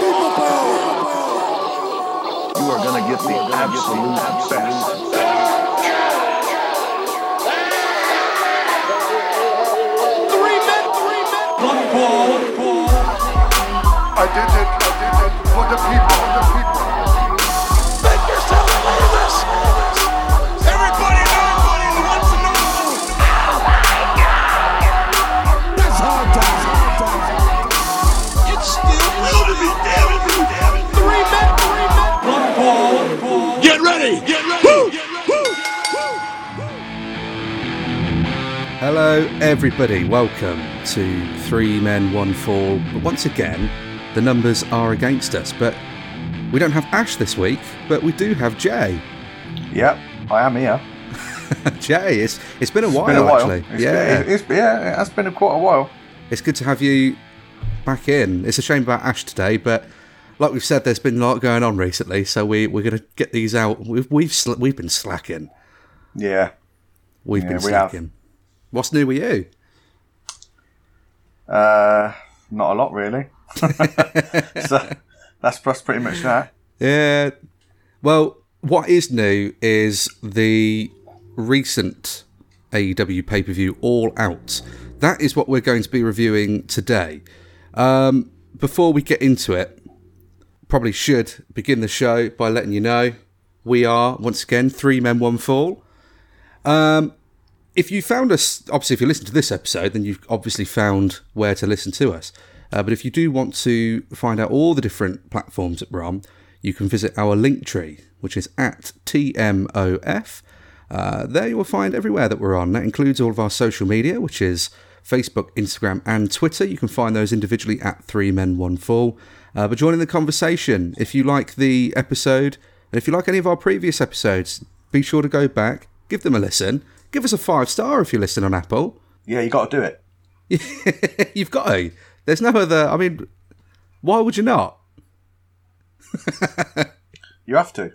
You are going to get the absolute best. 3 men. One ball. I did it for the people. Make yourself famous. Everybody wants to know. Oh my God! That's hard times. It's still beautiful, damn it. 3 men. One ball. Get ready. Woo. Hello, everybody. Welcome to 3 Men, 1 Fall. But once again, the numbers are against us, but we don't have Ash this week, but we do have Jay. Yep, I am here. Jay, it's been a while, actually. It has been quite a while. It's good to have you back in. It's a shame about Ash today, but like we've said, there's been a lot going on recently, so we're going to get these out. We've been slacking. Yeah. We've been slacking. What's new with you? Not a lot, really. So that's pretty much that. Yeah. Well, what is new is the recent AEW pay-per-view All Out. That is what we're going to be reviewing today. Before we get into it, probably should begin the show by letting you know we are, once again, 3 Men, 1 Fall. If you found us, obviously, if you listen to this episode, then you've obviously found where to listen to us. But if you do want to find out all the different platforms that we're on, you can visit our Linktree, which is at TMOF. There you will find everywhere that we're on. That includes all of our social media, which is Facebook, Instagram, and Twitter. You can find those individually at 3 Men, 1 Fall. But join in the conversation. If you like the episode, and if you like any of our previous episodes, be sure to go back, give them a listen. Give us a 5-star if you listen on Apple. Yeah, you got to do it. You've got to. There's no other... I mean, why would you not? You have to.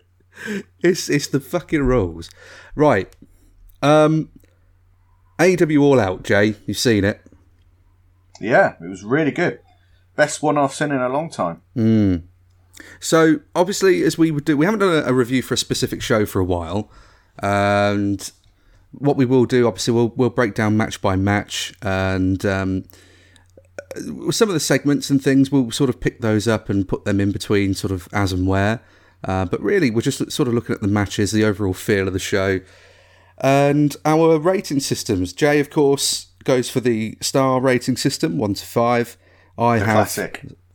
It's the fucking rules. Right. AEW All Out, Jay. You've seen it. Yeah, it was really good. Best one I've seen in a long time. Mm. So, obviously, as we would do... We haven't done a review for a specific show for a while. And what we will do, obviously, we'll break down match by match and... some of the segments and things, we'll sort of pick those up and put them in between sort of as and where. But really, we're just sort of looking at the matches, the overall feel of the show. And our rating systems. Jay, of course, goes for the star rating system, 1 to 5. I have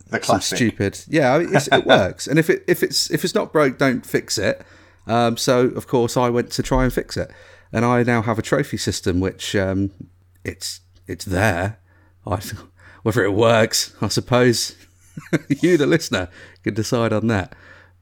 the classic. Stupid. Yeah, it works. And if it's not broke, don't fix it. So, of course, I went to try and fix it. And I now have a trophy system, which it's there. Whether it works, I suppose you, the listener, can decide on that.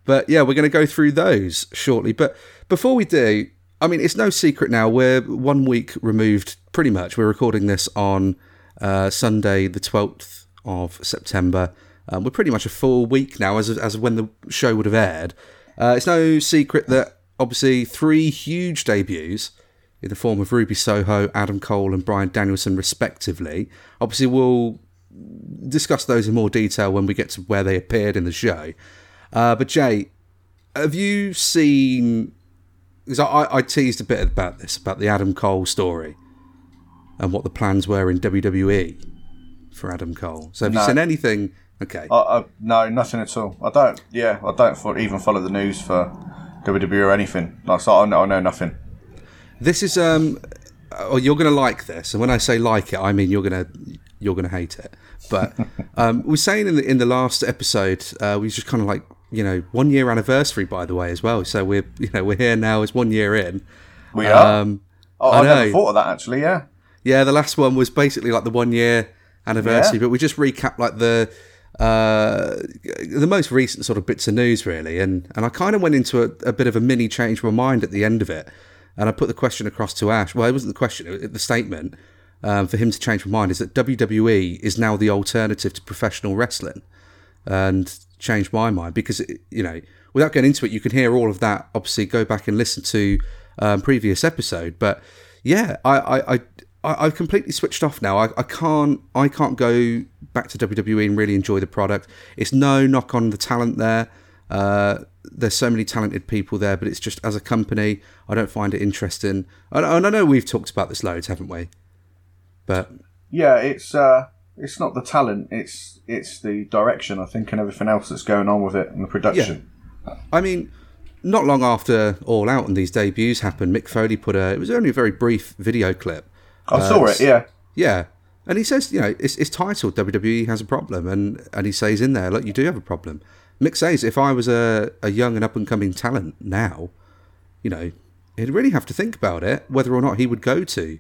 But yeah, we're going to go through those shortly. But before we do, I mean, it's no secret now. We're 1 week removed, pretty much. We're recording this on Sunday, the 12th of September. We're pretty much a full week now, as of when the show would have aired. It's no secret that, obviously, 3 huge debuts in the form of Ruby Soho, Adam Cole, and Bryan Danielson, respectively. Obviously, we'll discuss those in more detail when we get to where they appeared in the show. But Jay, have you seen... Because I teased a bit about this, about the Adam Cole story and what the plans were in WWE for Adam Cole. So have you seen anything? Okay. No, nothing at all. I don't even follow the news for WWE or anything. I know nothing. This is... you're going to like this. And when I say like it, I mean you're going to hate it. But we're saying in the last episode, we just kind of like, 1 year anniversary, by the way, as well. So we're here now. It's 1 year in. We are. I never thought of that, actually. Yeah. Yeah. The last one was basically like the 1 year anniversary, but we just recapped like the most recent sort of bits of news, really. And I kind of went into a bit of a mini change of my mind at the end of it. And I put the question across to Ash. Well, it wasn't the question, it was the statement for him to change my mind is that WWE is now the alternative to professional wrestling, and changed my mind because, without going into it, you can hear all of that. Obviously, go back and listen to previous episode. But yeah, I I've completely switched off now. I can't go back to WWE and really enjoy the product. It's no knock on the talent there. There's so many talented people there, but it's just as a company, I don't find it interesting. And I know we've talked about this loads, haven't we? But yeah, it's not the talent. It's the direction, I think, and everything else that's going on with it and the production. Yeah. I mean, not long after All Out and these debuts happened, Mick Foley put it was only a very brief video clip. I saw it, yeah. Yeah. And he says, you know, it's titled WWE Has a Problem. And he says in there, like, you do have a problem. Mick says, if I was a young and up-and-coming talent now, you know, he'd really have to think about it, whether or not he would go to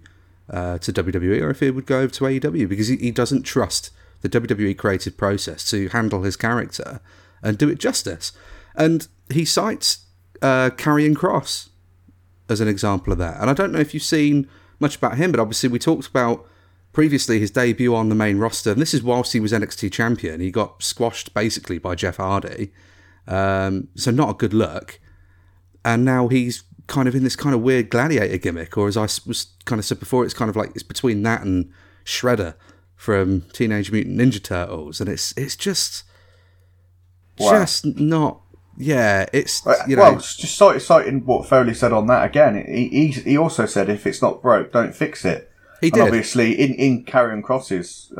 WWE or if he would go over to AEW, because he doesn't trust the WWE creative process to handle his character and do it justice. And he cites Karrion Kross as an example of that. And I don't know if you've seen much about him, but obviously we talked about previously his debut on the main roster, and this is whilst he was NXT champion. He got squashed basically by Jeff Hardy, so not a good look. And now he's kind of in this kind of weird gladiator gimmick, or as I was kind of said before, it's kind of like it's between that and Shredder from Teenage Mutant Ninja Turtles, and it's just not. Yeah, it's, you know... Well, it's just citing what Foley said on that again. He also said, if it's not broke, don't fix it. He did. And obviously, in Karrion Kross's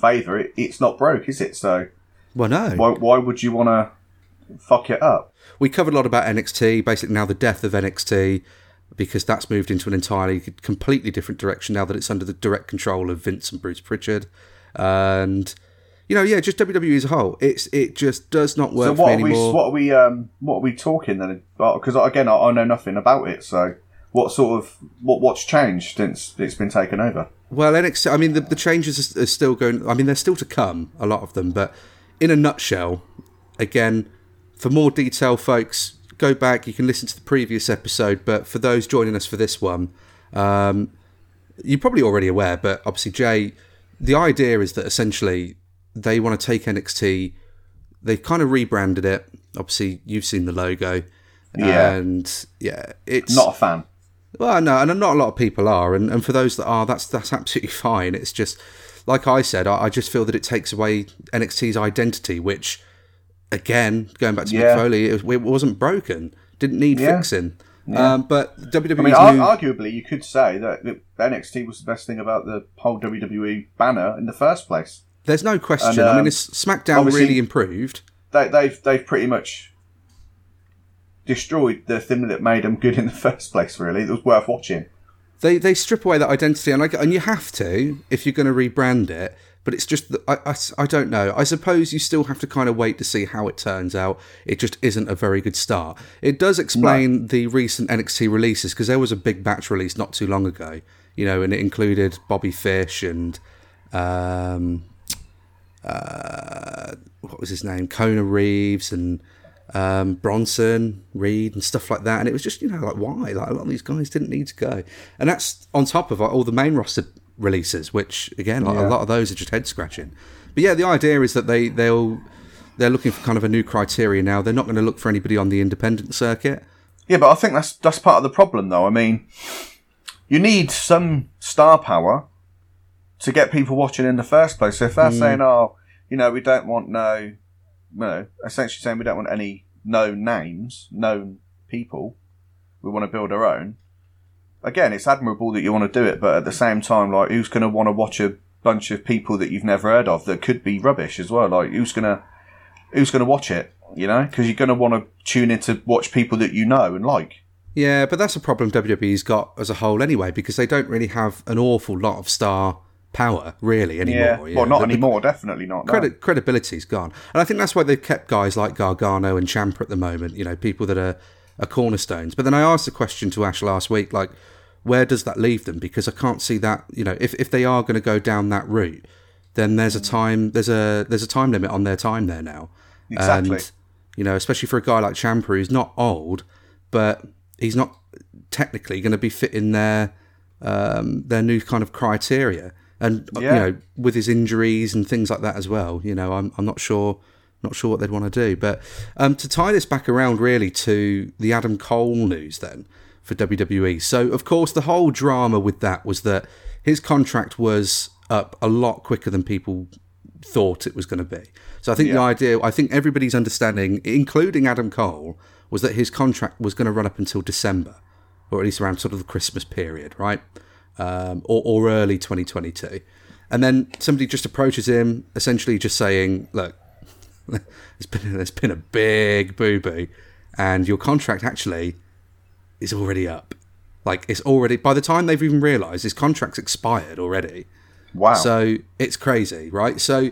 favour, it's not broke, is it? So, well, no. Why would you want to fuck it up? We covered a lot about NXT, basically now the death of NXT, because that's moved into an entirely, completely different direction now that it's under the direct control of Vince and Bruce Pritchard. And... you know, yeah, just WWE as a whole. It just does not work for me anymore. So what are we talking then? Because again, I know nothing about it. So what's changed since it's been taken over? Well, NXT. I mean, the changes are still going. I mean, they're still to come, a lot of them. But in a nutshell, again, for more detail, folks, go back. You can listen to the previous episode. But for those joining us for this one, you're probably already aware. But obviously, Jay, the idea is that essentially, they want to take NXT. They've kind of rebranded it. Obviously, you've seen the logo. Yeah. And yeah, it's... not a fan. Well, no, and not a lot of people are. And for those that are, that's absolutely fine. It's just, like I said, I just feel that it takes away NXT's identity, which, again, going back to Mick Foley, it wasn't broken. Didn't need fixing. Yeah. But WWE's arguably, you could say that NXT was the best thing about the whole WWE banner in the first place. There's no question. And, I mean, SmackDown really improved. They've pretty much destroyed the thing that made them good in the first place, really. It was worth watching. They strip away that identity, and you have to if you're going to rebrand it. But it's just, I don't know. I suppose you still have to kind of wait to see how it turns out. It just isn't a very good start. It does explain the recent NXT releases, because there was a big batch release not too long ago, you know, and it included Bobby Fish and... what was his name? Kona Reeves and Bronson Reed and stuff like that. And it was just, you know, like, why? Like, a lot of these guys didn't need to go. And that's on top of all the main roster releases, which, again, a lot of those are just head-scratching. But yeah, the idea is that they're looking for kind of a new criteria now. They're not going to look for anybody on the independent circuit. Yeah, but I think that's part of the problem, though. I mean, you need some star power to get people watching in the first place. So if they're saying, oh, you know, we don't want essentially saying we don't want any known names, known people, we want to build our own. Again, it's admirable that you want to do it, but at the same time, like, who's going to want to watch a bunch of people that you've never heard of that could be rubbish as well? Like, who's going to watch it, you know? Because you're going to want to tune in to watch people that you know and like. Yeah, but that's a problem WWE's got as a whole anyway, because they don't really have an awful lot of star power really anymore. Yeah. Well, not anymore, definitely not. Credibility's gone, and I think that's why they've kept guys like Gargano and Ciampa at the moment, you know, people that are cornerstones. But then I asked the question to Ash last week, like, where does that leave them? Because I can't see that, you know, if they are going to go down that route, then there's a time limit on their time there now. Exactly. And, you know, especially for a guy like Ciampa, who's not old, but he's not technically going to be fitting their new kind of criteria. And you know, with his injuries and things like that as well, you know, I'm not sure what they'd want to do. But to tie this back around really to the Adam Cole news then for WWE. So of course the whole drama with that was that his contract was up a lot quicker than people thought it was going to be. So I think the idea, I think everybody's understanding, including Adam Cole, was that his contract was going to run up until December, or at least around sort of the Christmas period, right? Or early 2022. And then somebody just approaches him, essentially just saying, look, there's been a big boo-boo, and your contract actually is already up. Like, it's already, by the time they've even realised, his contract's expired already. Wow. So it's crazy, right? So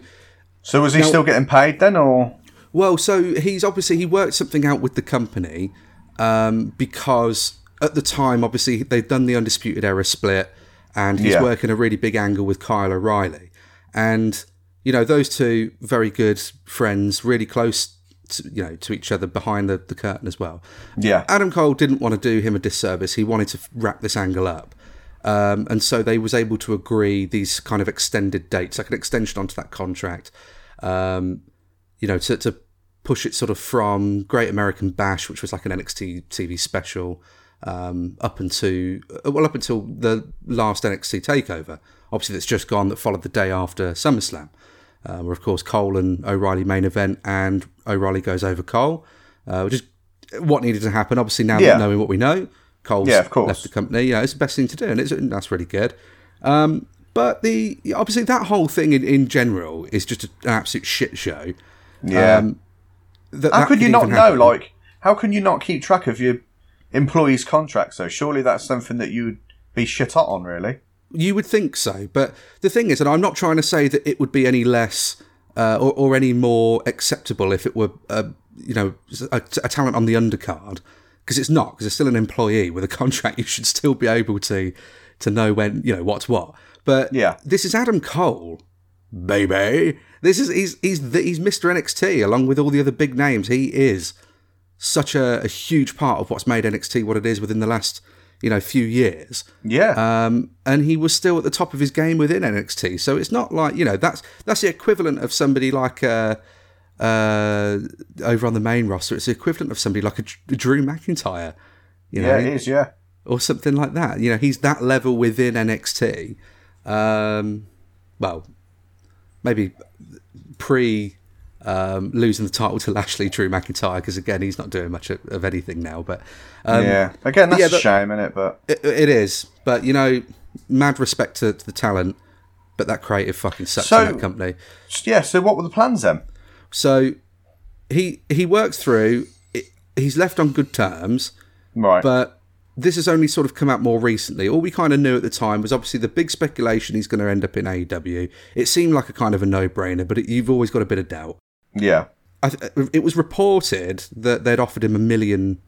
was he still getting paid then, or? Well, so he worked something out with the company, because at the time, obviously, they'd done the Undisputed Era split, and he's working a really big angle with Kyle O'Reilly. And, you know, those two very good friends, really close to each other behind the curtain as well. Yeah. Adam Cole didn't want to do him a disservice. He wanted to wrap this angle up. And so they was able to agree these kind of extended dates, like an extension onto that contract, to push it sort of from Great American Bash, which was like an NXT TV special, up until the last NXT takeover. Obviously, that's just gone, that followed the day after SummerSlam, where, of course, Cole and O'Reilly main event, and O'Reilly goes over Cole, which is what needed to happen. Obviously, now that knowing what we know, Cole's left the company. Yeah, it's the best thing to do, and that's really good. But obviously that whole thing in general is just an absolute shit show. Yeah. How could you not know? Like, how can you not keep track of your employees' contracts? So surely that's something that you'd be shit hot on, really. You would think so, but the thing is, and I'm not trying to say that it would be any less or any more acceptable if it were, a talent on the undercard, because it's not, because it's still an employee with a contract. You should still be able to know when, what's what. But this is Adam Cole, baby. He's Mr. NXT along with all the other big names. He is such a huge part of what's made NXT what it is within the last few years. Yeah. And he was still at the top of his game within NXT. So it's not like, that's the equivalent of somebody like over on the main roster. It's the equivalent of somebody like a Drew McIntyre. It is, yeah. Or something like that. He's that level within NXT. Well, maybe losing the title to Lashley, Drew McIntyre, because again, he's not doing much of anything now. But again, that's a shame, isn't it? But it is. But mad respect to the talent, but that creative fucking sucks in that company. Yeah. So what were the plans then? So he worked through. He's left on good terms, right? But this has only sort of come out more recently. All we kind of knew at the time was obviously the big speculation he's going to end up in AEW. It seemed like a kind of a no-brainer, but you've always got a bit of doubt. Yeah. It was reported that they'd offered him $1 million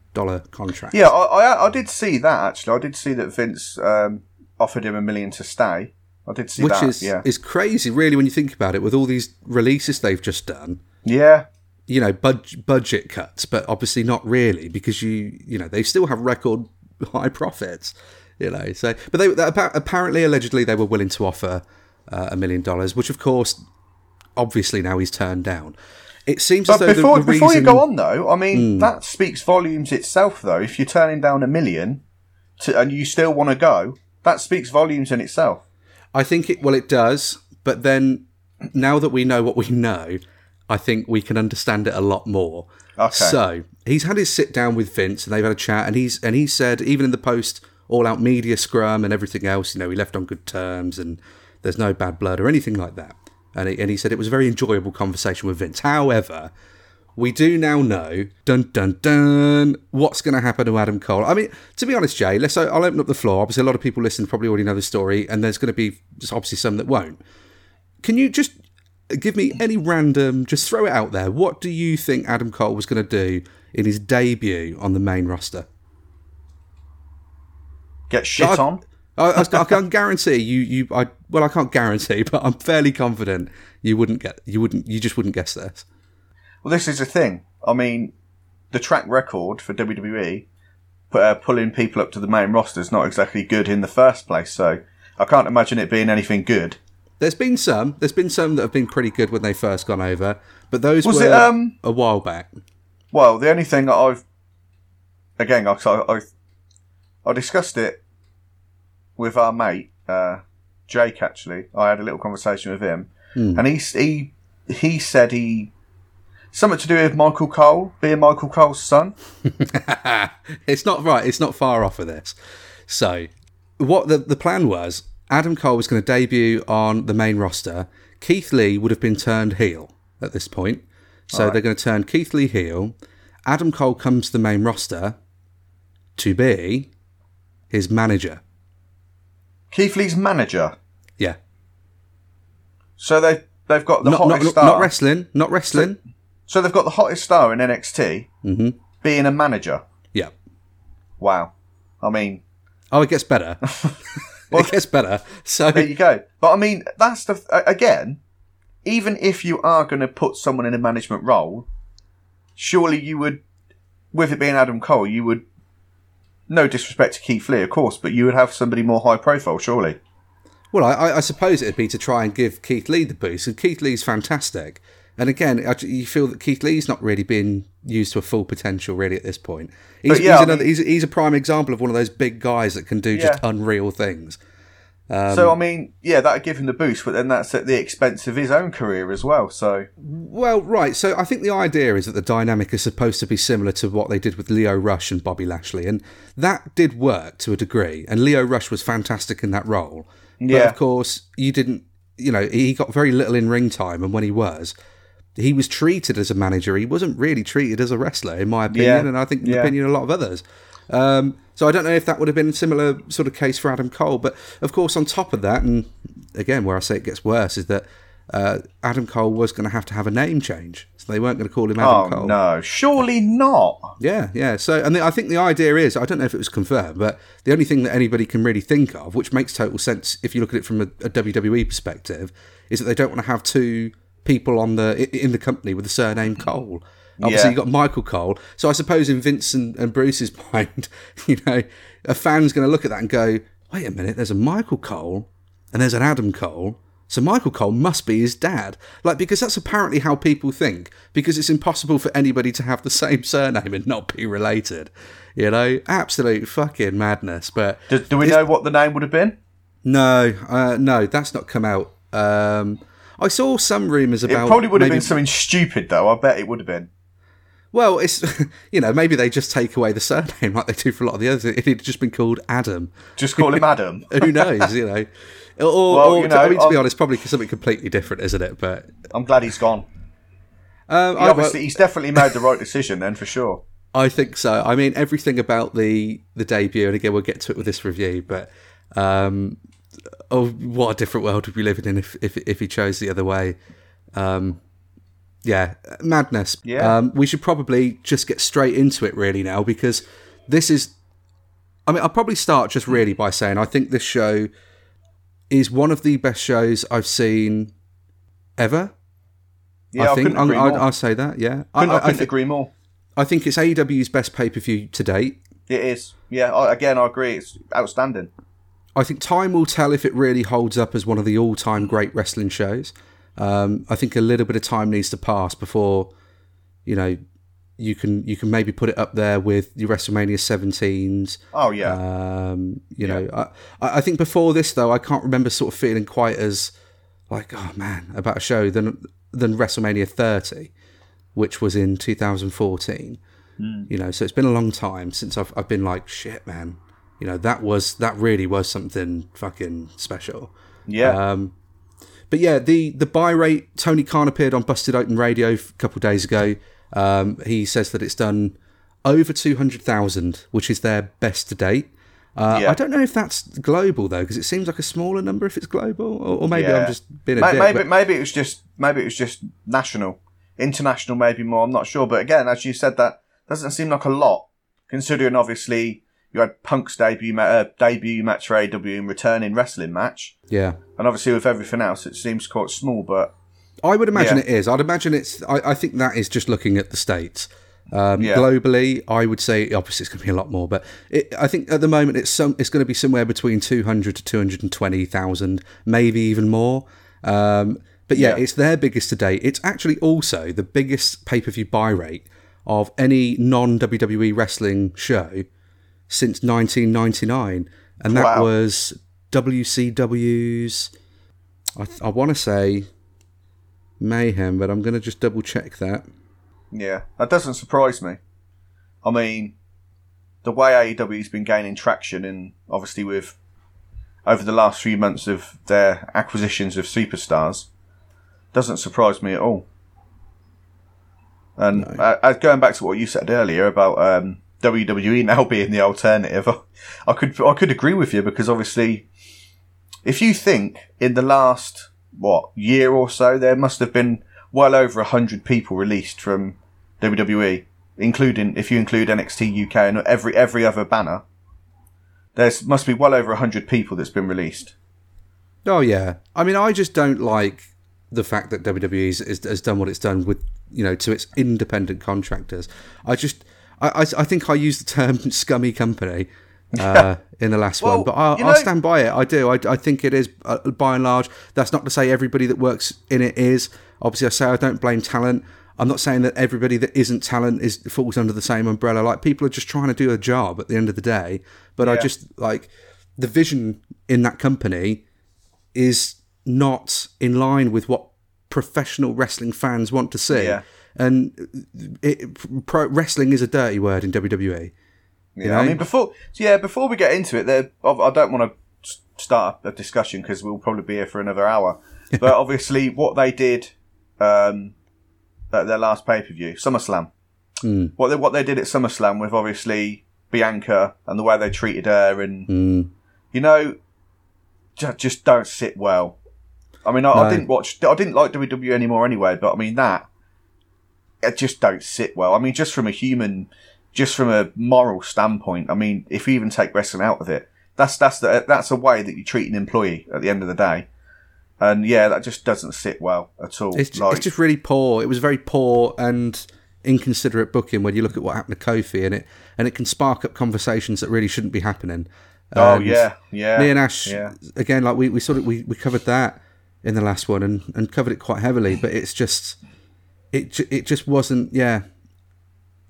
contract. Yeah, I did see that, actually. I did see that Vince offered him $1 million to stay. I did see that. Which is crazy, really, when you think about it, with all these releases they've just done. Yeah. Budget cuts, but obviously not really, because they still have record high profits, So, but they allegedly they were willing to offer $1 million, which of course. Obviously, now he's turned down. It seems as though before you go on, though, I mean, that speaks volumes itself, though. If you're turning down $1 million and you still want to go, that speaks volumes in itself. I think it does. But then, now that we know what we know, I think we can understand it a lot more. Okay. So, he's had his sit-down with Vince, and they've had a chat, and he said, even in the post-all-out media scrum and everything else, he left on good terms, and there's no bad blood or anything like that. And he said it was a very enjoyable conversation with Vince. However, we do now know, dun, dun, dun, what's going to happen to Adam Cole. I mean, to be honest, Jay, I'll open up the floor. Obviously, a lot of people listening probably already know the story, and there's going to be obviously some that won't. Can you just give me any random, just throw it out there. What do you think Adam Cole was going to do in his debut on the main roster? Get shit on? I can guarantee I can't guarantee, but I'm fairly confident you just wouldn't guess this. Well, this is the thing. I mean, the track record for WWE pulling people up to the main roster is not exactly good in the first place, so I can't imagine it being anything good. There's been some that have been pretty good when they first gone over, but those were a while back. Well, the only thing that I discussed it with our mate, Jake, actually. I had a little conversation with him. Mm. And he said he... Something to do with Michael Cole, being Michael Cole's son. It's not right. It's not far off of this. So what the plan was, Adam Cole was going to debut on the main roster. Keith Lee would have been turned heel at this point. So They're going to turn Keith Lee heel. Adam Cole comes to the main roster to be his manager. Keith Lee's manager? Yeah. So they've got the hottest star. Not wrestling. So they've got the hottest star in NXT being a manager? Yeah. Wow. I mean... Oh, it gets better. Well, it gets better. So there you go. But I mean, that's the... Again, even if you are going to put someone in a management role, surely you would... With it being Adam Cole, you would... No disrespect to Keith Lee, of course, but you would have somebody more high profile, surely. Well, I suppose it would be to try and give Keith Lee the boost, and Keith Lee's fantastic. And again, you feel that Keith Lee's not really being used to a full potential, really, at this point. He's a prime example of one of those big guys that can do just unreal things. So, I mean, yeah, that would give him the boost, but then that's at the expense of his own career as well. So, well, right. So I think the idea is that the dynamic is supposed to be similar to what they did with Lio Rush and Bobby Lashley. And that did work to a degree. And Lio Rush was fantastic in that role. Yeah. But of course, he got very little in ring time. And when he was treated as a manager. He wasn't really treated as a wrestler, in my opinion. Yeah. And I think the opinion of a lot of others. So I don't know if that would have been a similar sort of case for Adam Cole. But, of course, on top of that, and again, where I say it gets worse, is that Adam Cole was going to have a name change. So they weren't going to call him Adam Cole. Oh, no. Surely not. Yeah. So, and I think the idea is, I don't know if it was confirmed, but the only thing that anybody can really think of, which makes total sense if you look at it from a WWE perspective, is that they don't want to have two people in the company with the surname Cole. Obviously, you've got Michael Cole. So I suppose in Vince and Bruce's mind, a fan's going to look at that and go, wait a minute, there's a Michael Cole and there's an Adam Cole. So Michael Cole must be his dad. Because that's apparently how people think, because it's impossible for anybody to have the same surname and not be related. Absolute fucking madness. But do we know what the name would have been? No, that's not come out. I saw some rumours about... It probably would have been something stupid, though. I bet it would have been. Well, it's maybe they just take away the surname like they do for a lot of the others. If he'd just been called Adam. Just call him Adam. Who knows, to be honest, probably something completely different, isn't it? But I'm glad he's gone. He's definitely made the right decision then, for sure. I think so. I mean, everything about the debut, and again, we'll get to it with this review, but... what a different world we'd be living in if he chose the other way. Madness. Yeah. We should probably just get straight into it really now, because this is... I mean, I'll probably start just really by saying I think this show is one of the best shows I've seen ever. Yeah, I think. I'll say that, yeah. I couldn't agree more. I think it's AEW's best pay-per-view to date. It is. Yeah, I agree. It's outstanding. I think time will tell if it really holds up as one of the all-time great wrestling shows. I think a little bit of time needs to pass before, you can maybe put it up there with the WrestleMania 17s. Oh, yeah. I think before this, though, I can't remember sort of feeling quite as like, oh, man, about a show than WrestleMania 30, which was in 2014. Mm. So it's been a long time since I've been like, shit, man. That really was something fucking special. Yeah. But yeah, the buy rate, Tony Khan appeared on Busted Open Radio a couple of days ago. He says that it's done over 200,000, which is their best to date. I don't know if that's global though, because it seems like a smaller number if it's global, or maybe I'm just being a dick. Maybe it was just national, international, maybe more. I'm not sure, but again, as you said, that doesn't seem like a lot considering obviously. You had Punk's debut match for AEW and returning wrestling match. Yeah. And obviously with everything else, it seems quite small, but... I would imagine it is. I'd imagine it's... I think that is just looking at the States. Globally, I would say, obviously, it's going to be a lot more, but I think at the moment it's going to be somewhere between 200 to 220,000, maybe even more. It's their biggest to date. It's actually also the biggest pay-per-view buy rate of any non-WWE wrestling show since 1999, and that was WCW's, I want to say Mayhem, but I'm going to just double check that. Yeah, that doesn't surprise me. I mean, the way AEW's been gaining traction, and obviously with over the last few months of their acquisitions of superstars, doesn't surprise me at all. And no. Going back to what you said earlier about WWE now being the alternative, I could agree with you, because obviously, if you think in the last year or so, there must have been well over 100 people released from WWE, including, if you include NXT UK and every other banner, there must be well over 100 people that's been released. Oh yeah, I mean, I just don't like the fact that WWE has done what it's done with, you know, to its independent contractors. I think I used the term "scummy company" in the last one, but I'll stand by it. I do. I think it is by and large. That's not to say everybody that works in it is. Obviously, I say I don't blame talent. I'm not saying that everybody that isn't talent falls under the same umbrella. Like, people are just trying to do a job at the end of the day. But yeah. I just, like, the vision in that company is not in line with what professional wrestling fans want to see. Yeah. And wrestling is a dirty word in WWE. Yeah, you know? I mean, before we get into it, I don't want to start a discussion because we'll probably be here for another hour. But obviously, what they did... at their last pay-per-view, SummerSlam. Mm. What they did at SummerSlam with, obviously, Bianca and the way they treated her, and, you know, just don't sit well. I mean, I didn't like WWE anymore anyway, but I mean, it just don't sit well. I mean, just from a moral standpoint, I mean, if you even take wrestling out of it, that's a way that you treat an employee at the end of the day. And yeah, that just doesn't sit well at all. It's just really poor. It was very poor and inconsiderate booking when you look at what happened to Kofi, and it can spark up conversations that really shouldn't be happening. Oh yeah. Me and Ash, again, like we sort of we covered that in the last one and covered it quite heavily, but it's just it just wasn't. Yeah,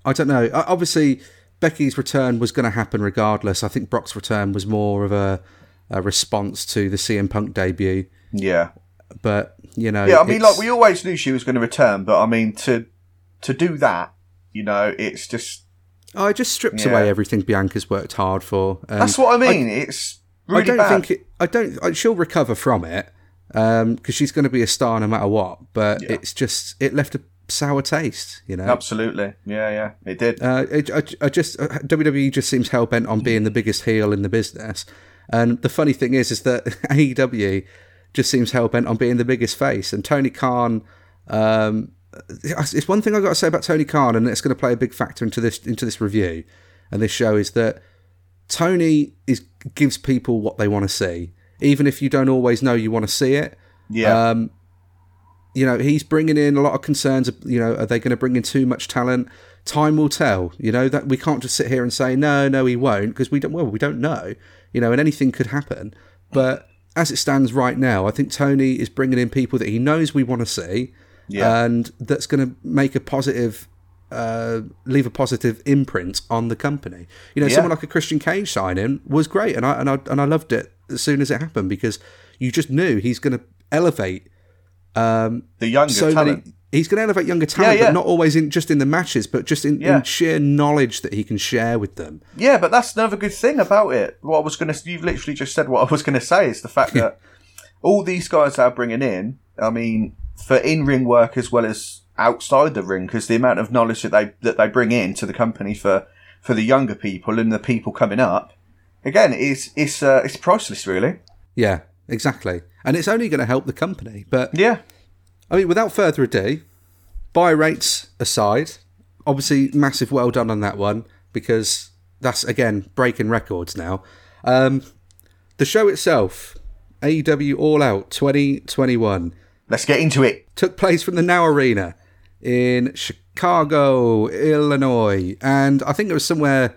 I don't know. Obviously, Becky's return was going to happen regardless. I think Brock's return was more of a response to the CM Punk debut. Yeah, but you know, yeah. I mean, like, we always knew she was going to return, but I mean, to do that, you know, it's just it just strips away everything Bianca's worked hard for. That's what I mean. It's really bad. She'll recover from it because she's going to be a star no matter what. But it's just it left a sour taste, you know. Absolutely, yeah, it did. WWE just seems hell bent on being the biggest heel in the business, and the funny thing is that AEW just seems hell-bent on being the biggest face. And Tony Khan, it's one thing I've got to say about Tony Khan, and it's going to play a big factor into this review and this show, is that Tony gives people what they want to see, even if you don't always know you want to see it. Yeah. You know, he's bringing in a lot of concerns. You know, are they going to bring in too much talent? Time will tell. You know, that we can't just sit here and say, no, he won't, because we don't know. You know, and anything could happen. But... as it stands right now, I think Tony is bringing in people that he knows we want to see, and that's going to make a positive, leave a positive imprint on the company. You know, someone like a Christian Cage signing was great, and I loved it as soon as it happened, because you just knew he's going to elevate the younger talent. He's going to elevate younger talent, but not always just in the matches, but just in sheer knowledge that he can share with them. Yeah, but that's another good thing about it. You've literally just said what I was going to say, is the fact that all these guys that are bringing in, I mean, for in-ring work as well as outside the ring, because the amount of knowledge that they bring in to the company for the younger people and the people coming up, again, it's priceless, really. Yeah, exactly. And it's only going to help the company, but... yeah. I mean, without further ado, buy rates aside, obviously massive well done on that one, because that's, again, breaking records now. The show itself, AEW All Out 2021. Let's get into it. Took place from the Now Arena in Chicago, Illinois. And I think it was somewhere,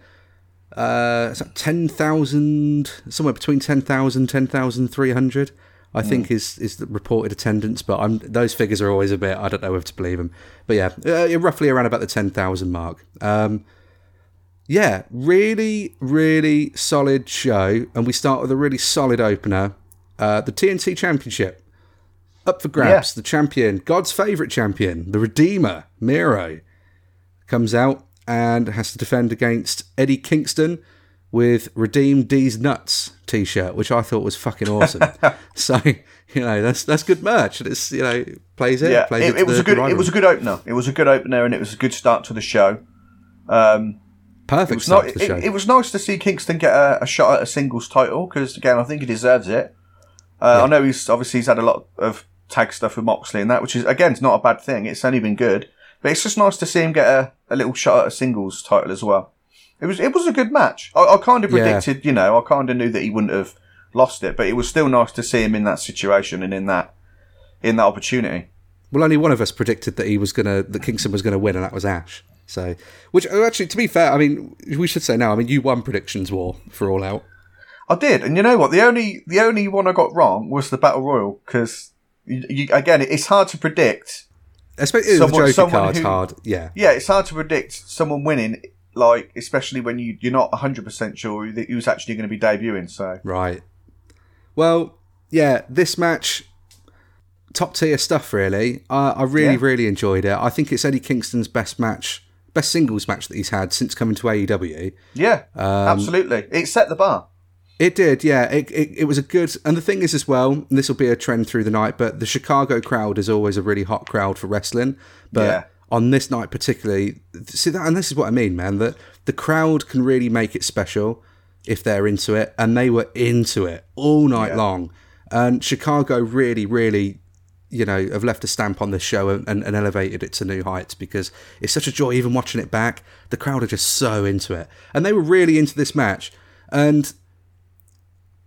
10,000, somewhere between 10,000, 10,300. I think is the reported attendance, but those figures are always a bit, I don't know whether to believe them. But yeah, roughly around about the 10,000 mark. yeah, really, really solid show. And we start with a really solid opener. The TNT Championship, up for grabs. Yeah. The champion, God's favourite champion, the Redeemer, Miro, comes out and has to defend against Eddie Kingston with Redeem D's Nuts t-shirt, which I thought was fucking awesome. So, you know, that's good merch. And it's, you know, it was a good opener. It was a good opener and it was a good start to the show. Perfect start to the show. It was nice to see Kingston get a shot at a singles title because, again, I think he deserves it. Yeah. I know he's had a lot of tag stuff with Moxley and that, which is, again, it's not a bad thing. It's only been good. But it's just nice to see him get a little shot at a singles title as well. It was a good match. I kind of predicted, yeah. You know, I kind of knew that he wouldn't have lost it, but it was still nice to see him in that situation and in that opportunity. Well, only one of us predicted that that Kingston was gonna win, and that was Ash. So, which actually, to be fair, I mean, we should say now. I mean, you won predictions war for All Out. I did, and you know what? The only one I got wrong was the Battle Royal because, again, it's hard to predict. Especially the Joker card's hard. Yeah, yeah, it's hard to predict someone winning. Like, especially when you're not 100% sure that he was actually going to be debuting, so... Right. Well, yeah, this match, top-tier stuff, really. I really enjoyed it. I think it's Eddie Kingston's best singles match that he's had since coming to AEW. Yeah, absolutely. It set the bar. It did, yeah. It was a good... And the thing is as well, and this will be a trend through the night, but the Chicago crowd is always a really hot crowd for wrestling, but... Yeah. On this night particularly, see that, and this is what I mean, man, that the crowd can really make it special if they're into it, and they were into it all night long. And Chicago really, really, you know, have left a stamp on this show and elevated it to new heights because it's such a joy even watching it back. The crowd are just so into it. And they were really into this match. And,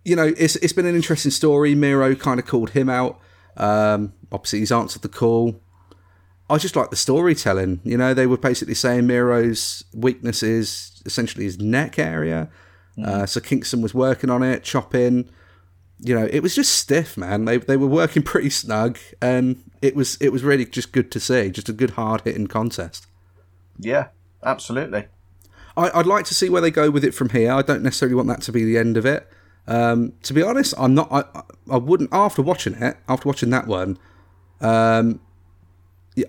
you know, it's been an interesting story. Miro kind of called him out. Obviously, he's answered the call. I just like the storytelling. You know, they were basically saying Miro's weakness is essentially his neck area. So Kingston was working on it, chopping. You know, it was just stiff, man. They were working pretty snug, and it was really just good to see. Just a good hard-hitting contest. Yeah, absolutely. I'd like to see where they go with it from here. I don't necessarily want that to be the end of it. To be honest, I'm not. I wouldn't after watching that one.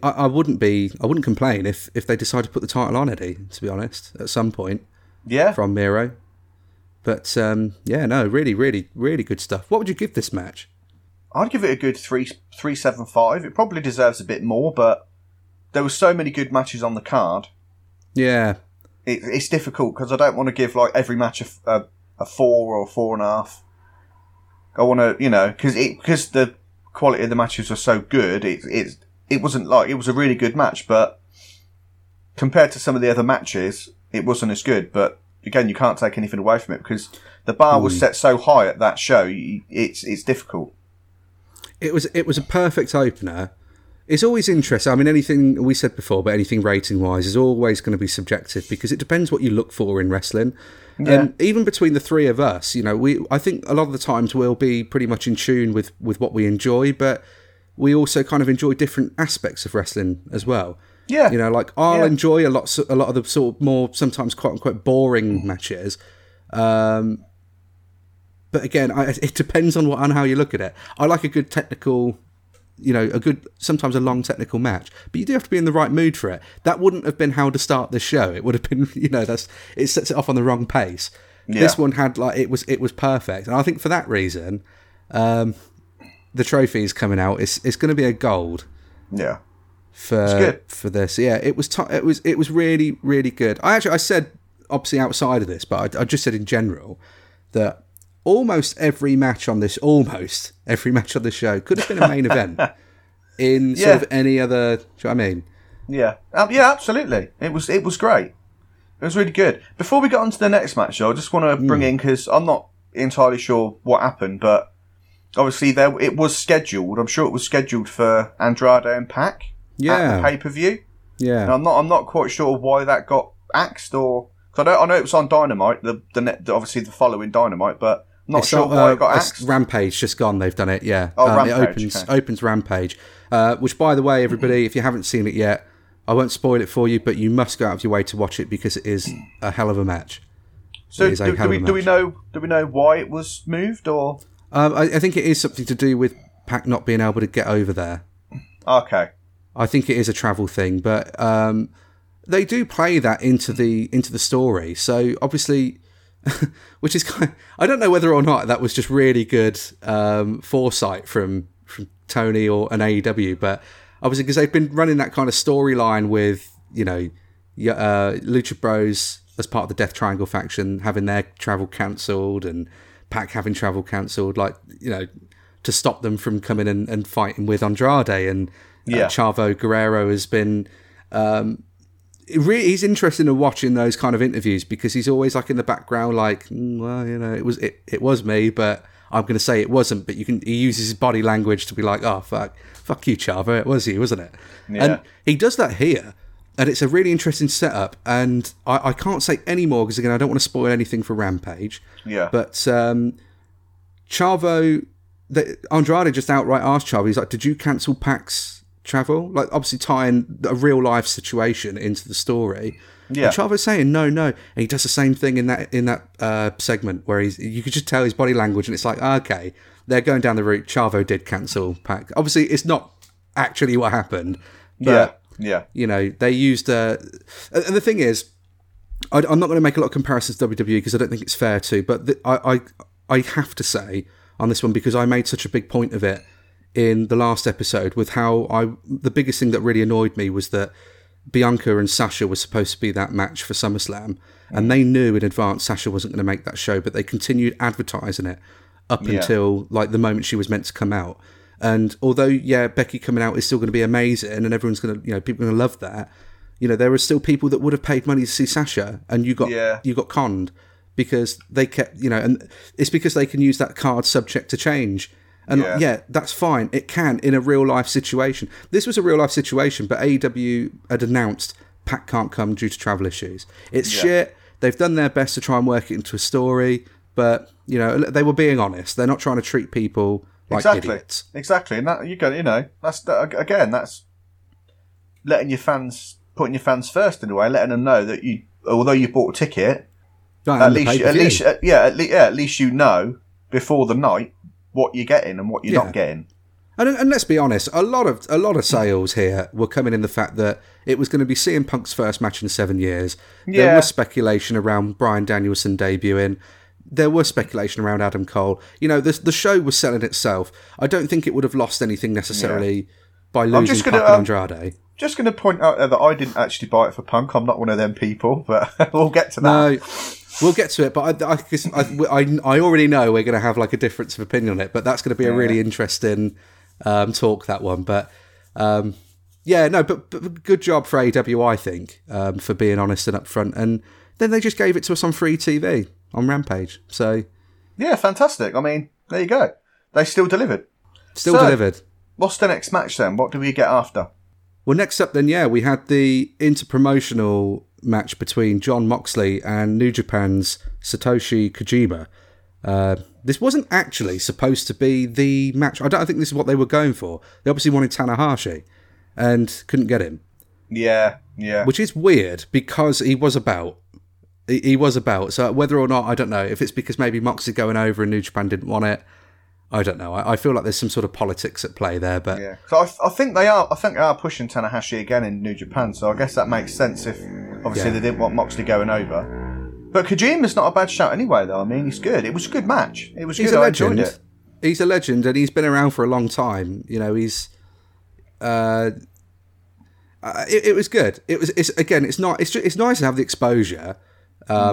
I wouldn't complain if they decide to put the title on Eddie, to be honest, at some point. Yeah. From Miro. But, yeah, no, really, really, really good stuff. What would you give this match? I'd give it a good 3.75. It probably deserves a bit more, but there were so many good matches on the card. Yeah. It's difficult because I don't want to give like every match a 4 or a 4.5. I want to, you know, because the quality of the matches are so good, it wasn't like it was a really good match, but compared to some of the other matches, it wasn't as good. But again, you can't take anything away from it because the bar was set so high at that show. It's difficult. It was a perfect opener. It's always interesting. I mean, anything we said before, but anything rating wise is always going to be subjective because it depends what you look for in wrestling. Yeah. And even between the three of us, you know, I think a lot of the times we'll be pretty much in tune with what we enjoy, but. We also kind of enjoy different aspects of wrestling as well. Yeah. You know, like I'll enjoy a lot of the sort of more sometimes quote unquote boring matches. But again, it depends on how you look at it. I like a good technical, you know, sometimes a long technical match, but you do have to be in the right mood for it. That wouldn't have been how to start the show. It would have been, you know, it sets it off on the wrong pace. Yeah. This one had it was perfect. And I think for that reason, the trophy is coming out. It's going to be a gold. Yeah, for this. Yeah, it was really really good. I said obviously outside of this, but I just said in general that almost every match on this show could have been a main event in sort of any other. Do you know what I mean? Yeah, yeah, absolutely. It was great. It was really good. Before we get on to the next match, though, I just want to bring in because I'm not entirely sure what happened, but. Obviously, it was scheduled. I'm sure it was scheduled for Andrade and Pac at the pay-per-view. Yeah, and I'm not quite sure why that got axed or because I know it was on Dynamite, obviously the following Dynamite, but I'm not sure why it got axed. Rampage just gone. They've done it. Yeah, Rampage, it opens Rampage, which by the way, everybody, if you haven't seen it yet, I won't spoil it for you, but you must go out of your way to watch it because it is a hell of a match. So do we know why it was moved, or? I think it is something to do with Pac not being able to get over there. Okay. I think it is a travel thing, but they do play that into the story. So obviously, which is kind of, I don't know whether or not that was just really good foresight from Tony or an AEW, but obviously because they've been running that kind of storyline with, you know, Lucha Bros as part of the Death Triangle faction having their travel cancelled and Pac having travel cancelled, like, you know, to stop them from coming and fighting with Andrade, and Chavo Guerrero has been he's interesting in watching those kind of interviews because he's always like in the background, like, well, you know, it was me, but I'm going to say it wasn't, but he uses his body language to be like, oh, fuck you, Chavo, it was you, wasn't it? Yeah. And he does that here, and it's a really interesting setup, and I can't say any more because, again, I don't want to spoil anything for Rampage. Yeah. But Chavo, Andrade just outright asked Chavo, he's like, did you cancel Pac's travel? Like, obviously tying a real-life situation into the story. Yeah. And Chavo's saying no, and he does the same thing in that segment where you could just tell his body language, and it's like, okay, they're going down the route. Chavo did cancel Pac. Obviously, it's not actually what happened. But, yeah. You know, they used and the thing is, I'm not going to make a lot of comparisons to WWE because I don't think it's fair to. But I have to say on this one, because I made such a big point of it in the last episode, with how the biggest thing that really annoyed me was that Bianca and Sasha were supposed to be that match for SummerSlam, and they knew in advance Sasha wasn't going to make that show, but they continued advertising it up until like the moment she was meant to come out. And although Becky coming out is still going to be amazing, and everyone's going to, you know, people are going to love that, you know, there are still people that would have paid money to see Sasha, and you got conned because they kept, you know, and it's because they can use that card subject to change. And that's fine. It can in a real life situation. This was a real life situation, but AEW had announced Pac can't come due to travel issues. It's shit. They've done their best to try and work it into a story, but, you know, they were being honest. They're not trying to treat people like idiots. Exactly. And that, you know, that's letting your fans, putting your fans first in a way, letting them know that you, although you bought a ticket, at least you know before the night what you're getting and what you're not getting. And let's be honest, a lot of sales here were coming in the fact that it was going to be CM Punk's first match in 7 years. Yeah. There was speculation around Bryan Danielson debuting. There was speculation around Adam Cole. You know, the show was selling itself. I don't think it would have lost anything necessarily by losing Punk and Andrade. Just going to point out there that I didn't actually buy it for Punk. I'm not one of them people, but we'll get to that. No. We'll get to it, but I already know we're going to have like a difference of opinion on it, but that's going to be a really interesting talk, that one. But but good job for AEW, I think, for being honest and upfront. And then they just gave it to us on free TV on Rampage. So yeah, fantastic. I mean, there you go. They still delivered. What's the next match then? What do we get after? Well, next up then, we had the interpromotional match between John Moxley and New Japan's Satoshi Kojima. This wasn't actually supposed to be the match. I don't think this is what they were going for. They obviously wanted Tanahashi and couldn't get him. Yeah. Which is weird because he was about. So whether or not, I don't know, if it's because maybe Moxley going over and New Japan didn't want it, I don't know. I feel like there's some sort of politics at play there, but so I think they are pushing Tanahashi again in New Japan. So I guess that makes sense if obviously they didn't want Moxley going over. But Kojima's not a bad shout anyway, though. I mean, he's good. It was a good match. It was good. I enjoyed it. He's a legend, and he's been around for a long time. You know, he's. It was good. It was. It's again. It's not. It's just, it's nice to have the exposure.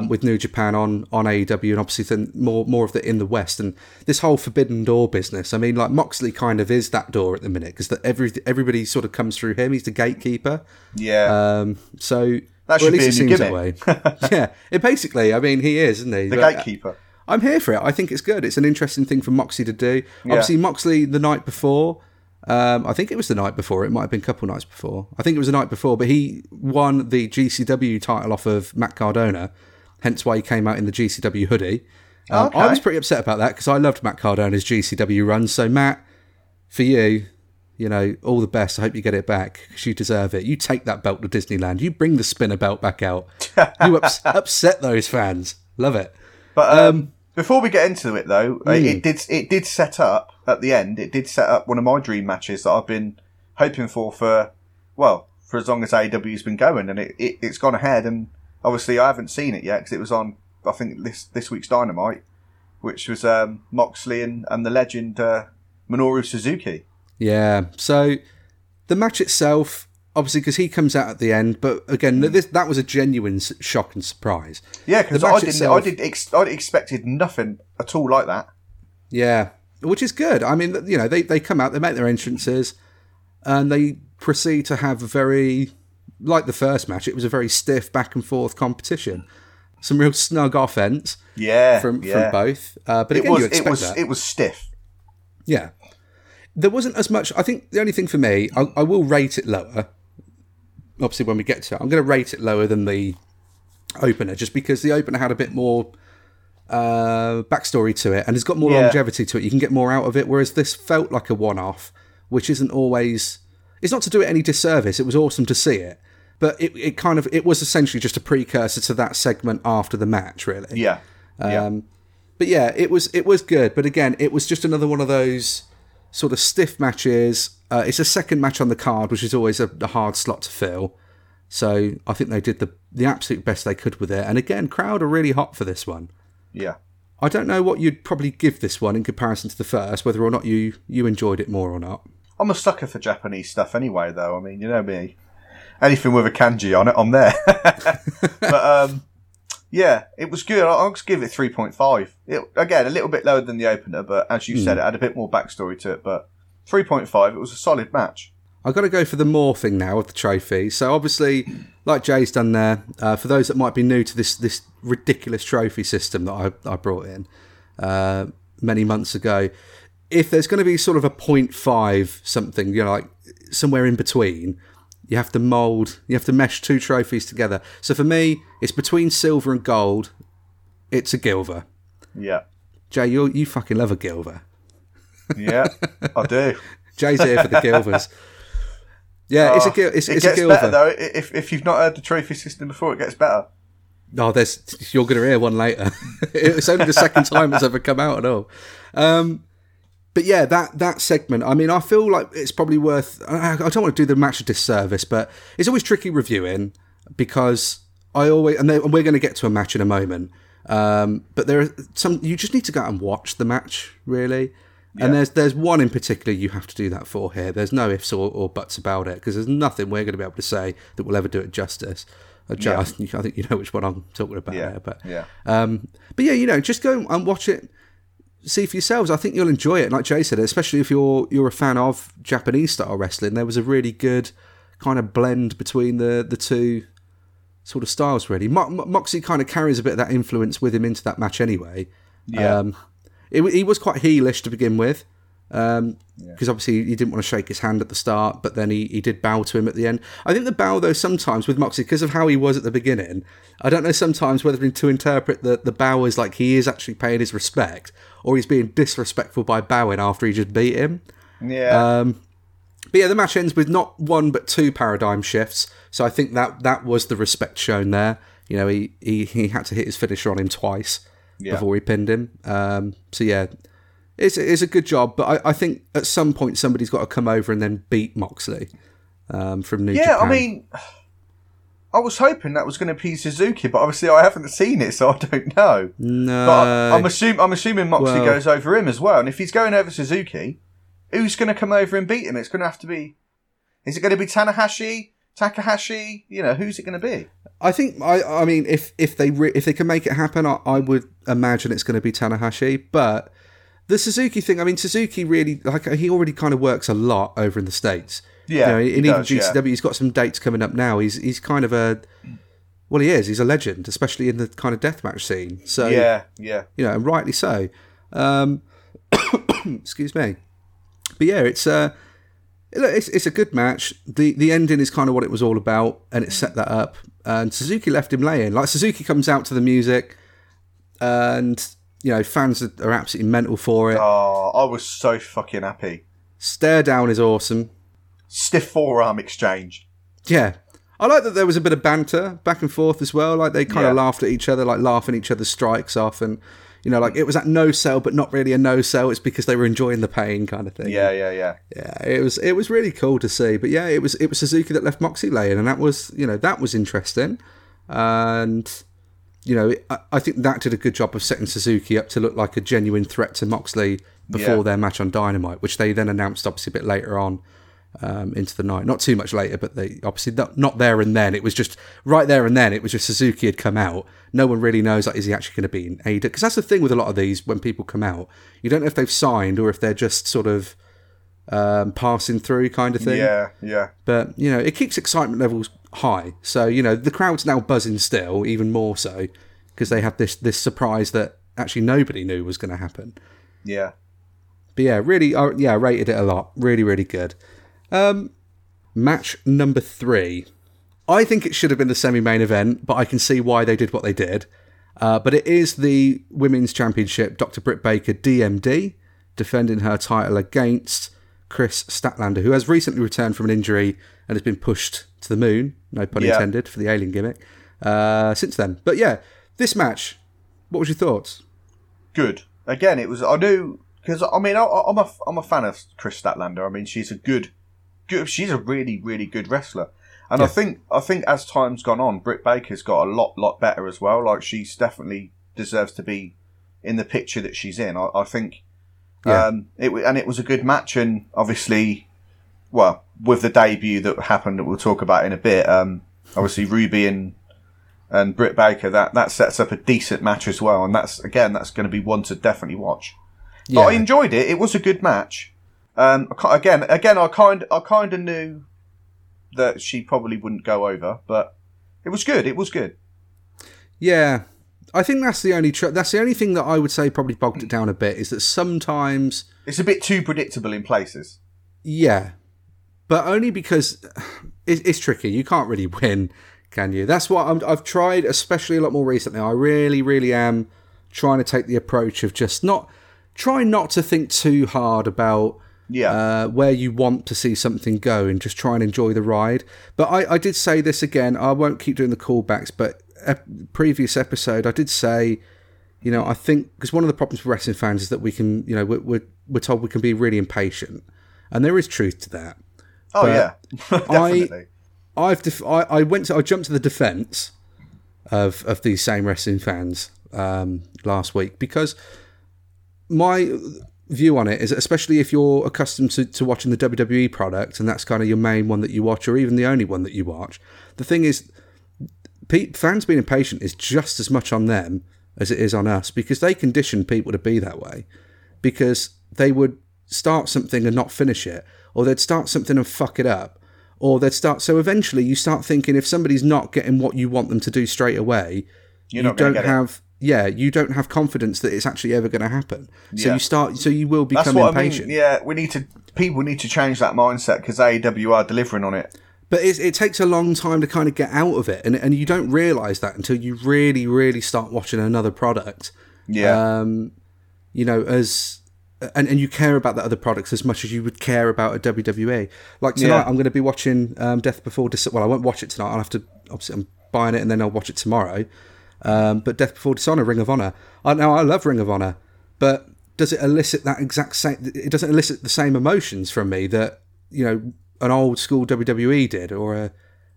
With New Japan on AEW, and obviously then more of the in the West, and this whole forbidden door business. I mean, like Moxley kind of is that door at the minute because everybody sort of comes through him. He's the gatekeeper. Yeah. So that should be a new gimmick. Yeah. It basically, I mean, he is, isn't he? The gatekeeper. I'm here for it. I think it's good. It's an interesting thing for Moxley to do. Yeah. Obviously, Moxley the night before. I think it was the night before. It might have been a couple nights before. I think it was the night before, but he won the GCW title off of Matt Cardona, hence why he came out in the GCW hoodie. Okay. I was pretty upset about that because I loved Matt Cardona's GCW run. So, Matt, for you, you know, all the best. I hope you get it back because you deserve it. You take that belt to Disneyland. You bring the spinner belt back out. You upset those fans. Love it. But before we get into it, though, it did set up at the end. It did set up one of my dream matches that I've been hoping for as long as AEW's been going, and it's gone ahead. And obviously, I haven't seen it yet because it was on, I think, this week's Dynamite, which was Moxley and the legend Minoru Suzuki. Yeah, so the match itself, obviously, because he comes out at the end, but again, that was a genuine shock and surprise. Yeah, because I expected nothing at all like that. Yeah, which is good. I mean, you know, they come out, they make their entrances, and they proceed to have a very, like the first match, it was a very stiff back and forth competition. Some real snug offense, from both. But again, it was stiff. Yeah. There wasn't as much. I think the only thing for me, I will rate it lower. Obviously, when we get to it, I'm going to rate it lower than the opener, just because the opener had a bit more backstory to it, and it's got more longevity to it. You can get more out of it, whereas this felt like a one-off, which isn't always. It's not to do it any disservice. It was awesome to see it, but it was essentially just a precursor to that segment after the match, really. Yeah. But yeah, it was good. But again, it was just another one of those sort of stiff matches. It's a second match on the card, which is always a hard slot to fill. So I think they did the absolute best they could with it. And again, crowd are really hot for this one. Yeah. I don't know what you'd probably give this one in comparison to the first, whether or not you enjoyed it more or not. I'm a sucker for Japanese stuff anyway, though. I mean, you know me. Anything with a kanji on it, I'm there. But yeah, it was good. I'll just give it 3.5. Again, a little bit lower than the opener, but as you said, it had a bit more backstory to it. But 3.5, it was a solid match. I've got to go for the more thing now of the trophy. So obviously, like Jay's done there, for those that might be new to this ridiculous trophy system that I brought in many months ago, if there's going to be sort of a 0.5 something, you know, like somewhere in between, you have to mesh two trophies together. So for me, it's between silver and gold. It's a Gilver. Yeah. Jay, you fucking love a Gilver. Yeah, I do. Jay's here for the Gilvers. Yeah, it's a Gilver. It gets better, though. If you've not heard the trophy system before, it gets better. No, you're going to hear one later. It's only the second time it's ever come out at all. But yeah, that segment, I mean, I feel like it's probably worth. I don't want to do the match a disservice, but it's always tricky reviewing because I always. And we're going to get to a match in a moment. But there are some. You just need to go out and watch the match, really. Yeah. And there's one in particular you have to do that for here. There's no ifs or buts about it because there's nothing we're going to be able to say that will ever do it justice. I think you know which one I'm talking about there. But yeah, you know, just go and watch it. See for yourselves. I think you'll enjoy it, like Jay said, especially if you're a fan of Japanese style wrestling. There was a really good kind of blend between the two sort of styles, really. Moxie kind of carries a bit of that influence with him into that match anyway. Yeah. He was quite heelish to begin with because obviously he didn't want to shake his hand at the start, but then he did bow to him at the end. I think the bow, though, sometimes with Moxie, because of how he was at the beginning, I don't know sometimes whether to interpret the bow as like he is actually paying his respect or he's being disrespectful by bowing after he just beat him. Yeah. But yeah, the match ends with not one but two paradigm shifts. So I think that was the respect shown there. You know, he had to hit his finisher on him twice before he pinned him. So yeah, it's a good job. But I think at some point somebody's got to come over and then beat Moxley from New Japan. Yeah, I mean, I was hoping that was going to be Suzuki, but obviously I haven't seen it, so I don't know. No, but I'm assuming Moxley goes over him as well. And if he's going over Suzuki, who's going to come over and beat him? It's going to have to be. Is it going to be Tanahashi, Takahashi? You know, who's it going to be? I think I mean, if they can make it happen, I would imagine it's going to be Tanahashi. But the Suzuki thing, I mean, Suzuki really, like, he already kind of works a lot over in the States. Yeah, you know, and even GCW, he's got some dates coming up now. He's kind of he's a legend, especially in the kind of deathmatch scene. So yeah, you know, and rightly so. Excuse me, but yeah, it's a good match. The ending is kind of what it was all about, and it set that up. And Suzuki left him laying. Like, Suzuki comes out to the music, and you know, fans are absolutely mental for it. Oh, I was so fucking happy. Stare down is awesome. Stiff forearm exchange. Yeah. I like that there was a bit of banter back and forth as well. Like, they kind of laughed at each other, like laughing each other's strikes off. And, you know, like, it was that no-sell, but not really a no-sell. It's because they were enjoying the pain kind of thing. Yeah. Yeah, it was really cool to see. But, yeah, it was Suzuki that left Moxie laying. And that was, you know, that was interesting. And, you know, I think that did a good job of setting Suzuki up to look like a genuine threat to Moxley before their match on Dynamite, which they then announced, obviously, a bit later on. Into the night, not too much later, but they obviously not there and then. It was just right there and then. It was just Suzuki had come out. No one really knows, like, is he actually going to be in AEW? Because that's the thing with a lot of these, when people come out, you don't know if they've signed or if they're just sort of passing through kind of thing. Yeah. But, you know, it keeps excitement levels high. So, you know, the crowd's now buzzing still, even more so, because they have this surprise that actually nobody knew was going to happen. Yeah. But yeah, really, I rated it a lot. Really, really good. Match number 3. I think it should have been the semi-main event, but I can see why they did what they did. But it is the Women's Championship, Dr. Britt Baker, DMD, defending her title against Kris Statlander, who has recently returned from an injury and has been pushed to the moon, no pun intended, for the alien gimmick, since then. But yeah, this match, what was your thoughts? Good. Again, it was, I knew, because I mean, I'm a fan of Kris Statlander. I mean, she's a good. She's a really, really good wrestler, and yeah. I think as time's gone on, Britt Baker's got a lot better as well. Like, she's definitely deserves to be in the picture that she's in. I think. It was a good match, and obviously, well, with the debut that happened that we'll talk about in a bit. Obviously, Ruby and Britt Baker that sets up a decent match as well, and that's going to be one to definitely watch. Yeah. But I enjoyed it. It was a good match. I kind of knew that she probably wouldn't go over, but it was good. Yeah, I think that's the only thing that I would say probably bogged it down a bit, is that sometimes it's a bit too predictable in places. Yeah, but only because it's tricky. You can't really win, can you? That's what I've tried, especially a lot more recently. I really, really am trying to take the approach of just not to think too hard about. Yeah. Where you want to see something go, and just try and enjoy the ride. But I did say this again. I won't keep doing the callbacks, but previous episode I did say, you know, I think because one of the problems for wrestling fans is that we can, you know, we're told we can be really impatient, and there is truth to that. Oh, but yeah, definitely. I jumped to the defense of these same wrestling fans last week, because my view on it is, especially if you're accustomed to watching the WWE product, and that's kind of your main one that you watch, or even the only one that you watch, the thing is, fans being impatient is just as much on them as it is on us, because they condition people to be that way, because they would start something and not finish it, or they'd start something and fuck it up, or they'd start, so eventually you start thinking, if somebody's not getting what you want them to do straight away, you don't have confidence that it's actually ever going to happen. So you will become impatient. I mean. Yeah, people need to change that mindset, because AEW are delivering on it. But it takes a long time to kind of get out of it, and you don't realise that until you really, really start watching another product. Yeah. You know, and you care about the other products as much as you would care about a WWE. Like tonight, I'm going to be watching Death Before Dishonor. Well, I won't watch it tonight. I'll have to, obviously, I'm buying it and then I'll watch it tomorrow. But Death Before Dishonor, Ring of Honor. I love Ring of Honor, but does it elicit that exact same? It doesn't elicit the same emotions from me that, you know, an old school WWE did, or a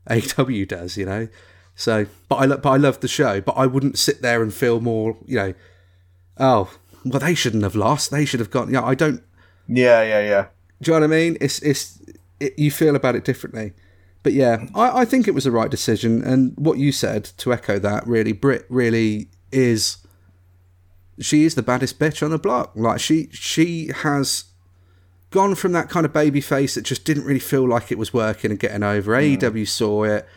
AEW does. You know, so but I love the show, but I wouldn't sit there and feel more. You know, oh well, they shouldn't have lost. They should have gone. Yeah, you know, I don't. Yeah. Do you know what I mean? It's you feel about it differently. But yeah, I think it was the right decision. And what you said, to echo that, really, Britt really is, she is the baddest bitch on the block. Like, she has gone from that kind of baby face that just didn't really feel like it was working and getting over. AEW saw it.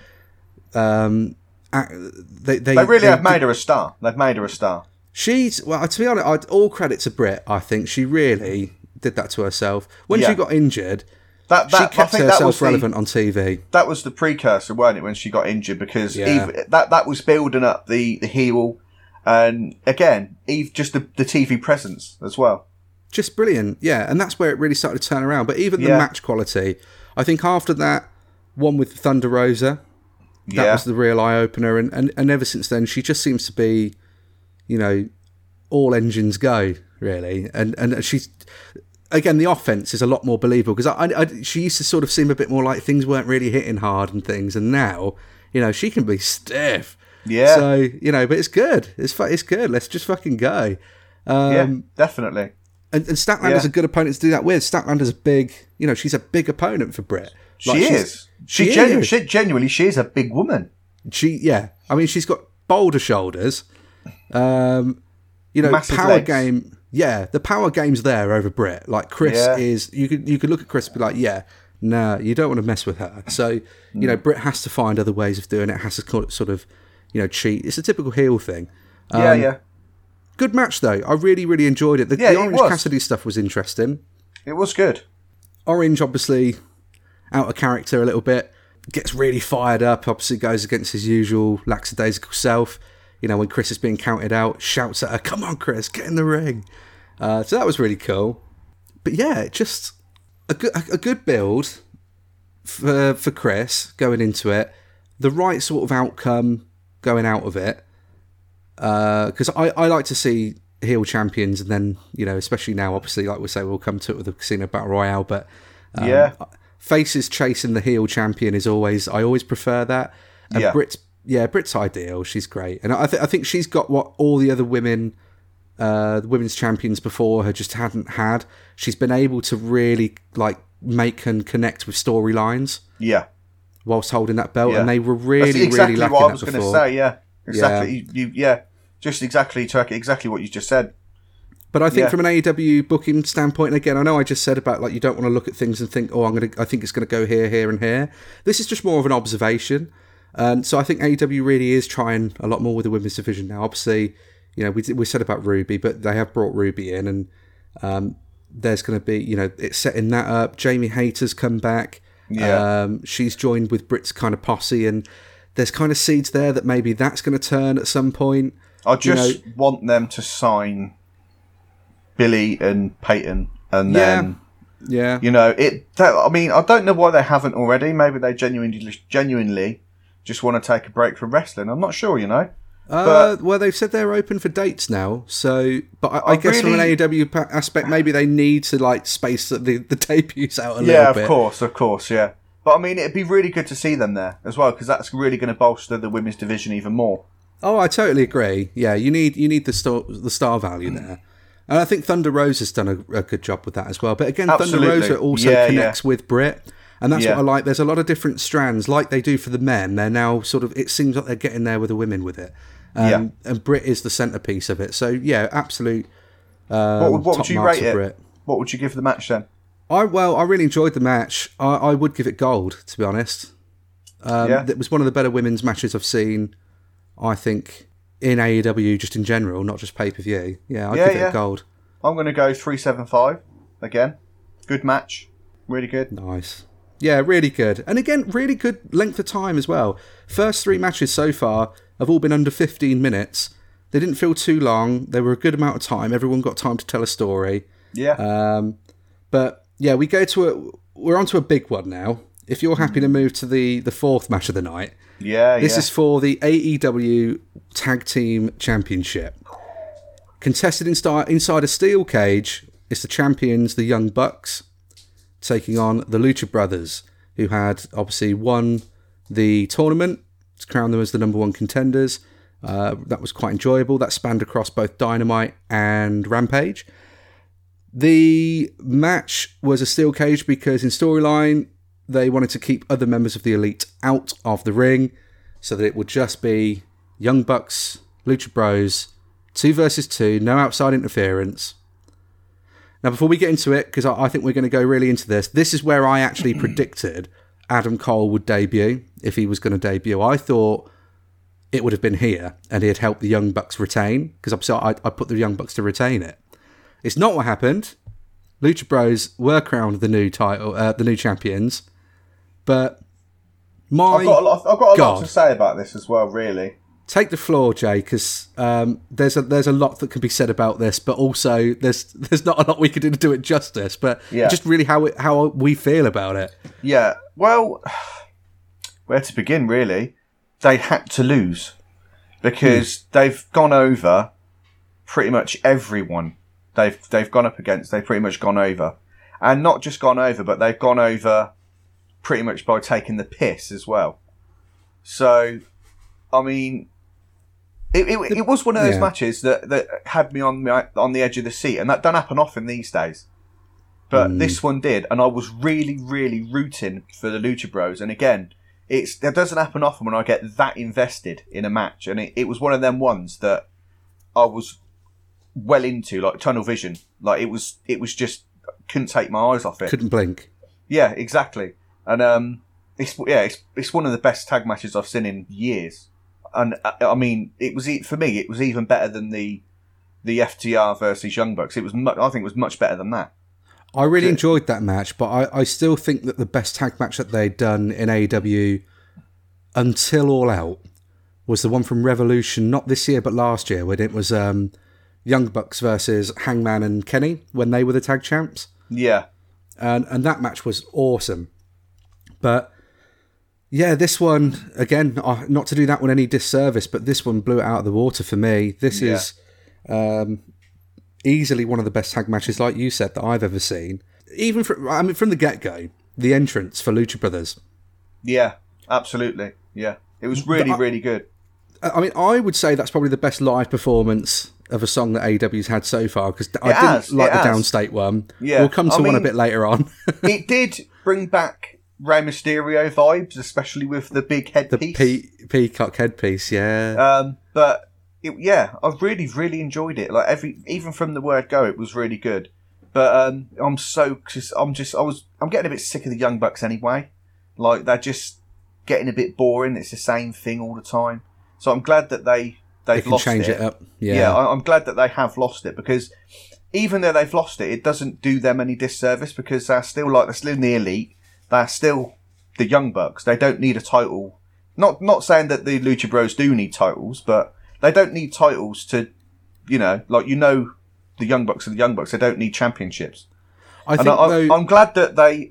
They made her a star. They've made her a star. She's, well, to be honest, all credit to Britt, I think. She really did that to herself. When she got injured... She kept herself relevant on TV. That was the precursor, weren't it, when she got injured? Because Eve, that was building up the heel. And again, Eve, just the TV presence as well. just brilliant. Yeah, and that's where it really started to turn around. But even the match quality, I think after that one with Thunder Rosa, that was the real eye-opener. And ever since then, she just seems to be, you know, all engines go, really. And she's... Again, the offense is a lot more believable because she used to sort of seem a bit more like things weren't really hitting hard and things, and now, you know, she can be stiff. Yeah. So, you know, but it's good. It's good. Let's just fucking go. Yeah, definitely. And Statlander's a good opponent to do that with. Statlander's a big, you know, she's a big opponent for Britt. Like, she is. She genuinely, she is a big woman. I mean, she's got bolder shoulders. You know, massive power legs. Game. Yeah, the power game's there over Britt. Like, Chris is... You could look at Chris and be like, yeah, nah, you don't want to mess with her. So, you know, Britt has to find other ways of doing it, has to sort of, you know, cheat. It's a typical heel thing. Good match, though. I really, really enjoyed it. The Orange Cassidy stuff was interesting. It was good. Orange, obviously, out of character a little bit. Gets really fired up. Obviously goes against his usual lackadaisical self. You know, when Chris is being counted out, shouts at her, come on, Chris, get in the ring. So that was really cool. But yeah, just a good build for Chris going into it. The right sort of outcome going out of it. Because I like to see heel champions, and then, you know, especially now, obviously, like we say, we'll come to it with the Casino Battle Royale, but faces chasing the heel champion is always, I always prefer that. And Britt's ideal. She's great, and I think she's got what all the other women, the women's champions before her, just hadn't had. She's been able to really like make and connect with storylines. Yeah, whilst holding that belt, and they were really lacking that before. That's exactly what I was going to say. Yeah, exactly. Yeah. Exactly what you just said. But I think from an AEW booking standpoint, and again, I know I just said about like you don't want to look at things and think, oh, I think it's going to go here, here, and here. This is just more of an observation. So I think AEW really is trying a lot more with the women's division now. Obviously, you know, we said about Ruby, but they have brought Ruby in, and there's going to be, you know, it's setting that up. Jamie Hayter's come back. Yeah. She's joined with Britt's kind of posse, and there's kind of seeds there that maybe that's going to turn at some point. I just want them to sign Billy and Peyton, and then... Yeah. You know, I mean, I don't know why they haven't already. Maybe they genuinely just want to take a break from wrestling. I'm not sure, you know. Well, they've said they're open for dates now. So, but I guess really, from an AEW aspect, maybe they need to like space the debuts out a little bit. Yeah, of course, yeah. But I mean, it'd be really good to see them there as well, because that's really going to bolster the women's division even more. Oh, I totally agree. Yeah, you need the star value there, and I think Thunder Rosa's done a good job with that as well. But again, absolutely. Thunder Rosa also connects with Britt. And that's what I like. There's a lot of different strands, like they do for the men. They're now sort of, it seems like they're getting there with the women with it. And Britt is the centrepiece of it. So, yeah, absolute. What would you rate it? Britt. What would you give the match then? I really enjoyed the match. I would give it gold, to be honest. It was one of the better women's matches I've seen, I think, in AEW just in general, not just pay-per-view. Yeah, I'd give it a gold. I'm going to go 375 again. Good match. Really good. Nice. Yeah, really good. And again, really good length of time as well. First three matches so far have all been under 15 minutes. They didn't feel too long. They were a good amount of time. Everyone got time to tell a story. Yeah. But yeah, we're onto a big one now. If you're happy to move to the fourth match of the night. Yeah, this is for the AEW Tag Team Championship. Contested inside a steel cage, it's the champions, the Young Bucks, taking on the Lucha Brothers, who had obviously won the tournament to crown them as the number one contenders. That was quite enjoyable. That spanned across both Dynamite and Rampage. The match was a steel cage because in storyline, they wanted to keep other members of the Elite out of the ring so that it would just be Young Bucks, Lucha Bros, 2 versus 2, no outside interference. Now, before we get into it, because I think we're going to go really into this, this is where I actually predicted Adam Cole would debut, if he was going to debut. I thought it would have been here, and he'd help the Young Bucks retain, because obviously I put the Young Bucks to retain it. It's not what happened. Lucha Bros were crowned the new champions, but I've got a lot to say about this as well, really. Take the floor, Jay, because there's a lot that can be said about this, but also there's not a lot we can do to do it justice. But just really how we feel about it. Yeah. Well, where to begin? Really, they had to lose because they've gone over pretty much everyone they've gone up against. They've pretty much gone over, and not just gone over, but they've gone over pretty much by taking the piss as well. So, I mean. It was one of those matches that had me on the edge of the seat, and that don't happen often these days. But this one did, and I was really, really rooting for the Lucha Bros. And again, it doesn't happen often when I get that invested in a match, and it was one of them ones that I was well into, like tunnel vision. Like it was just couldn't take my eyes off it. Couldn't blink. Yeah, exactly. And it's one of the best tag matches I've seen in years. And I mean, it was for me. It was even better than the FTR versus Young Bucks. It was, I think, it was much better than that. I really enjoyed that match, but I still think that the best tag match that they'd done in AEW until All Out was the one from Revolution, not this year but last year, when it was Young Bucks versus Hangman and Kenny when they were the tag champs. Yeah, and that match was awesome, but. Yeah, this one, again, not to do that one any disservice, but this one blew it out of the water for me. This is easily one of the best tag matches, like you said, that I've ever seen. Even from the get-go, the entrance for Lucha Brothers. Yeah, absolutely. Yeah, it was really, really good. I mean, I would say that's probably the best live performance of a song that AEW's had so far, because I didn't like the Downstate one. Yeah. We'll come to one a bit later on. It did bring back Rey Mysterio vibes, especially with the big headpiece. The peacock headpiece, yeah. But, I've really, really enjoyed it. Like even from the word go, it was really good. But I'm getting a bit sick of the Young Bucks anyway. Like, they're just getting a bit boring. It's the same thing all the time. So I'm glad that they've lost it. They can change it up. Yeah. Yeah, I'm glad that they have lost it, because even though they've lost it, it doesn't do them any disservice, because they're still in the elite. They're still the Young Bucks. They don't need a title. Not saying that the Lucha Bros do need titles, but they don't need titles to, the Young Bucks are the Young Bucks. They don't need championships. I'm glad that the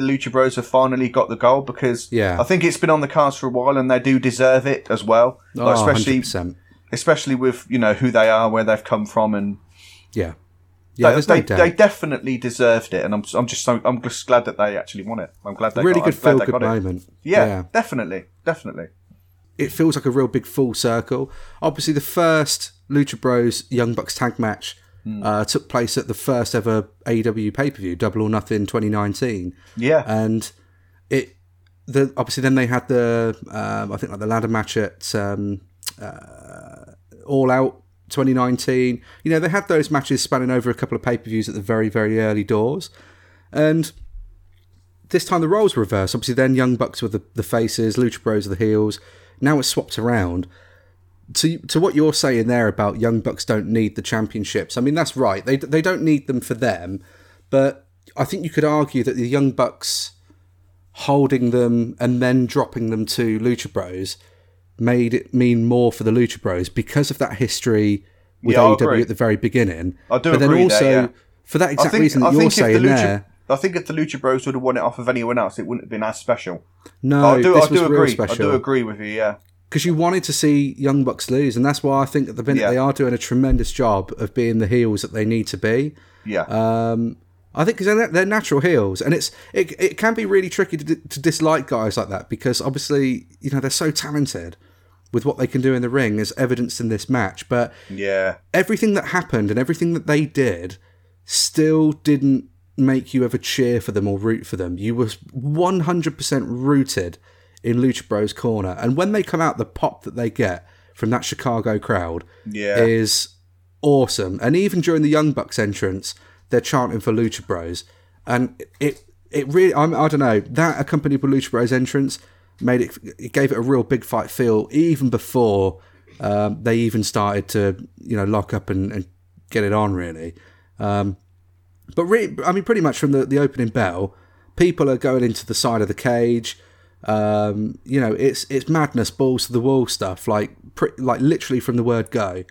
Lucha Bros have finally got the goal, because I think it's been on the cards for a while, and they do deserve it as well. Oh, like especially with who they are, where they've come from, and yeah. Yeah, they definitely deserved it, and I'm just glad that they actually won it. I'm glad they really got, good feel good moment. Yeah, definitely. It feels like a real big full circle. Obviously, the first Lucha Bros Young Bucks tag match took place at the first ever AEW pay per view, Double or Nothing 2019. Yeah, and obviously then they had the the ladder match at All Out 2019. They had those matches spanning over a couple of pay-per-views at the very, very early doors. And this time the roles were reversed. Obviously, then Young Bucks were the faces, Lucha Bros are the heels. Now it's swapped around. To what you're saying there about Young Bucks don't need the championships. I mean, that's right. They don't need them for them. But I think you could argue that the Young Bucks holding them and then dropping them to Lucha Bros made it mean more for the Lucha Bros because of that history with AEW at the very beginning. I do agree. But then also, for that exact reason that you're saying there... I think if the Lucha Bros would have won it off of anyone else, it wouldn't have been as special. No, this was real special. I do agree with you, yeah. Because you wanted to see Young Bucks lose, and that's why I think at the minute they are doing a tremendous job of being the heels that they need to be. Yeah. I think because they're natural heels, and it can be really tricky to dislike guys like that, because obviously they're so talented with what they can do in the ring, as evidenced in this match. But everything that happened and everything that they did still didn't make you ever cheer for them or root for them. You were 100% rooted in Lucha Bros corner, and when they come out, the pop that they get from that Chicago crowd is awesome. And even during the Young Bucks entrance, they're chanting for Lucha Bros, and it really, I don't know, that accompanied by Lucha Bros entrance made it, it gave it a real big fight feel even before they even started to lock up and get it on, really. But really, I mean, pretty much from the opening bell, people are going into the side of the cage. It's madness, balls to the wall stuff. Like like literally from the word go.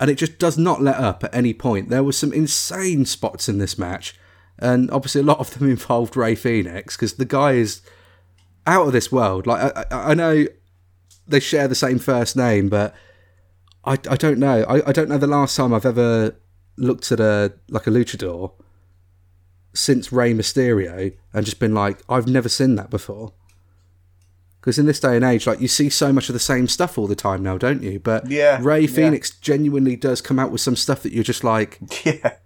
And it just does not let up at any point. There were some insane spots in this match. And obviously a lot of them involved Rey Fenix, because the guy is out of this world. Like, I know they share the same first name, but I don't know. I don't know the last time I've ever looked at a luchador since Rey Mysterio and just been like, I've never seen that before. Because in this day and age, like, you see so much of the same stuff all the time now, don't you? But yeah, Rey Fenix genuinely does come out with some stuff that you're just like, yeah,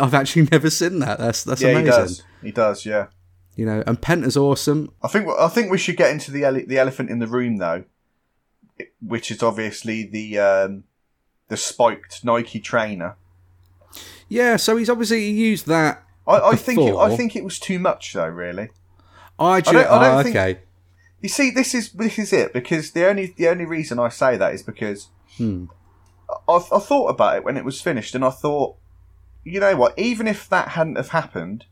I've actually never seen that. That's amazing. He does, yeah. You know, and Penta's awesome. I think we should get into the elephant in the room though, which is obviously the spiked Nike trainer. Yeah, so he's obviously used that. I think it was too much though, really. I don't think. Okay. You see, this is it, because the only reason I say that is because I thought about it when it was finished, and I thought, you know what? Even if that hadn't have happened,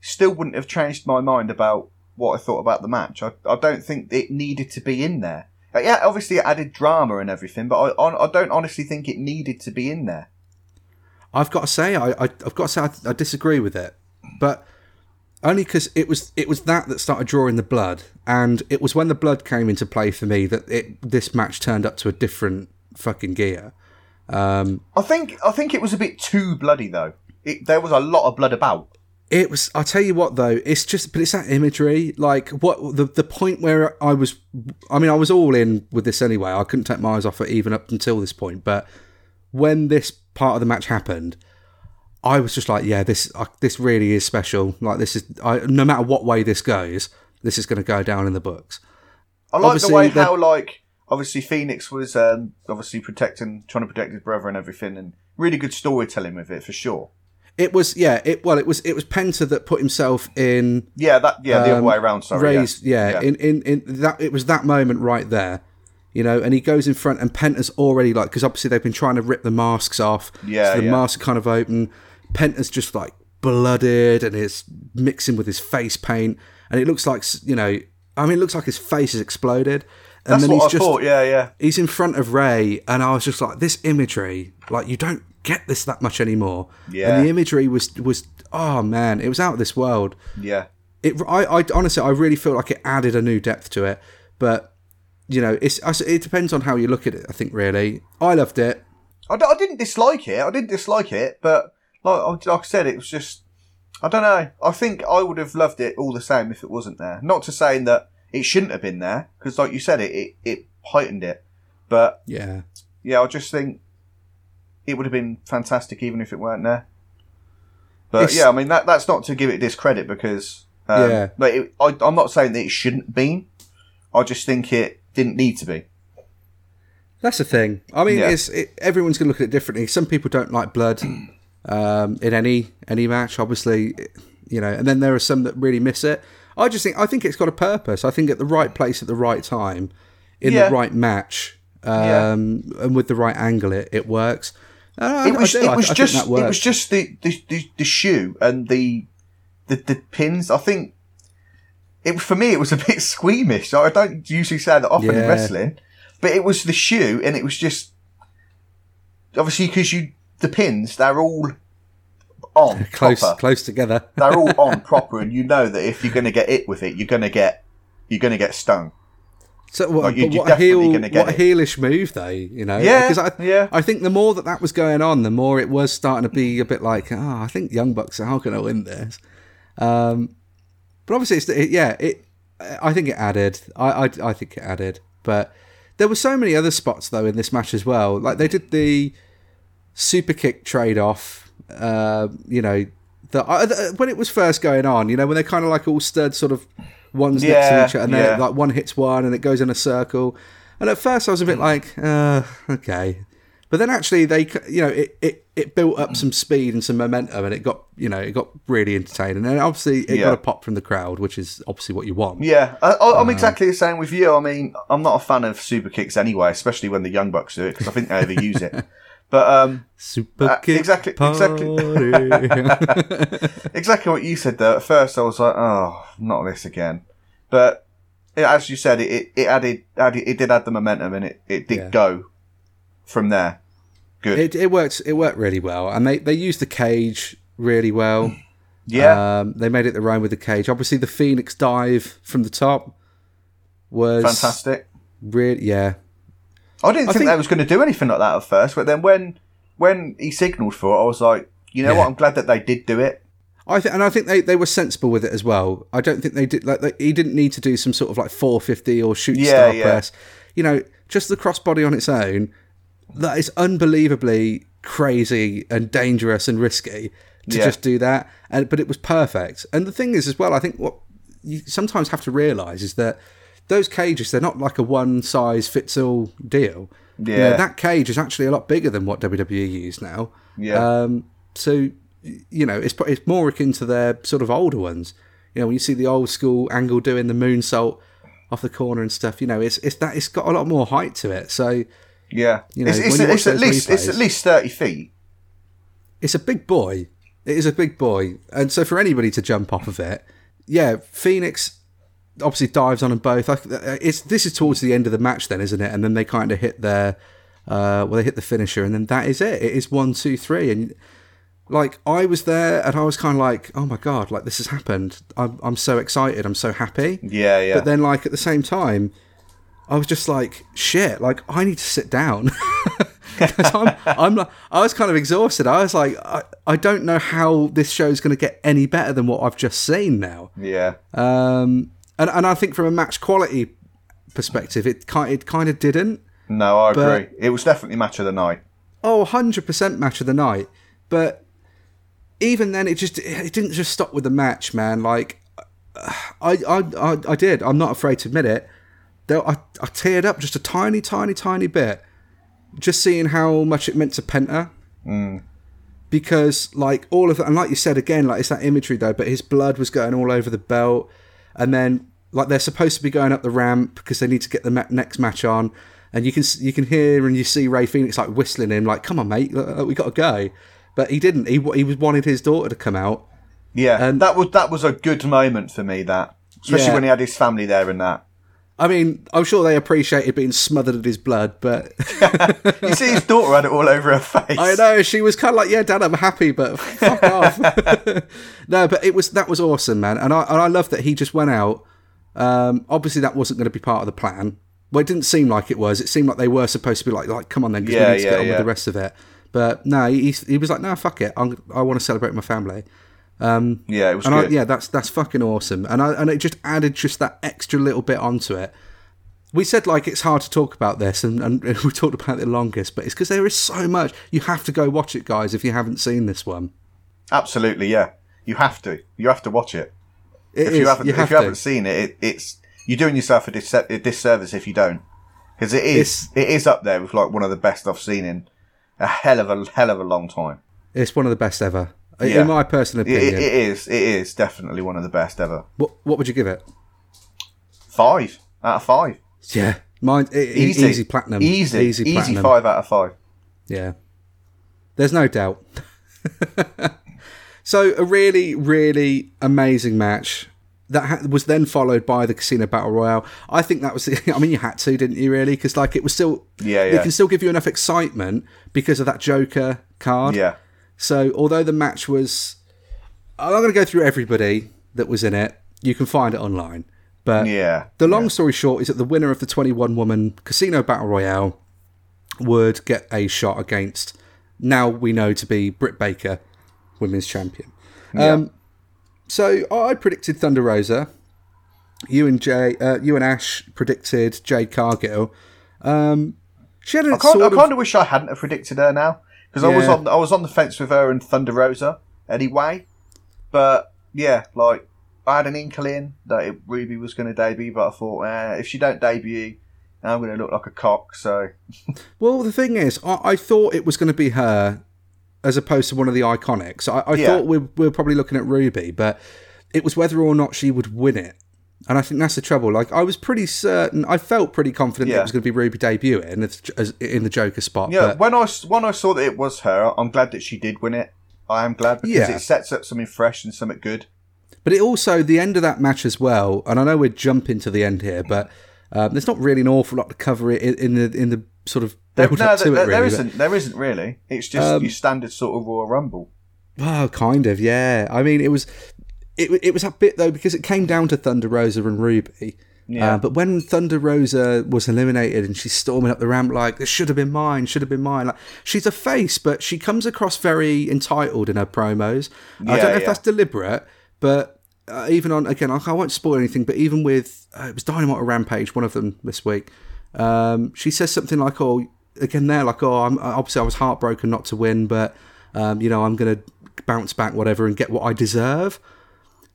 still wouldn't have changed my mind about what I thought about the match. I don't think it needed to be in there. Like, yeah, obviously it added drama and everything, but I don't honestly think it needed to be in there. I've got to say, I disagree with it, but only because it was that started drawing the blood, and it was when the blood came into play for me that this match turned up to a different fucking gear. I think it was a bit too bloody though. There was a lot of blood about. It was. I'll tell you what though. It's that imagery. Like what the point where I was. I mean, I was all in with this anyway. I couldn't take my eyes off it even up until this point. But when this part of the match happened, I was just like, yeah, this really is special. Like this is. No matter what way this goes, this is going to go down in the books. I like obviously, the way how like. Obviously, Fenix was trying to protect his brother and everything, and really good storytelling with it for sure. It was, yeah. It was Penta that put himself in. Yeah, the other way around. Sorry, Rey's, yeah. In that, it was that moment right there, you know. And he goes in front, and Penta's already like, because obviously they've been trying to rip the masks off. Yeah, so the mask kind of open. Penta's just like blooded, and it's mixing with his face paint, and it looks like, you know, I mean, it looks like his face has exploded. And that's then what I thought, yeah. He's in front of Rey, and I was just like, this imagery, like, you don't get this that much anymore. Yeah. And the imagery was oh, man, it was out of this world. Yeah. I honestly, I really feel like it added a new depth to it. But, you know, it depends on how you look at it, I think, really. I loved it. I didn't dislike it. But like I said, it was just, I don't know. I think I would have loved it all the same if it wasn't there. Not to say that it shouldn't have been there, because like you said, it heightened it. But yeah, I just think it would have been fantastic even if it weren't there. But yeah, I mean, that's not to give it discredit, because like I'm not saying that it shouldn't have been. I just think it didn't need to be. That's the thing. I mean, everyone's going to look at it differently. Some people don't like blood in any match, obviously, you know, and then there are some that really miss it. I think it's got a purpose. I think at the right place at the right time, in the right match, and with the right angle, it works. It was just the shoe and the pins. I think for me it was a bit squeamish. I don't usually say that often in wrestling, but it was the shoe, and it was just obviously because the pins, they're all on close together. They're all on proper, and you know that if you're going to get it with it, you're going to get stung. So what a heelish move, though, you know? Yeah, because I think the more that was going on, the more it was starting to be a bit like, I think Young Bucks are going to win this. But obviously, I think it added, but there were so many other spots though in this match as well. Like they did the super kick trade off. You know, when it was first going on, you know, when they're kind of like all stood sort of ones next to each other, and then like one hits one and it goes in a circle. And at first I was a bit like, okay. But then actually they, you know, it built up some speed and some momentum, and it got really entertaining. And obviously it got a pop from the crowd, which is obviously what you want. Yeah. I'm exactly the same with you. I mean, I'm not a fan of super kicks anyway, espally when the Young Bucks do it, because I think they overuse it. But super kick exactly what you said though. At first I was like, oh, not this again. But as you said, it did add the momentum, and it did go from there. Good. It worked really well, and they used the cage really well. Yeah, they made it their own with the cage. Obviously, the Phoenix dive from the top was fantastic. Really, yeah. I didn't think that was going to do anything like that at first, but then when he signalled for it, I was like, you know what? I'm glad that they did do it. I think they were sensible with it as well. I don't think they did he didn't need to do some sort of 450 or shoot star press. You know, just the crossbody on its own. That is unbelievably crazy and dangerous and risky to just do that. But it was perfect. And the thing is, as well, I think what you sometimes have to realise is that those cages, they're not like a one-size-fits-all deal. Yeah. You know, that cage is actually a lot bigger than what WWE use now. Yeah. So, you know, it's more akin to their sort of older ones. You know, when you see the old school Angle doing the moonsault off the corner and stuff, you know, it's got a lot more height to it. So, yeah, you know, it's at least 30 feet. It's a big boy. It is a big boy. And so for anybody to jump off of it, Phoenix obviously dives on them both. This is towards the end of the match then, isn't it? And then they kind of hit their, they hit the finisher, and then that is it. It is 1, 2, 3. And I was there and I was kind of like, oh my God, this has happened. I'm so excited. I'm so happy. Yeah, yeah. But then at the same time, I was just like, shit, I need to sit down. I was kind of exhausted. I was like, I don't know how this show's going to get any better than what I've just seen now. Yeah. And I think from a match quality perspective, it kind of didn't. No, I agree. It was definitely match of the night. Oh, 100% match of the night. But even then, it didn't just stop with the match, man. I did. I'm not afraid to admit it. I teared up just a tiny, tiny, tiny bit just seeing how much it meant to Penta. Mm. Because, all of that, and like you said, again, it's that imagery, though, but his blood was going all over the belt. And then, they're supposed to be going up the ramp because they need to get the next match on. And you can hear and you see Rey Fenix, whistling him, come on, mate, we got to go. But he didn't. He wanted his daughter to come out. Yeah, and that was a good moment for me, that. Especially when he had his family there and that. I mean, I'm sure they appreciated being smothered in his blood, but... You see his daughter had it all over her face. I know, she was kind of Dad, I'm happy, but fuck off. No, but that was awesome, man. And I love that he just went out. Obviously, that wasn't going to be part of the plan. Well, it didn't seem like it was. It seemed like they were supposed to be like come on then, because we need to get on with the rest of it. But no, he was like, no, fuck it. I want to celebrate with my family. It was good. That's fucking awesome. And it just added just that extra little bit onto it. We said it's hard to talk about this, and we talked about it the longest, but it's because there is so much. You have to go watch it, guys, if you haven't seen this one. Absolutely, yeah. You have to. You have to watch it. If you haven't seen it, it's you're doing yourself a disservice if you don't, because it is up there with one of the best I've seen in a hell of a long time. It's one of the best ever. Yeah. In my personal opinion, it is definitely one of the best ever. What would you give it? 5 out of 5. Yeah, mine easy platinum. Easy platinum. Easy 5 out of 5. Yeah, there's no doubt. So a really, really amazing match that was then followed by the Casino Battle Royale. I think that was. I mean, you had to, didn't you? Really, because it was still. Yeah, yeah. It can still give you enough excitement because of that Joker card. Yeah. So, although the match was... I'm not going to go through everybody that was in it. You can find it online. But the long story short is that the winner of the 21-woman Casino Battle Royale would get a shot against, now we know to be Britt Baker, women's champion. Yeah. So, I predicted Thunder Rosa. You and Ash predicted Jade Cargill. I kind of wish I hadn't have predicted her now. Because I was on the fence with her and Thunder Rosa anyway, but I had an inkling that Ruby was going to debut, but I thought if she don't debut, I'm going to look like a cock. So, well, the thing is, I thought it was going to be her as opposed to one of the Iconics. I thought we were probably looking at Ruby, but it was whether or not she would win it, and I think that's the trouble. I was pretty certain, I felt pretty confident it was going to be Ruby debuting in the Joker spot. Yeah, but when I saw that it was her, I'm glad that she did win it. I am glad because it sets up something fresh and something good. But it also, the end of that match as well, and I know we're jumping to the end here, but there's not really an awful lot to cover in the sort of build up to it, really. There isn't really. It's just your standard sort of Royal Rumble. Well, kind of, yeah. I mean, it was a bit, though, because it came down to Thunder Rosa and Ruby. Yeah. But when Thunder Rosa was eliminated and she's storming up the ramp like, this should have been mine. Like, she's a face, but she comes across very entitled in her promos. Yeah, I don't know if that's deliberate, but even on, again, I won't spoil anything, but even with, it was Dynamite or Rampage, one of them this week, she says something like, obviously I was heartbroken not to win, but, I'm going to bounce back, whatever, and get what I deserve.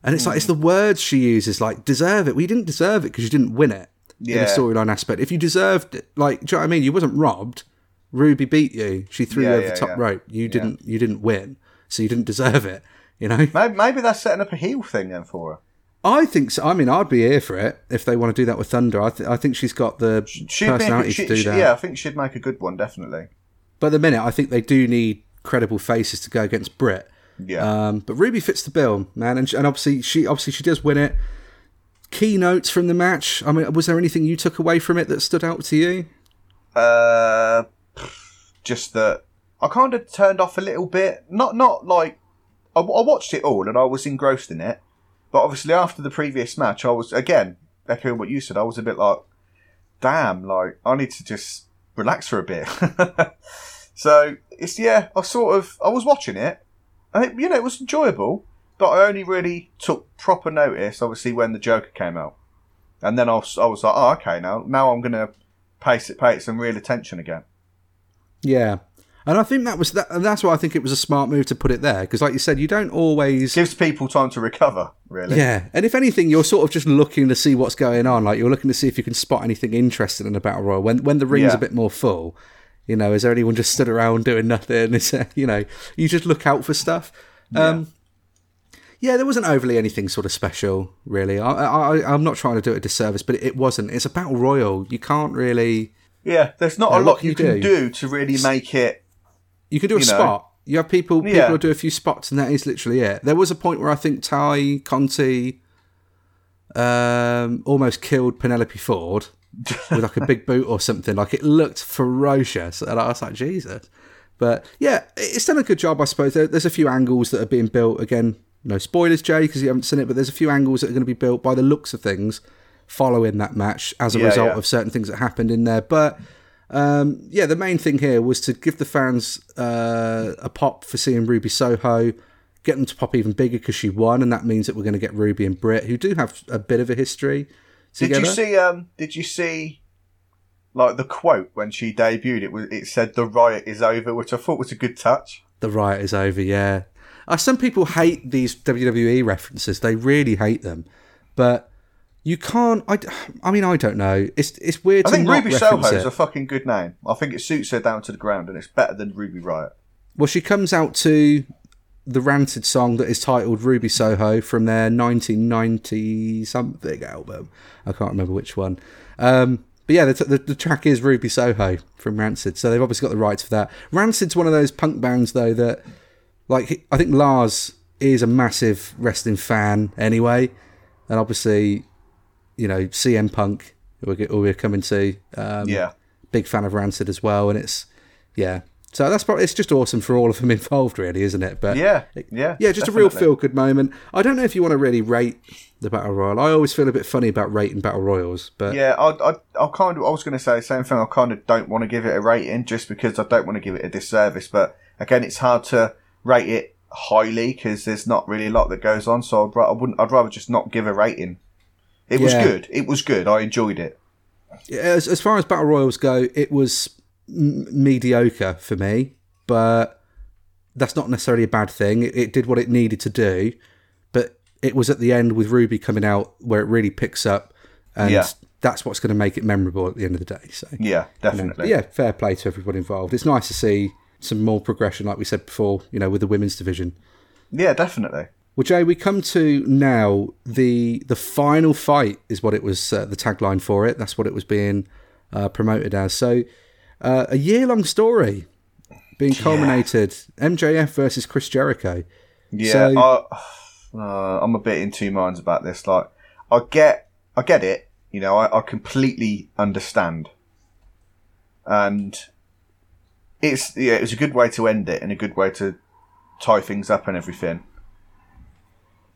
And it's like, it's the words she uses, like, deserve it. Well, you didn't deserve it because you didn't win it in the storyline aspect. If you deserved it, like, do you know what I mean? You wasn't robbed. Ruby beat you. She threw you over the top rope. You didn't win, so you didn't deserve it, you know? Maybe that's setting up a heel thing then for her. I think so. I mean, I'd be here for it if they want to do that with Thunder. I think she's got the personality to do that. Yeah, I think she'd make a good one, definitely. But at the minute, I think they do need credible faces to go against Britt. Yeah, but Ruby fits the bill, man, and obviously she does win it. Keynotes from the match. I mean, was there anything you took away from it that stood out to you? Just that I kind of turned off a little bit. Not like I watched it all and I was engrossed in it, but obviously after the previous match, I was again echoing what you said. I was a bit like, damn, like I need to just relax for a bit. So it's I was watching it. It was enjoyable, but I only really took proper notice, obviously, when the Joker came out. And then I was like, oh, okay, now I'm going to pay it some real attention again. Yeah. And I think that was that, and that's why I think it was a smart move to put it there, because like you said, you don't always... Gives people time to recover, really. Yeah, and if anything, you're sort of just looking to see what's going on, like you're looking to see if you can spot anything interesting in a Battle Royal. When the ring's a bit more full... You know, is there anyone just stood around doing nothing? You just look out for stuff. There wasn't overly anything sort of special, really. I'm not trying to do it a disservice, but it wasn't. It's a battle royal. You can't really... Yeah, there's not a lot you can do to really make it... You can do a spot. You have people will do a few spots, and that is literally it. There was a point where I think Ty Conti almost killed Penelope Ford... with like a big boot or something. Like it looked ferocious, and I was like, Jesus. But yeah, it's done a good job, I suppose. There's a few angles that are being built. Again, no spoilers, Jay, because you haven't seen it, but there's a few angles that are going to be built by the looks of things following that match as a result of certain things that happened in there. But the main thing here was to give the fans a pop for seeing Ruby Soho, get them to pop even bigger because she won, and that means that we're going to get Ruby and Britt, who do have a bit of a history together. Did you see like the quote when she debuted? It said the riot is over, which I thought was a good touch. The riot is over, yeah. Some people hate these WWE references. They really hate them. But you can't I don't know. It's weird to not reference it. I think Ruby Soho is a fucking good name. I think it suits her down to the ground, and it's better than Ruby Riot. Well, she comes out to the ranted song that is titled Ruby Soho from their 1990-something album. I can't remember which one. The track is Ruby Soho from Rancid, so they've obviously got the rights for that. Rancid's one of those punk bands, though, that, like, I think Lars is a massive wrestling fan anyway, and obviously, CM Punk, who we're coming to, big fan of Rancid as well, and it's. So that's probably, it's just awesome for all of them involved, really, isn't it? But just definitely. A real feel-good moment. I don't know if you want to really rate the Battle Royal. I always feel a bit funny about rating Battle Royals, but I was going to say the same thing. I kind of don't want to give it a rating just because I don't want to give it a disservice. But again, it's hard to rate it highly because there's not really a lot that goes on. So I'd rather just not give a rating. It was good. It was good. I enjoyed it. Yeah, as far as Battle Royals go, it was mediocre for me, but that's not necessarily a bad thing. It did what it needed to do, but it was at the end with Ruby coming out where it really picks up, and that's what's going to make it memorable at the end of the day. So definitely. Fair play to everybody involved. It's nice to see some more progression, like we said before, with the women's division. Yeah, definitely. Well, Jay, we come to now the final fight is what it was, the tagline for it. That's what it was being promoted as. So a year-long story being culminated. MJF versus Chris Jericho. Yeah, so, I'm a bit in two minds about this. Like, I get it. You know, I completely understand. And it was a good way to end it and a good way to tie things up and everything.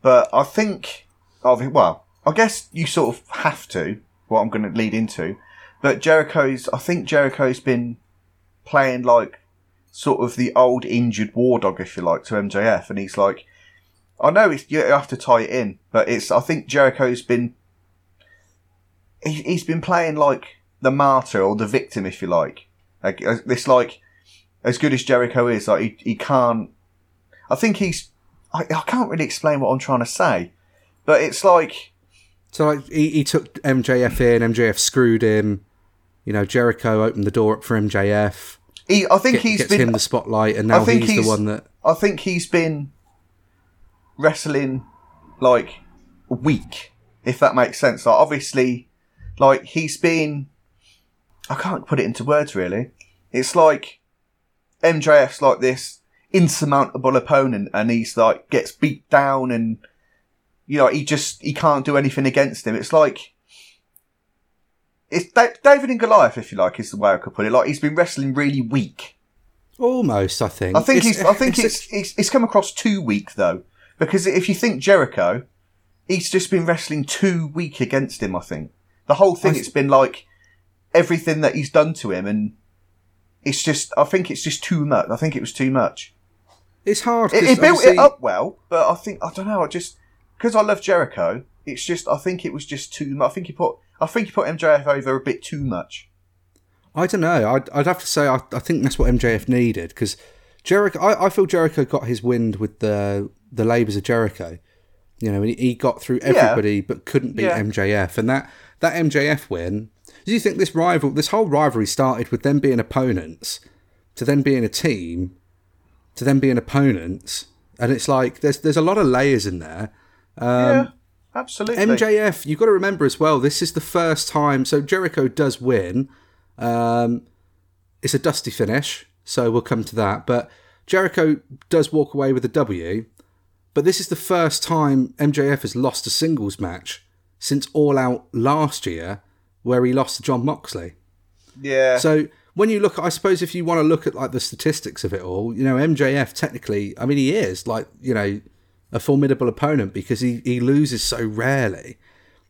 But I guess you sort of have to, what I'm going to lead into. But Jericho's been playing like sort of the old injured war dog, if you like, to MJF. And he's like, I know you have to tie it in, but I think Jericho's been, he's been playing like the martyr or the victim, if you like. This, like, as good as Jericho is, like, he can't, I think he's, I can't really explain what I'm trying to say, but it's like, so like he took MJF in, MJF screwed him, you know. Jericho opened the door up for MJF. He gets him the spotlight, and now he's the one that. I think he's been wrestling like weak, if that makes sense. Like, obviously, like he's been, I can't put it into words really. It's like MJF's like this insurmountable opponent, and he's like gets beat down, and you know he can't do anything against him. It's like it's David and Goliath, if you like, is the way I could put it. Like, he's been wrestling really weak, almost. I think it's come across too weak though, because if you think Jericho, he's just been wrestling too weak against him. I think the whole thing it's been like everything that he's done to him, and it's just too much. I think it was too much. It's hard. It built it up well, but because I love Jericho, it's just, I think it was just too much. I think he put MJF over a bit too much. I don't know. I'd have to say I think that's what MJF needed, because Jericho. I feel Jericho got his wind with the labours of Jericho. You know, he got through everybody, but couldn't beat MJF, and that MJF win. Do you think this whole rivalry started with them being opponents, to then being a team, to then being opponents, and it's like there's a lot of layers in there. Yeah, absolutely. MJF, you've got to remember as well, this is the first time. So Jericho does win. It's a dusty finish, so we'll come to that. But Jericho does walk away with a W. But this is the first time MJF has lost a singles match since All Out last year, where he lost to John Moxley. Yeah. So when you look, I suppose if you want to look at like the statistics of it all, you know, MJF technically, I mean, he is like, you know, a formidable opponent, because he loses so rarely.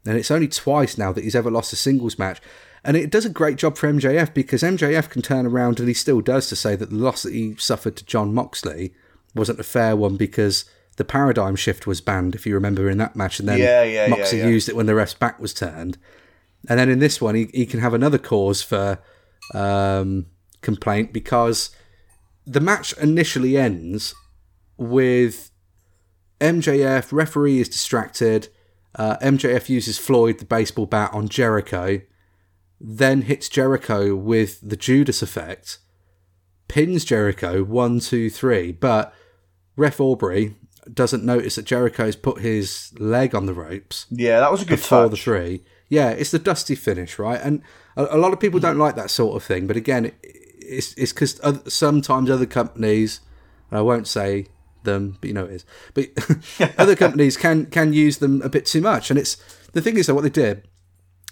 And it's only twice now that he's ever lost a singles match. And it does a great job for MJF, because MJF can turn around, and he still does, to say that the loss that he suffered to John Moxley wasn't a fair one, because the paradigm shift was banned, if you remember, in that match. And then Moxley used it when the ref's back was turned. And then in this one, he can have another cause for complaint, because the match initially ends with MJF, referee is distracted, MJF uses Floyd, the baseball bat, on Jericho, then hits Jericho with the Judas effect, pins Jericho, 1, 2, 3, but Ref Aubrey doesn't notice that Jericho's put his leg on the ropes. Yeah, that was a good touch. The 3. Yeah, it's the dusty finish, right? And a lot of people don't like that sort of thing. But again, it's because sometimes other companies, and I won't say them, but you know it is. But other companies can use them a bit too much. And it's the thing is that what they did,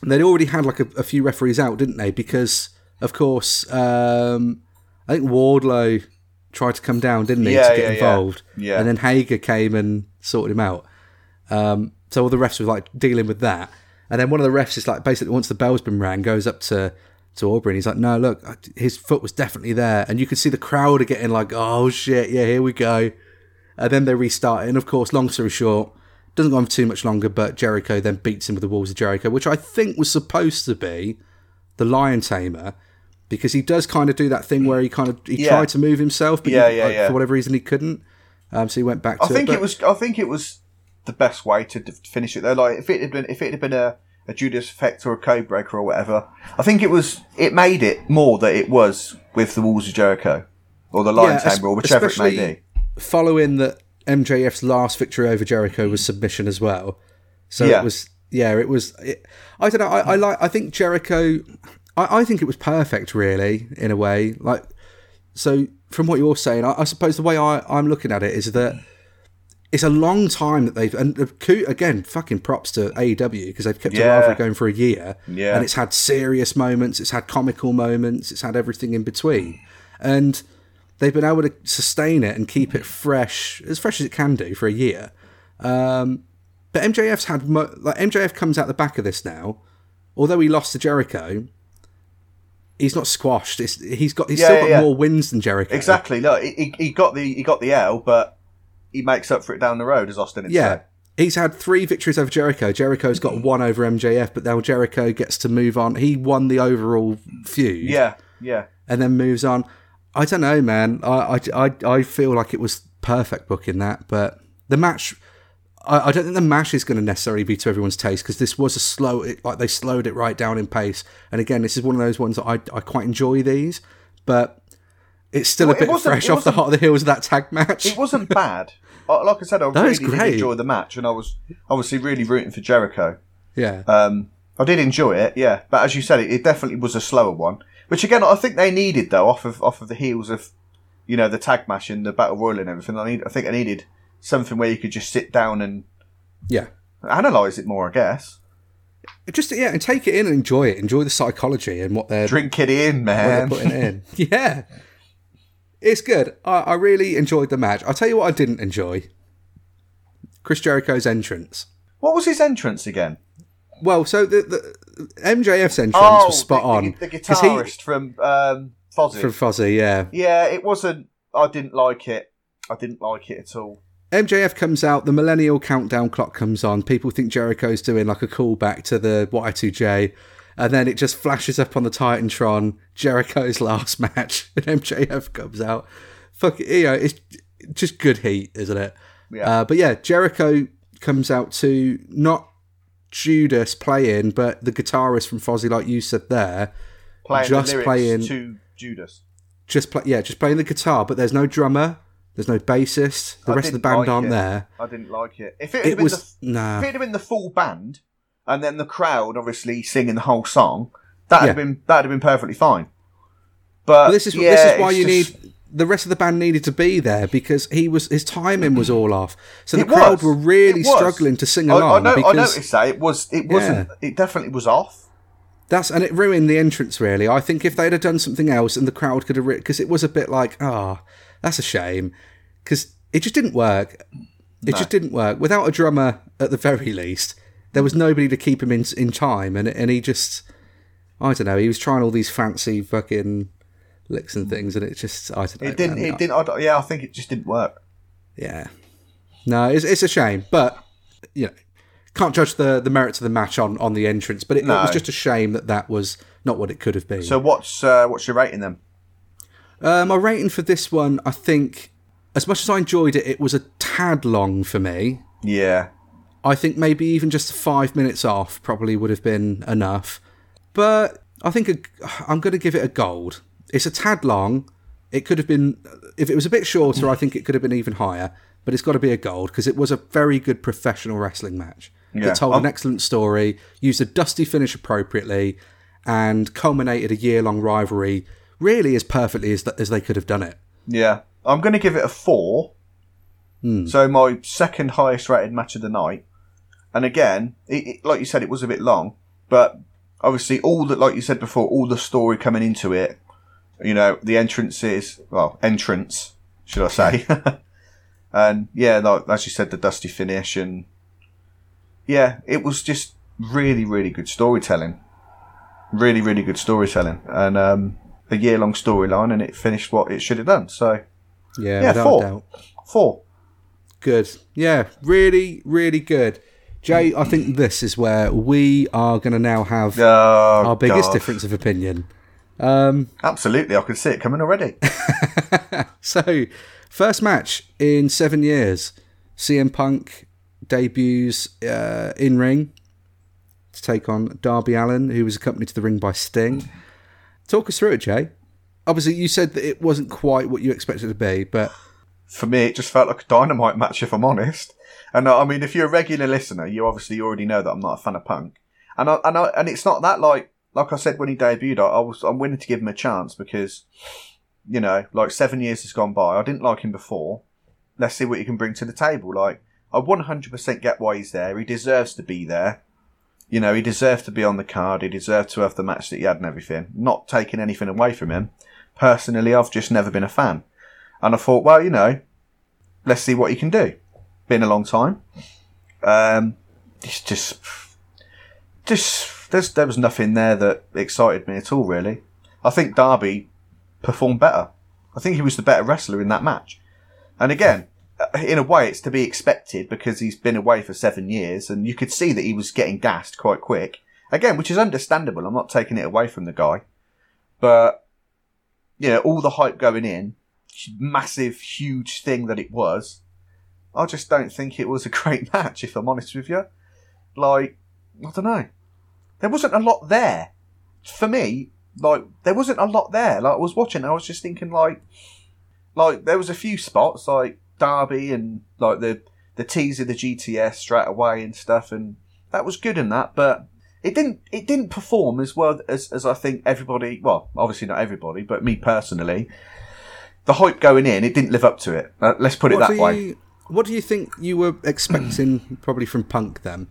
they'd already had like a few referees out, didn't they? Because of course, I think Wardlow tried to come down, didn't he, to get involved? Yeah. And then Hager came and sorted him out. So all the refs were like dealing with that. And then one of the refs is like, basically, once the bell's been rang, goes up to Aubrey, and he's like, no, look, his foot was definitely there. And you could see the crowd are getting like, oh shit, yeah, here we go. And then they restart it. And of course, long story short, doesn't go on for too much longer, but Jericho then beats him with the Walls of Jericho, which I think was supposed to be the Lion Tamer, because he does kind of do that thing where he tried to move himself, but for whatever reason he couldn't. So he went back to it. I think it was the best way to finish it though. Like if it had been a Judas effect or a code breaker or whatever, I think it made it more that it was with the Walls of Jericho or the Lion Tamer or whichever it may be. Following that, MJF's last victory over Jericho was submission as well. So it was. I don't know. I think Jericho. I think it was perfect, really, in a way. Like, so from what you're saying, I suppose the way I'm looking at it is that It's a long time that they've, and again, fucking props to AEW because they've kept a rivalry going for a year, and it's had serious moments, it's had comical moments, it's had everything in between, and they've been able to sustain it and keep it fresh as it can do for a year. But MJF's had MJF comes out the back of this now, although he lost to Jericho. He's not squashed. He's still got more wins than Jericho. Exactly. Look, he got the L, but he makes up for it down the road, as Austin had said. He's had 3 victories over Jericho. Jericho's got 1 over MJF, but now Jericho gets to move on. He won the overall feud. Yeah. And then moves on. I don't know, man. I feel like it was perfect booking that, but the match. I don't think the match is going to necessarily be to everyone's taste because this was they slowed it right down in pace. And again, this is one of those ones that I quite enjoy these, but it's still a bit fresh off the hot of the heels of that tag match. It wasn't bad. Like I said, I really did enjoy the match, and I was obviously really rooting for Jericho. Yeah, I did enjoy it. Yeah, but as you said, it definitely was a slower one, which again I think they needed though off of the heels of the tag match and the battle royal and everything. I think I needed something where you could just sit down and analyse it more, I guess. And take it in and enjoy it. Enjoy the psychology and what they're... Drink it in, man. What they're putting in. Yeah. It's good. I really enjoyed the match. I'll tell you what I didn't enjoy. Chris Jericho's entrance. What was his entrance again? Well, so the MJF's entrance was spot on. The guitarist from Fozzy. From Fozzy, yeah. Yeah, it wasn't... I didn't like it. I didn't like it at all. MJF comes out, the millennial countdown clock comes on. People think Jericho's doing like a callback to the Y2J, and then it just flashes up on the Titantron. Jericho's last match, and MJF comes out. Fuck, it's just good heat, isn't it? Yeah. But yeah, Jericho comes out to not Judas playing, but the guitarist from Fozzy, like you said there, playing to Judas. Just playing the guitar, but there's no drummer. There's no bassist. The rest of the band aren't there. I didn't like it. If it had been the full band, and then the crowd obviously singing the whole song, that'd have been perfectly fine. But this is why the rest of the band needed to be there because his timing was all off. So the crowd were really struggling to sing along. I noticed that it definitely was off. And it ruined the entrance really. I think if they'd have done something else and the crowd could have, because it was a bit like that's a shame because it just didn't work. Just didn't work. Without a drummer, at the very least, there was nobody to keep him in time. And he just, I don't know, he was trying all these fancy fucking licks and things. And it just, I don't know. I think it just didn't work. Yeah. No, it's a shame. But, can't judge the merits of the match on the entrance. But it was just a shame that was not what it could have been. So what's your rating then? My rating for this one, I think, as much as I enjoyed it, it was a tad long for me. Yeah. I think maybe even just 5 minutes off probably would have been enough. But I think I'm going to give it a gold. It's a tad long. It could have been, if it was a bit shorter, I think it could have been even higher. But it's got to be a gold because it was a very good professional wrestling match. Yeah. It told an excellent story, used a dusty finish appropriately, and culminated a year-long rivalry really as perfectly as they could have done it. Yeah. I'm going to give it a 4. So my second highest rated match of the night. And again, it, like you said, it was a bit long. But obviously, like you said before, all the story coming into it, the entrance, should I say. And yeah, like as you said, the dusty finish. And yeah, it was just really, really good storytelling. Really, really good storytelling. And, a year-long storyline, and it finished what it should have done. So, without 4. Doubt. 4. Good. Yeah, really, really good. Jay, I think this is where we are going to now have our biggest difference of opinion. Absolutely, I can see it coming already. So, first match in 7 years. CM Punk debuts in-ring to take on Darby Allin, who was accompanied to the ring by Sting. Talk us through it, Jay. Obviously, you said that it wasn't quite what you expected it to be, but... For me, it just felt like a Dynamite match, if I'm honest. And, I mean, if you're a regular listener, you obviously already know that I'm not a fan of Punk. And it's not that, like I said when he debuted, I'm willing to give him a chance because, 7 years has gone by. I didn't like him before. let's see what he can bring to the table. Like, I 100% get why he's there. He deserves to be there. You know, he deserved to be on the card. He deserved to have the match that he had and everything. Not taking anything away from him. Personally, I've just never been a fan. And I thought, well, you know, let's see what he can do. Been a long time. It's just there was nothing there that excited me at all, really. I think Darby performed better. I think he was the better wrestler in that match. And again, in a way, it's to be expected because he's been away for 7 years and you could see that he was getting gassed quite quick. Again, which is understandable. I'm not taking it away from the guy. But, you know, all the hype going in, massive, huge thing that it was, I just don't think it was a great match, if I'm honest with you. Like, I don't know. There wasn't a lot there. For me, like, there wasn't a lot there. Like, I was watching and I was just thinking, like there was a few spots, like Derby and like the tease of the GTS straight away and stuff, and that was good in that, but it didn't perform as well as I think everybody, well, obviously not everybody, but me personally, the hype going in, it didn't live up to it. Let's put it that way. What do you think you were expecting probably from Punk then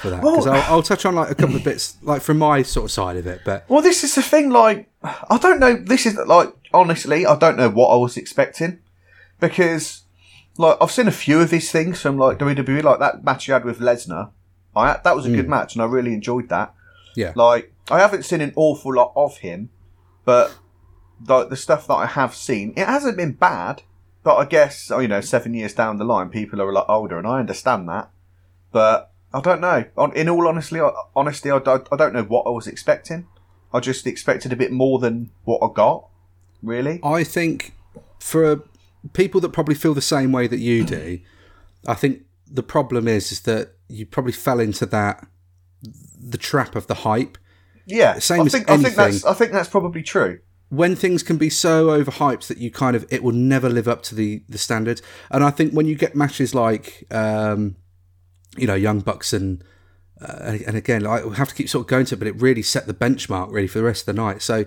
for that? Because I'll touch on like a couple of bits like from my sort of side of it, but well, this is the thing, like I don't know, this is like honestly I don't know what I was expecting, because like, I've seen a few of his things from like WWE, like that match you had with Lesnar. That was a good match, and I really enjoyed that. Yeah. Like, I haven't seen an awful lot of him, but like the stuff that I have seen, it hasn't been bad. But I guess, you know, 7 years down the line, people are a lot older, and I understand that. But I don't know. In all honesty, I don't know what I was expecting. I just expected a bit more than what I got, really. I think for people that probably feel the same way that you do, I think the problem is that you probably fell into the trap of the hype. Yeah, same as anything. I think that's probably true. When things can be so overhyped that you kind of, it will never live up to the standards. And I think when you get matches like, you know, Young Bucks and again, like, we have to keep sort of going to it, but it really set the benchmark really for the rest of the night. So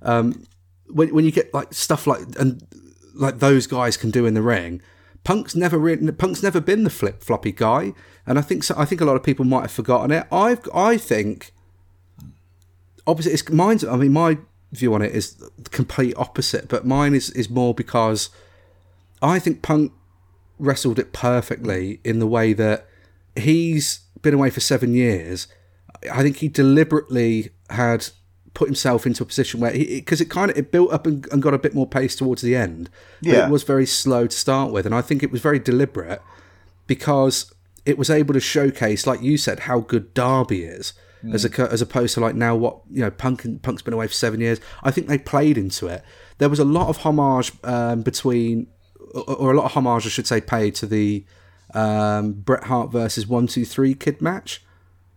when you get like stuff like, and like those guys can do in the ring, Punk's never been the flip floppy guy. And I think so. I think a lot of people might have forgotten it. I think obviously it's mine's, I mean, my view on it is the complete opposite, but mine is more because I think Punk wrestled it perfectly in the way that he's been away for 7 years. I think he deliberately had put himself into a position where it built up and got a bit more pace towards the end. Yeah. But it was very slow to start with, and I think it was very deliberate because it was able to showcase, like you said, how good Darby is. As opposed to like now what, you know, Punk's been away for 7 years. I think they played into it. There was a lot of homage paid to the Bret Hart versus 1-2-3 Kid match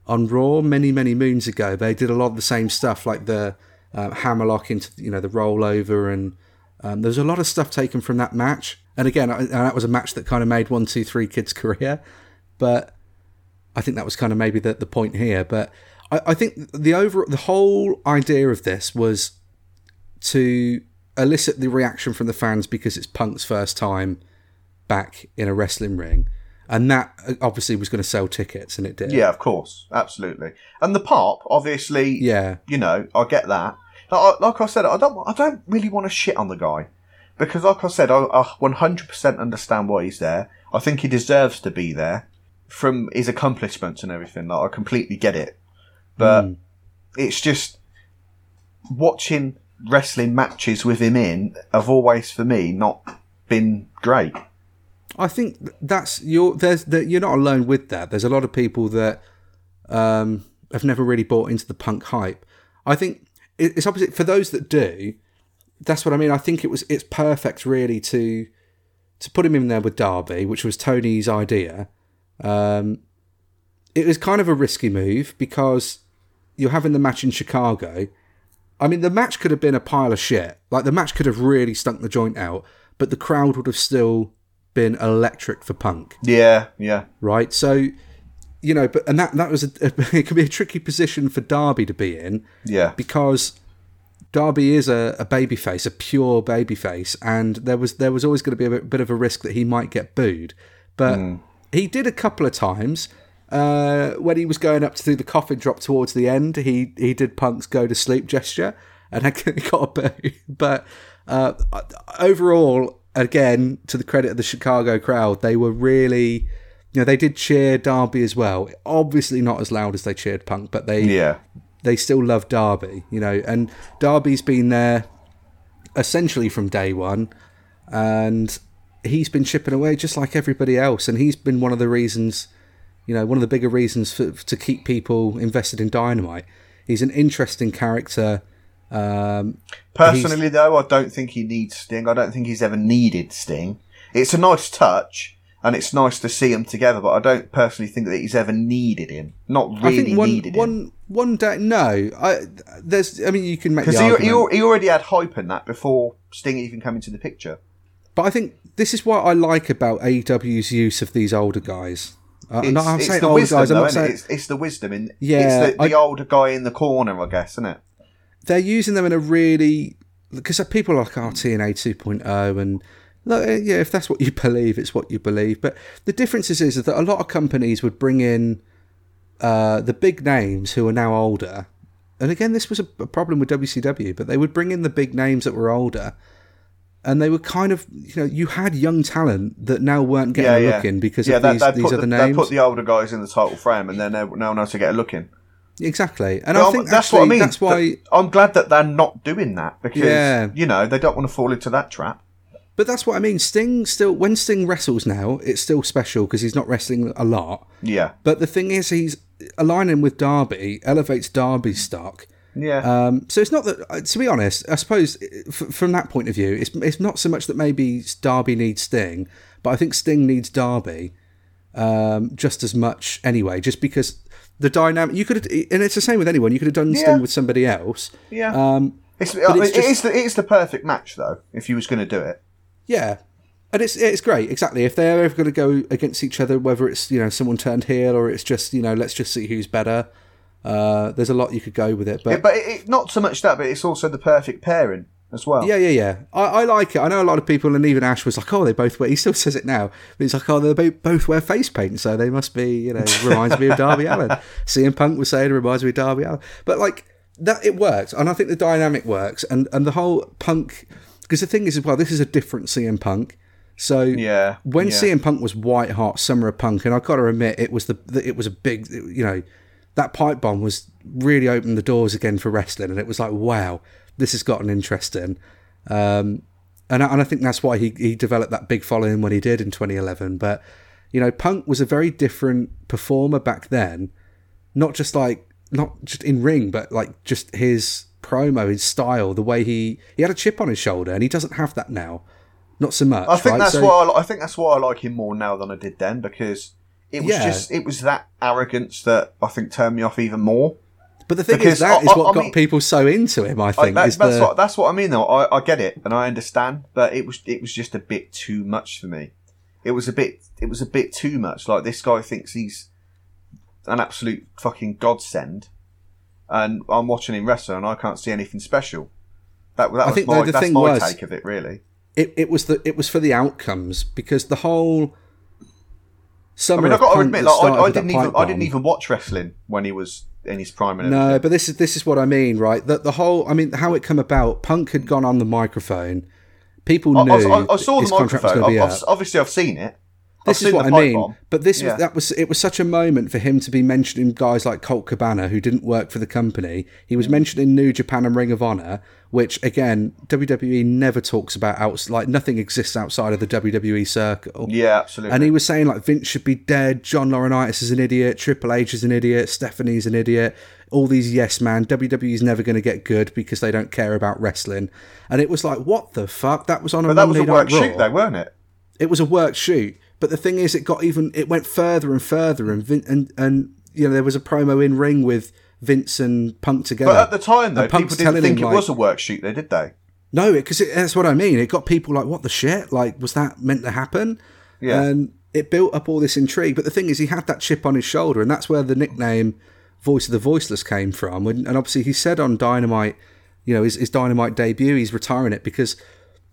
on Raw many, many moons ago. They did a lot of the same stuff, like the hammerlock into, you know, the rollover, and there's a lot of stuff taken from that match. And again, that was a match that kind of made 1-2-3 Kid's career, but I think that was kind of maybe the point here. But I think the whole idea of this was to elicit the reaction from the fans because it's Punk's first time back in a wrestling ring. And that obviously was going to sell tickets, and it did. Yeah, of course. Absolutely. And the pop, obviously, yeah, you know, I get that. Like I said, I don't really want to shit on the guy because, like I said, I 100% understand why he's there. I think he deserves to be there from his accomplishments and everything. Like, I completely get it. But it's just watching wrestling matches with him in have always, for me, not been great. I think that's you're not alone with that. There's a lot of people that have never really bought into the Punk hype. I think it's opposite. For those that do, that's what I mean. I think it's perfect, really, to put him in there with Darby, which was Tony's idea. It was kind of a risky move because you're having the match in Chicago. I mean, the match could have been a pile of shit. Like, the match could have really stunk the joint out, but the crowd would have still been electric for Punk. Yeah, yeah. Right? So, you know, but and that was it could be a tricky position for Darby to be in. Yeah. Because Darby is a babyface, a pure babyface, and there was always going to be a bit of a risk that he might get booed. But he did a couple of times. When he was going up to do the coffin drop towards the end, he did Punk's go to sleep gesture, and I got a boo. But overall, again, to the credit of the Chicago crowd, they were really... You know, they did cheer Darby as well. Obviously not as loud as they cheered Punk, but they still love Darby, you know. And Darby's been there essentially from day one, and he's been chipping away just like everybody else. And he's been one of the reasons, you know, one of the bigger reasons to keep people invested in Dynamite. He's an interesting character. Personally, though, I don't think he needs Sting. I don't think he's ever needed Sting. It's a nice touch. And it's nice to see them together, but I don't personally think that he's ever needed him. Not really, I think needed him. One day, no. You can make the argument. Because he already had hype in that before Sting even came into the picture. But I think this is what I like about AEW's use of these older guys. It's the wisdom. It's the older guy in the corner, I guess, isn't it? They're using them in a really... Because people like TNA 2.0 and... Look, yeah, if that's what you believe, it's what you believe. But the difference is that a lot of companies would bring in the big names who are now older. And again, this was a problem with WCW, but they would bring in the big names that were older. And they were kind of, you know, you had young talent that now weren't getting a look in because of these other names. They put the older guys in the title frame and then they're now allowed to get a look in. Exactly. And well, I think that's actually, what I mean. That's why... I'm glad that they're not doing that because, you know, they don't want to fall into that trap. But that's what I mean. Sting still, when Sting wrestles now, it's still special because he's not wrestling a lot. Yeah. But the thing is, he's aligning with Darby, elevates Darby's stock. Yeah. So it's not that, to be honest, I suppose from that point of view, it's not so much that maybe Darby needs Sting, but I think Sting needs Darby just as much anyway, just because the dynamic, you could have, and it's the same with anyone, you could have done Sting with somebody else. Yeah. It's the perfect match, though, if you was going to do it. Yeah, and it's great, exactly. If they're ever going to go against each other, whether it's, you know, someone turned heel or it's just, you know, let's just see who's better, there's a lot you could go with it. But not so much that, but it's also the perfect pairing as well. Yeah. I like it. I know a lot of people, and even Ash was like, oh, they both wear, he still says it now, but he's like, oh, they both wear face paint, so they must be, you know, reminds me of Darby Allin. CM Punk was saying it reminds me of Darby Allin. But, like, that it works, and I think the dynamic works, and the whole Punk... Because the thing is, as well, this is a different CM Punk. So when CM Punk was white hot, Summer of Punk, and I've got to admit, it was a big, you know, that pipe bomb was really opened the doors again for wrestling, and it was like, wow, this has gotten interesting. And I think that's why he developed that big following when he did in 2011. But, you know, Punk was a very different performer back then, not just in ring, but like just his... promo, his style, the way he had a chip on his shoulder, and he doesn't have that now, not so much. I think that's why I like him more now than I did then, because it was just that arrogance that I think turned me off even more. But the thing is, that is what got people so into him. I think that's what I mean. Though I get it and I understand, but it was just a bit too much for me. It was a bit too much. Like, this guy thinks he's an absolute fucking godsend. And I'm watching him wrestle, and I can't see anything special. That's my take of it, really. It was for the outcomes, because the whole summer. I mean, I've got to admit, like, I didn't even watch wrestling when he was in his prime. And everything. No, but this is what I mean, right? That the whole, I mean, how it come about. Punk had gone on the microphone. People knew. I saw the microphone. Obviously, I've seen it. This is what I mean, but it was such a moment for him to be mentioning guys like Colt Cabana, who didn't work for the company. He was mentioning New Japan and Ring of Honor, which again, WWE never talks about like nothing exists outside of the WWE circle. Yeah, absolutely. And he was saying like Vince should be dead, John Laurinaitis is an idiot, Triple H is an idiot, Stephanie's an idiot, all these yes man, WWE's never going to get good because they don't care about wrestling. And it was like, what the fuck? That was on a Monday Night Raw. But that was a work shoot though, weren't it? It was a work shoot. But the thing is, it went further and further, and you know, there was a promo in ring with Vince and Punk together. But at the time, though, people didn't think it was a work shoot, though, did they? No, because that's what I mean. It got people like, what the shit? Like, was that meant to happen? Yeah. And it built up all this intrigue. But the thing is, he had that chip on his shoulder, and that's where the nickname "Voice of the Voiceless" came from. And obviously, he said on Dynamite you know, his Dynamite debut, he's retiring it because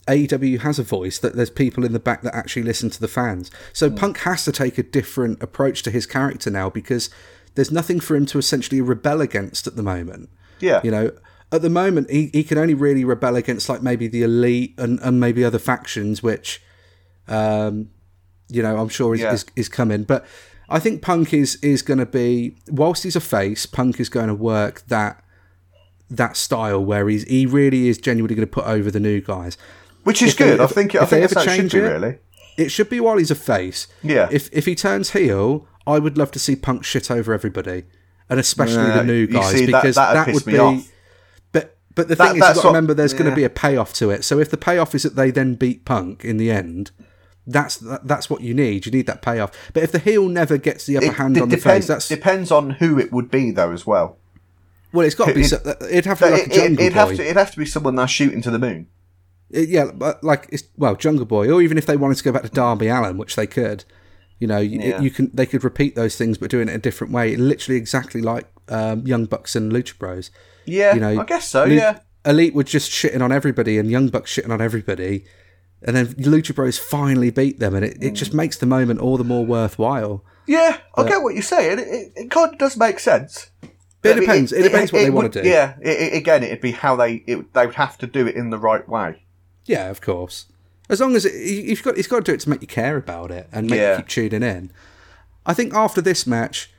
AEW has a voice, that there's people in the back that actually listen to the fans. So Punk has to take a different approach to his character now, because there's nothing for him to essentially rebel against at the moment. Yeah. You know, at the moment, he can only really rebel against, like, maybe the Elite and maybe other factions, which, you know, I'm sure is coming. But I think Punk is going to be, whilst he's a face, Punk is going to work that style where he really is genuinely going to put over the new guys. Which is good. I think that's how it should be, really. It should be while he's a face. Yeah. If he turns heel, I would love to see Punk shit over everybody, and especially the new guys, because that would be... But the thing is, you've got to remember there's going to be a payoff to it. So if the payoff is that they then beat Punk in the end, that's what you need. You need that payoff. But if the heel never gets the upper hand on the face, that depends on who it would be, though, as well. Well, it's got to be... It'd have to be like a Jungle Boy. It'd have to be someone that's shooting to the moon. Jungle Boy, or even if they wanted to go back to Darby Allin, which they could, you know, they could repeat those things, but doing it a different way, literally exactly like Young Bucks and Lucha Bros. Yeah, you know, I guess so. Elite were just shitting on everybody, and Young Bucks shitting on everybody, and then Lucha Bros finally beat them, and it just makes the moment all the more worthwhile. Yeah, I get what you're saying. It kind of does make sense. But it depends what they want to do. Yeah, it'd be how they would have to do it in the right way. Yeah, of course. As long as he's got to do it to make you care about it and make you keep tuning in. I think after this match,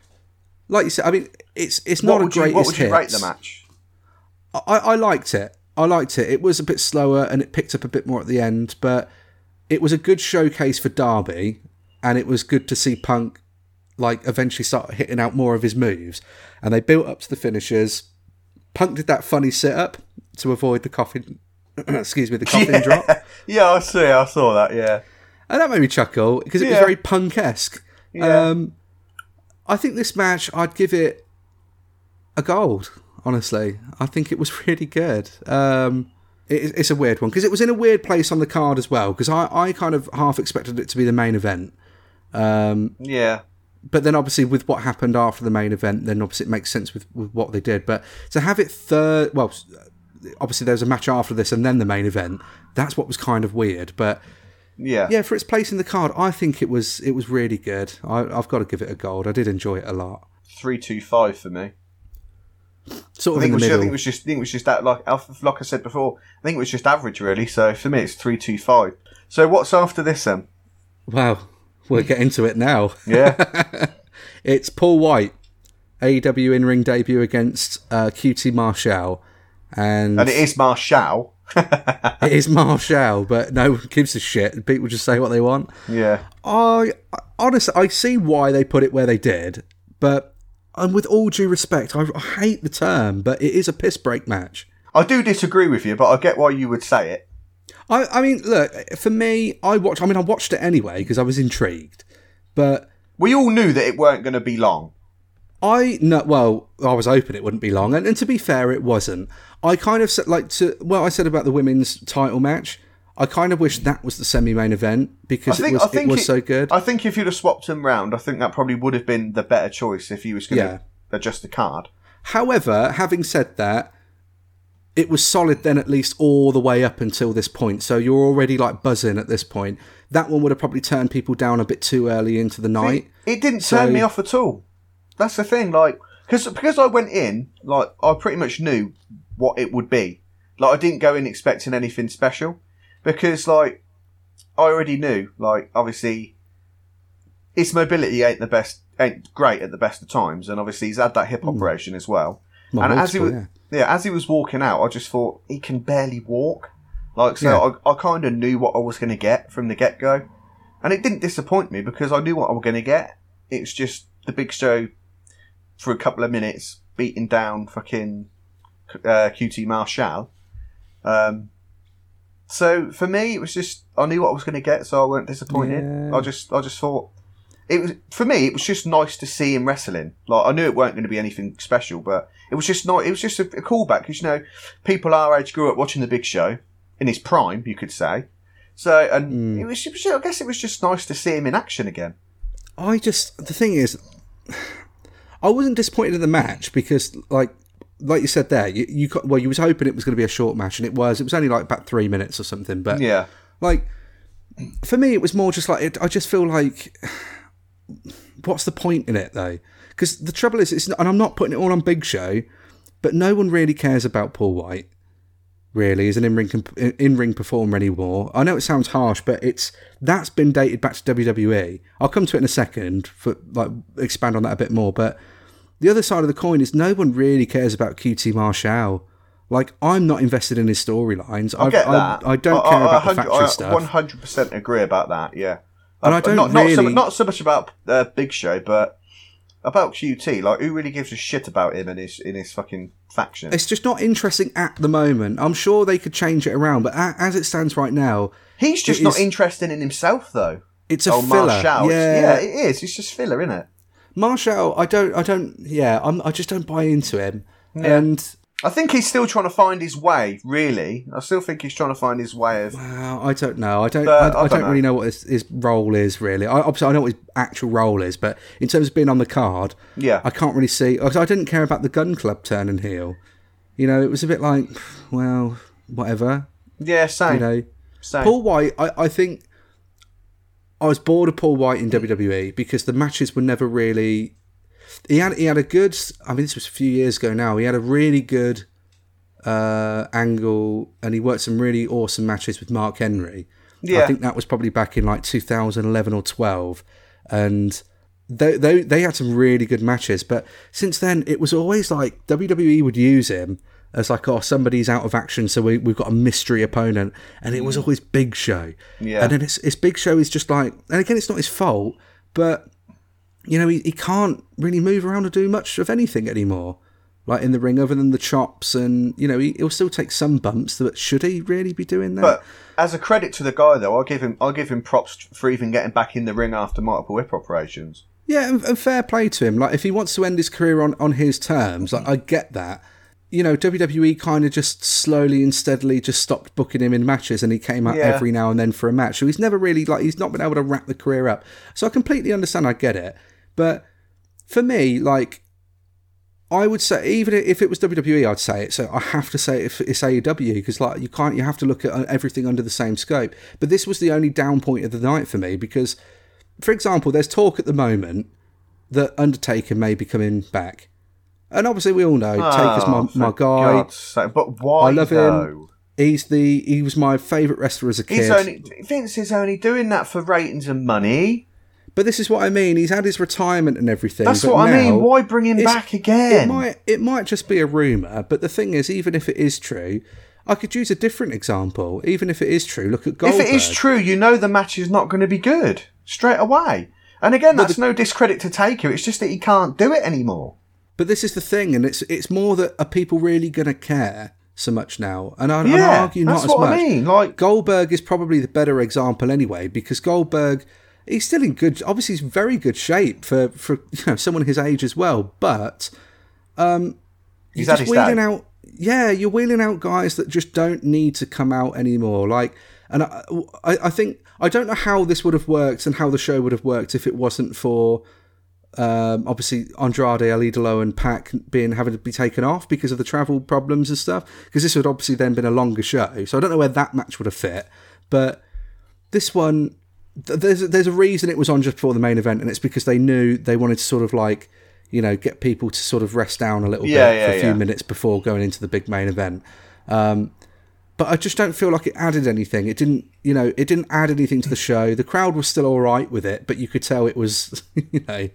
like you said, I mean, it's not a greatest hit. What would you rate the match? I liked it. It was a bit slower and it picked up a bit more at the end, but it was a good showcase for Darby, and it was good to see Punk like eventually start hitting out more of his moves. And they built up to the finishers. Punk did that funny sit-up to avoid the coffin... excuse me, the coffin drop. Yeah, I saw that, yeah. And that made me chuckle, because it was very Punk-esque. Yeah. I think this match, I'd give it a gold, honestly. I think it was really good. It's a weird one, because it was in a weird place on the card as well, because I kind of half expected it to be the main event. Yeah. But then obviously with what happened after the main event, then obviously it makes sense with what they did. But to have it third... well, obviously there's a match after this and then the main event. That's what was kind of weird, but for its place in the card, I think it was really good. I've got to give it a gold. I did enjoy it a lot. 3.25 for me. Sort of in the middle. I think it was just that, like I said before, I think it was just average really. So for me, it's 3.25. So what's after this then? Wow, we'll get into it now. Yeah, it's Paul Wight, AEW in-ring debut against QT Marshall. And it is Marshall. It is Marshall, but no one gives a shit. People just say what they want. Yeah. I honestly see why they put it where they did, but and with all due respect, I hate the term, but it is a piss break match. I do disagree with you, but I get why you would say it. I mean, look, for me, I watched it anyway because I was intrigued, but we all knew that it weren't going to be long. I was hoping it wouldn't be long, and to be fair, it wasn't. I kind of said, I said about the women's title match, I kind of wish that was the semi-main event, because it was so good. I think if you'd have swapped them round, I think that probably would have been the better choice if you was going to adjust the card. However, having said that, it was solid then at least all the way up until this point, so you're already like buzzing at this point. That one would have probably turned people down a bit too early into the night. It didn't turn me off at all. That's the thing, like, because I went in, like, I pretty much knew what it would be. Like, I didn't go in expecting anything special, because, like, I already knew, like, obviously, his mobility ain't great at the best of times, and obviously he's had that hip operation as well. As he was walking out, I just thought, he can barely walk. Like, I kind of knew what I was going to get from the get-go, and it didn't disappoint me, because I knew what I was going to get. It's just the Big Show... for a couple of minutes, beating down fucking QT Marshall. So for me, it was just I knew what I was going to get, so I weren't disappointed. Yeah. I just thought it was for me. It was just nice to see him wrestling. Like I knew it weren't going to be anything special, but it was just nice. It was just a callback because you know people our age grew up watching the Big Show in his prime, you could say. So and it was I guess it was just nice to see him in action again. The thing is. I wasn't disappointed in the match because, like, like you said there, you was hoping it was going to be a short match, and it was only like about 3 minutes or something. But yeah, like for me, it was more just like I just feel like, what's the point in it though? Because the trouble is, it's not, and I'm not putting it all on Big Show, but no one really cares about Paul Wight, really, as an in-ring performer anymore. I know it sounds harsh, but that's been dated back to WWE. I'll come to it in a second for expand on that a bit more. But the other side of the coin is no one really cares about QT Marshall. Like, I'm not invested in his storylines. I don't care about the factory stuff. 100% agree about that. Yeah, and not so much about Big Show, but about QT. Like, who really gives a shit about him and his fucking faction? It's just not interesting at the moment. I'm sure they could change it around, but as it stands right now, he's just not interested in himself, though. It's a filler. Marshall. Yeah, it is. It's just filler, isn't it? Marshall, I don't. Yeah, I just don't buy into him, yeah. And I think he's still trying to find his way. Really, I still think he's trying to find his way of. Wow, I don't know. I don't really know what his role is. Really, obviously I know what his actual role is, but in terms of being on the card, yeah, I can't really see. Because I didn't care about the Gun Club turning heel. You know, it was a bit like, well, whatever. Yeah, same. You know, same. Paul Wight, I think. I was bored of Paul Wight in WWE because the matches were never really. He had a good. I mean, this was a few years ago now. He had a really good angle, and he worked some really awesome matches with Mark Henry. Yeah. I think that was probably back in like 2011 or 12, and they had some really good matches. But since then, it was always like WWE would use him as like, oh, somebody's out of action, so we've got a mystery opponent. And it was always Big Show. Yeah. And then it's Big Show is just like, and again, it's not his fault, but, you know, he can't really move around or do much of anything anymore, like in the ring, other than the chops. And, you know, he'll still take some bumps, but should he really be doing that? But as a credit to the guy, though, I'll give him props for even getting back in the ring after multiple hip operations. Yeah, and fair play to him. Like, if he wants to end his career on his terms, like, I get that. You know, WWE kind of just slowly and steadily just stopped booking him in matches, and he came out every now and then for a match. So he's never really, like, he's not been able to wrap the career up. So I completely understand, I get it. But for me, like, I would say, even if it was WWE, I'd say it. So I have to say if it's AEW, because, like, you have to look at everything under the same scope. But this was the only down point of the night for me because, for example, there's talk at the moment that Undertaker may be coming back. And obviously, we all know Taker's my guy. So, but why? I love him. He was my favourite wrestler as a kid. Vince is only doing that for ratings and money. But this is what I mean. He's had his retirement and everything. That's what I mean. Why bring him back again? It might just be a rumour. But the thing is, even if it is true, I could use a different example. Even if it is true, look at Goldberg. If it is true, you know the match is not going to be good straight away. And again, that's no discredit to Taker. It's just that he can't do it anymore. But this is the thing, and it's more that are people really going to care so much now? And I argue not as much. I mean. Like, Goldberg is probably the better example anyway, because Goldberg, he's still in good, obviously he's in very good shape for you know, someone his age as well, but he's just wheeling out. Yeah, you're wheeling out guys that just don't need to come out anymore. Like, and I think, I don't know how this would have worked and how the show would have worked if it wasn't for obviously Andrade, El Idolo and Pac having to be taken off because of the travel problems and stuff, because this would obviously then been a longer show, so I don't know where that match would have fit. But this one, there's a reason it was on just before the main event, and it's because they knew they wanted to sort of, like, you know, get people to sort of rest down a little bit for a few minutes before going into the big main event. But I just don't feel like it added anything. It didn't, you know, it didn't add anything to the show. The crowd was still all right with it, but you could tell it was, you know,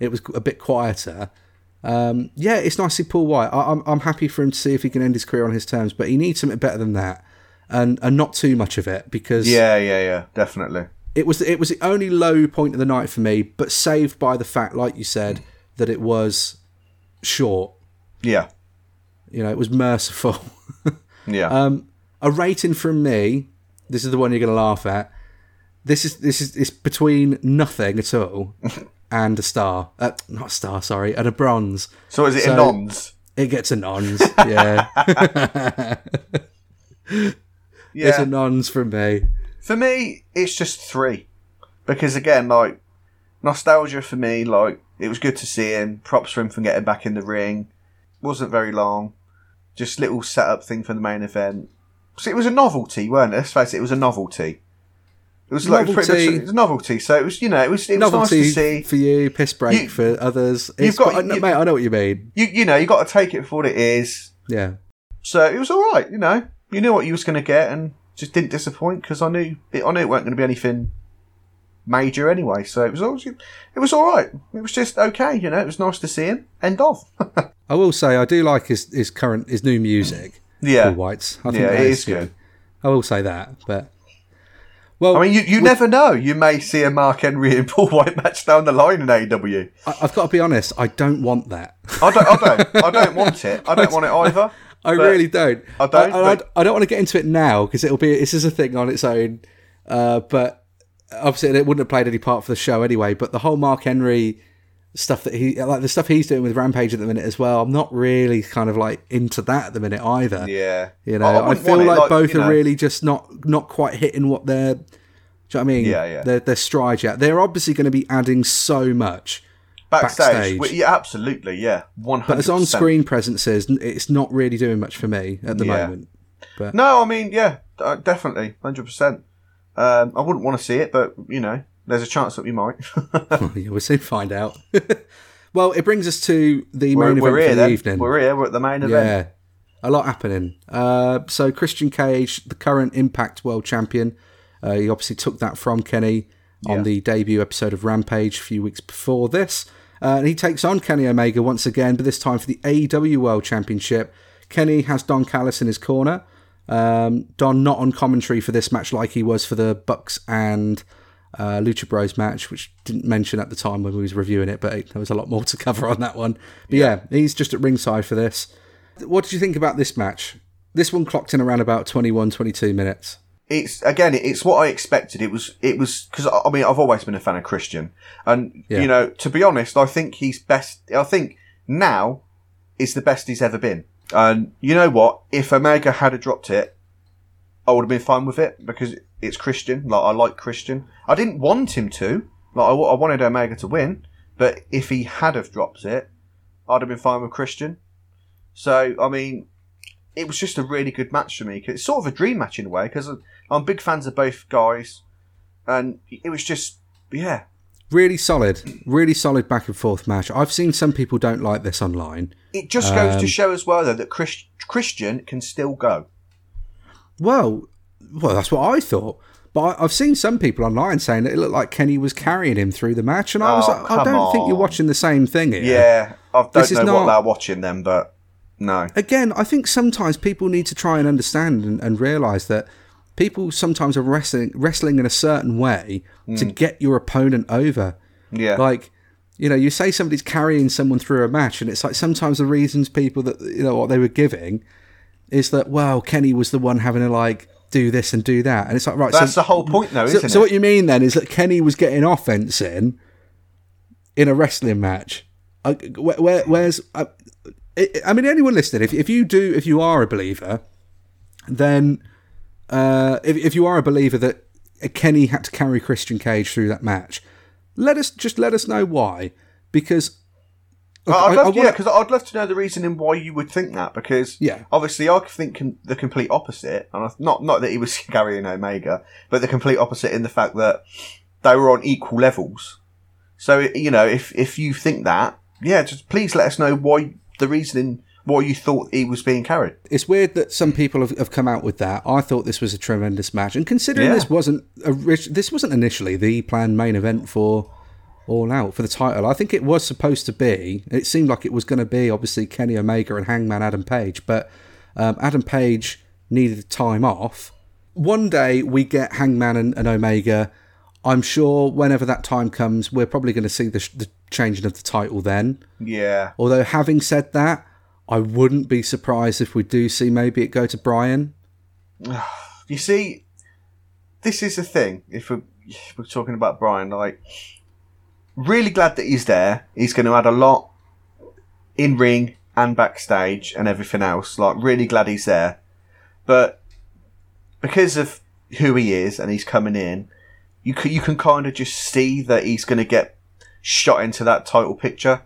it was a bit quieter. Yeah, it's nice to see Paul Wight. I'm happy for him to see if he can end his career on his terms, but he needs something better than that, and not too much of it, because yeah, definitely. It was the only low point of the night for me, but saved by the fact, like you said, that it was short. Yeah, you know, it was merciful. Yeah. A rating from me. This is the one you're going to laugh at. It's between nothing at all. And a star. Not a star, sorry. And a bronze. So is it a nons? It gets a nons, yeah. Yeah. It's a nons from me. For me, it's just 3. Because, again, like, nostalgia for me, like, it was good to see him. Props for him for getting back in the ring. Wasn't very long. Just little setup thing for the main event. So it was a novelty, weren't it? Let's face it, it was a novelty. It was like pretty much, it was a novelty, so it was, you know, it was nice to see. For you, piss break for others. Mate, I know what you mean. You know, you got to take it for what it is. Yeah. So it was all right, you know. You knew what you was going to get, and just didn't disappoint because I knew it weren't going to be anything major anyway. So it was all right. It was just okay, you know. It was nice to see him. End of. I will say I do like his new music. Yeah, Paul Wight's. I think that it is good. I will say that, but. Well, I mean, you never know. You may see a Mark Henry and Paul Wight match down the line in AEW. I've got to be honest. I don't want that. I don't want it. I don't want it either. I really don't. I don't want to get into it now because it'll be. This is a thing on its own. But obviously, it wouldn't have played any part for the show anyway. But the whole Mark Henry stuff the stuff he's doing with Rampage at the minute as well. I'm not really kind of like into that at the minute either. Yeah, you know, I feel like both are really just not quite hitting what they're. Do you know what I mean? Yeah. Their stride yet. They're obviously going to be adding so much backstage. Yeah, absolutely, yeah, 100%. But as on-screen presences, it's not really doing much for me at the moment. But. No, I mean, yeah, definitely, 100%. I wouldn't want to see it, but you know. There's a chance that we might. We'll soon find out. Well, it brings us to the main event for the evening. We're here. We're at the main event. Yeah, a lot happening. So Christian Cage, the current Impact World Champion, he obviously took that from Kenny on the debut episode of Rampage a few weeks before this. And he takes on Kenny Omega once again, but this time for the AEW World Championship. Kenny has Don Callis in his corner. Don not on commentary for this match like he was for the Bucks and... Lucha Bros match, which didn't mention at the time when we was reviewing it, but there was a lot more to cover on that one. But yeah, he's just at ringside for this. What did you think about this match? This one clocked in around about 21, 22 minutes. It's what I expected. It was because I mean I've always been a fan of Christian, and you know, to be honest, I think he's best. I think now is the best he's ever been. And you know what? If Omega had dropped it, I would have been fine with it because. It's Christian. Like I like Christian. I didn't want him to. Like I wanted Omega to win, but if he had have dropped it, I'd have been fine with Christian. So I mean, it was just a really good match for me. It's sort of a dream match in a way because I'm big fans of both guys, and it was just really solid back and forth match. I've seen some people don't like this online. It just goes to show as well though that Christian can still go. Well, that's what I thought. But I've seen some people online saying that it looked like Kenny was carrying him through the match. And I was like, I don't think you're watching the same thing here. Yeah, I don't know what they're watching then, but no. Again, I think sometimes people need to try and understand and realise that people sometimes are wrestling in a certain way to get your opponent over. Yeah. Like, you know, you say somebody's carrying someone through a match and it's like sometimes the reasons people that, you know, what they were giving is that, well, Kenny was the one having a like... do this and do that, and it's like right. That's the whole point, though, isn't it? So what you mean then is that Kenny was getting offense in a wrestling match. I mean, anyone listening, if you are a believer, then if you are a believer that Kenny had to carry Christian Cage through that match, let us know why, because. Because I'd love to know the reasoning why you would think that, because obviously I think the complete opposite, and not that he was carrying Omega, but the complete opposite in the fact that they were on equal levels. So, you know, if you think that, just please let us know why the reasoning why you thought he was being carried. It's weird that some people have come out with that. I thought this was a tremendous match, and considering this wasn't initially the planned main event for... All Out for the title. I think it was supposed to be, it seemed like it was going to be obviously Kenny Omega and Hangman Adam Page, but Adam Page needed time off. One day we get Hangman and Omega. I'm sure whenever that time comes, we're probably going to see the changing of the title then. Yeah. Although having said that, I wouldn't be surprised if we do see maybe it go to Bryan. You see, this is the thing. If we're talking about Bryan, like... Really glad that he's there. He's going to add a lot in ring and backstage and everything else. Like, really glad he's there. But because of who he is and he's coming in, you can kind of just see that he's going to get shot into that title picture.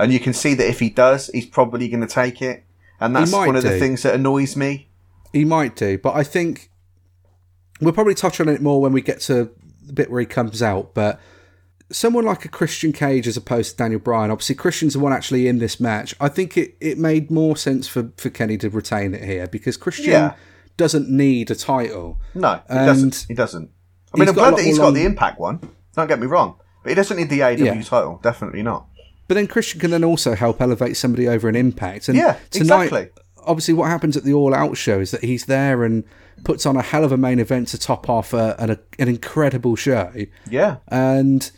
And you can see that if he does, he's probably going to take it. And that's one of the things that annoys me. He might do, but I think we'll probably touch on it more when we get to the bit where he comes out. But someone like a Christian Cage as opposed to Daniel Bryan, obviously Christian's the one actually in this match. I think it made more sense for Kenny to retain it here because Christian doesn't need a title. No, he doesn't. I mean, I'm glad that he's got the Impact one. Don't get me wrong. But he doesn't need the AEW title. Definitely not. But then Christian can then also help elevate somebody over an Impact. And tonight, obviously what happens at the All Out show is that he's there and puts on a hell of a main event to top off an incredible show. Yeah. And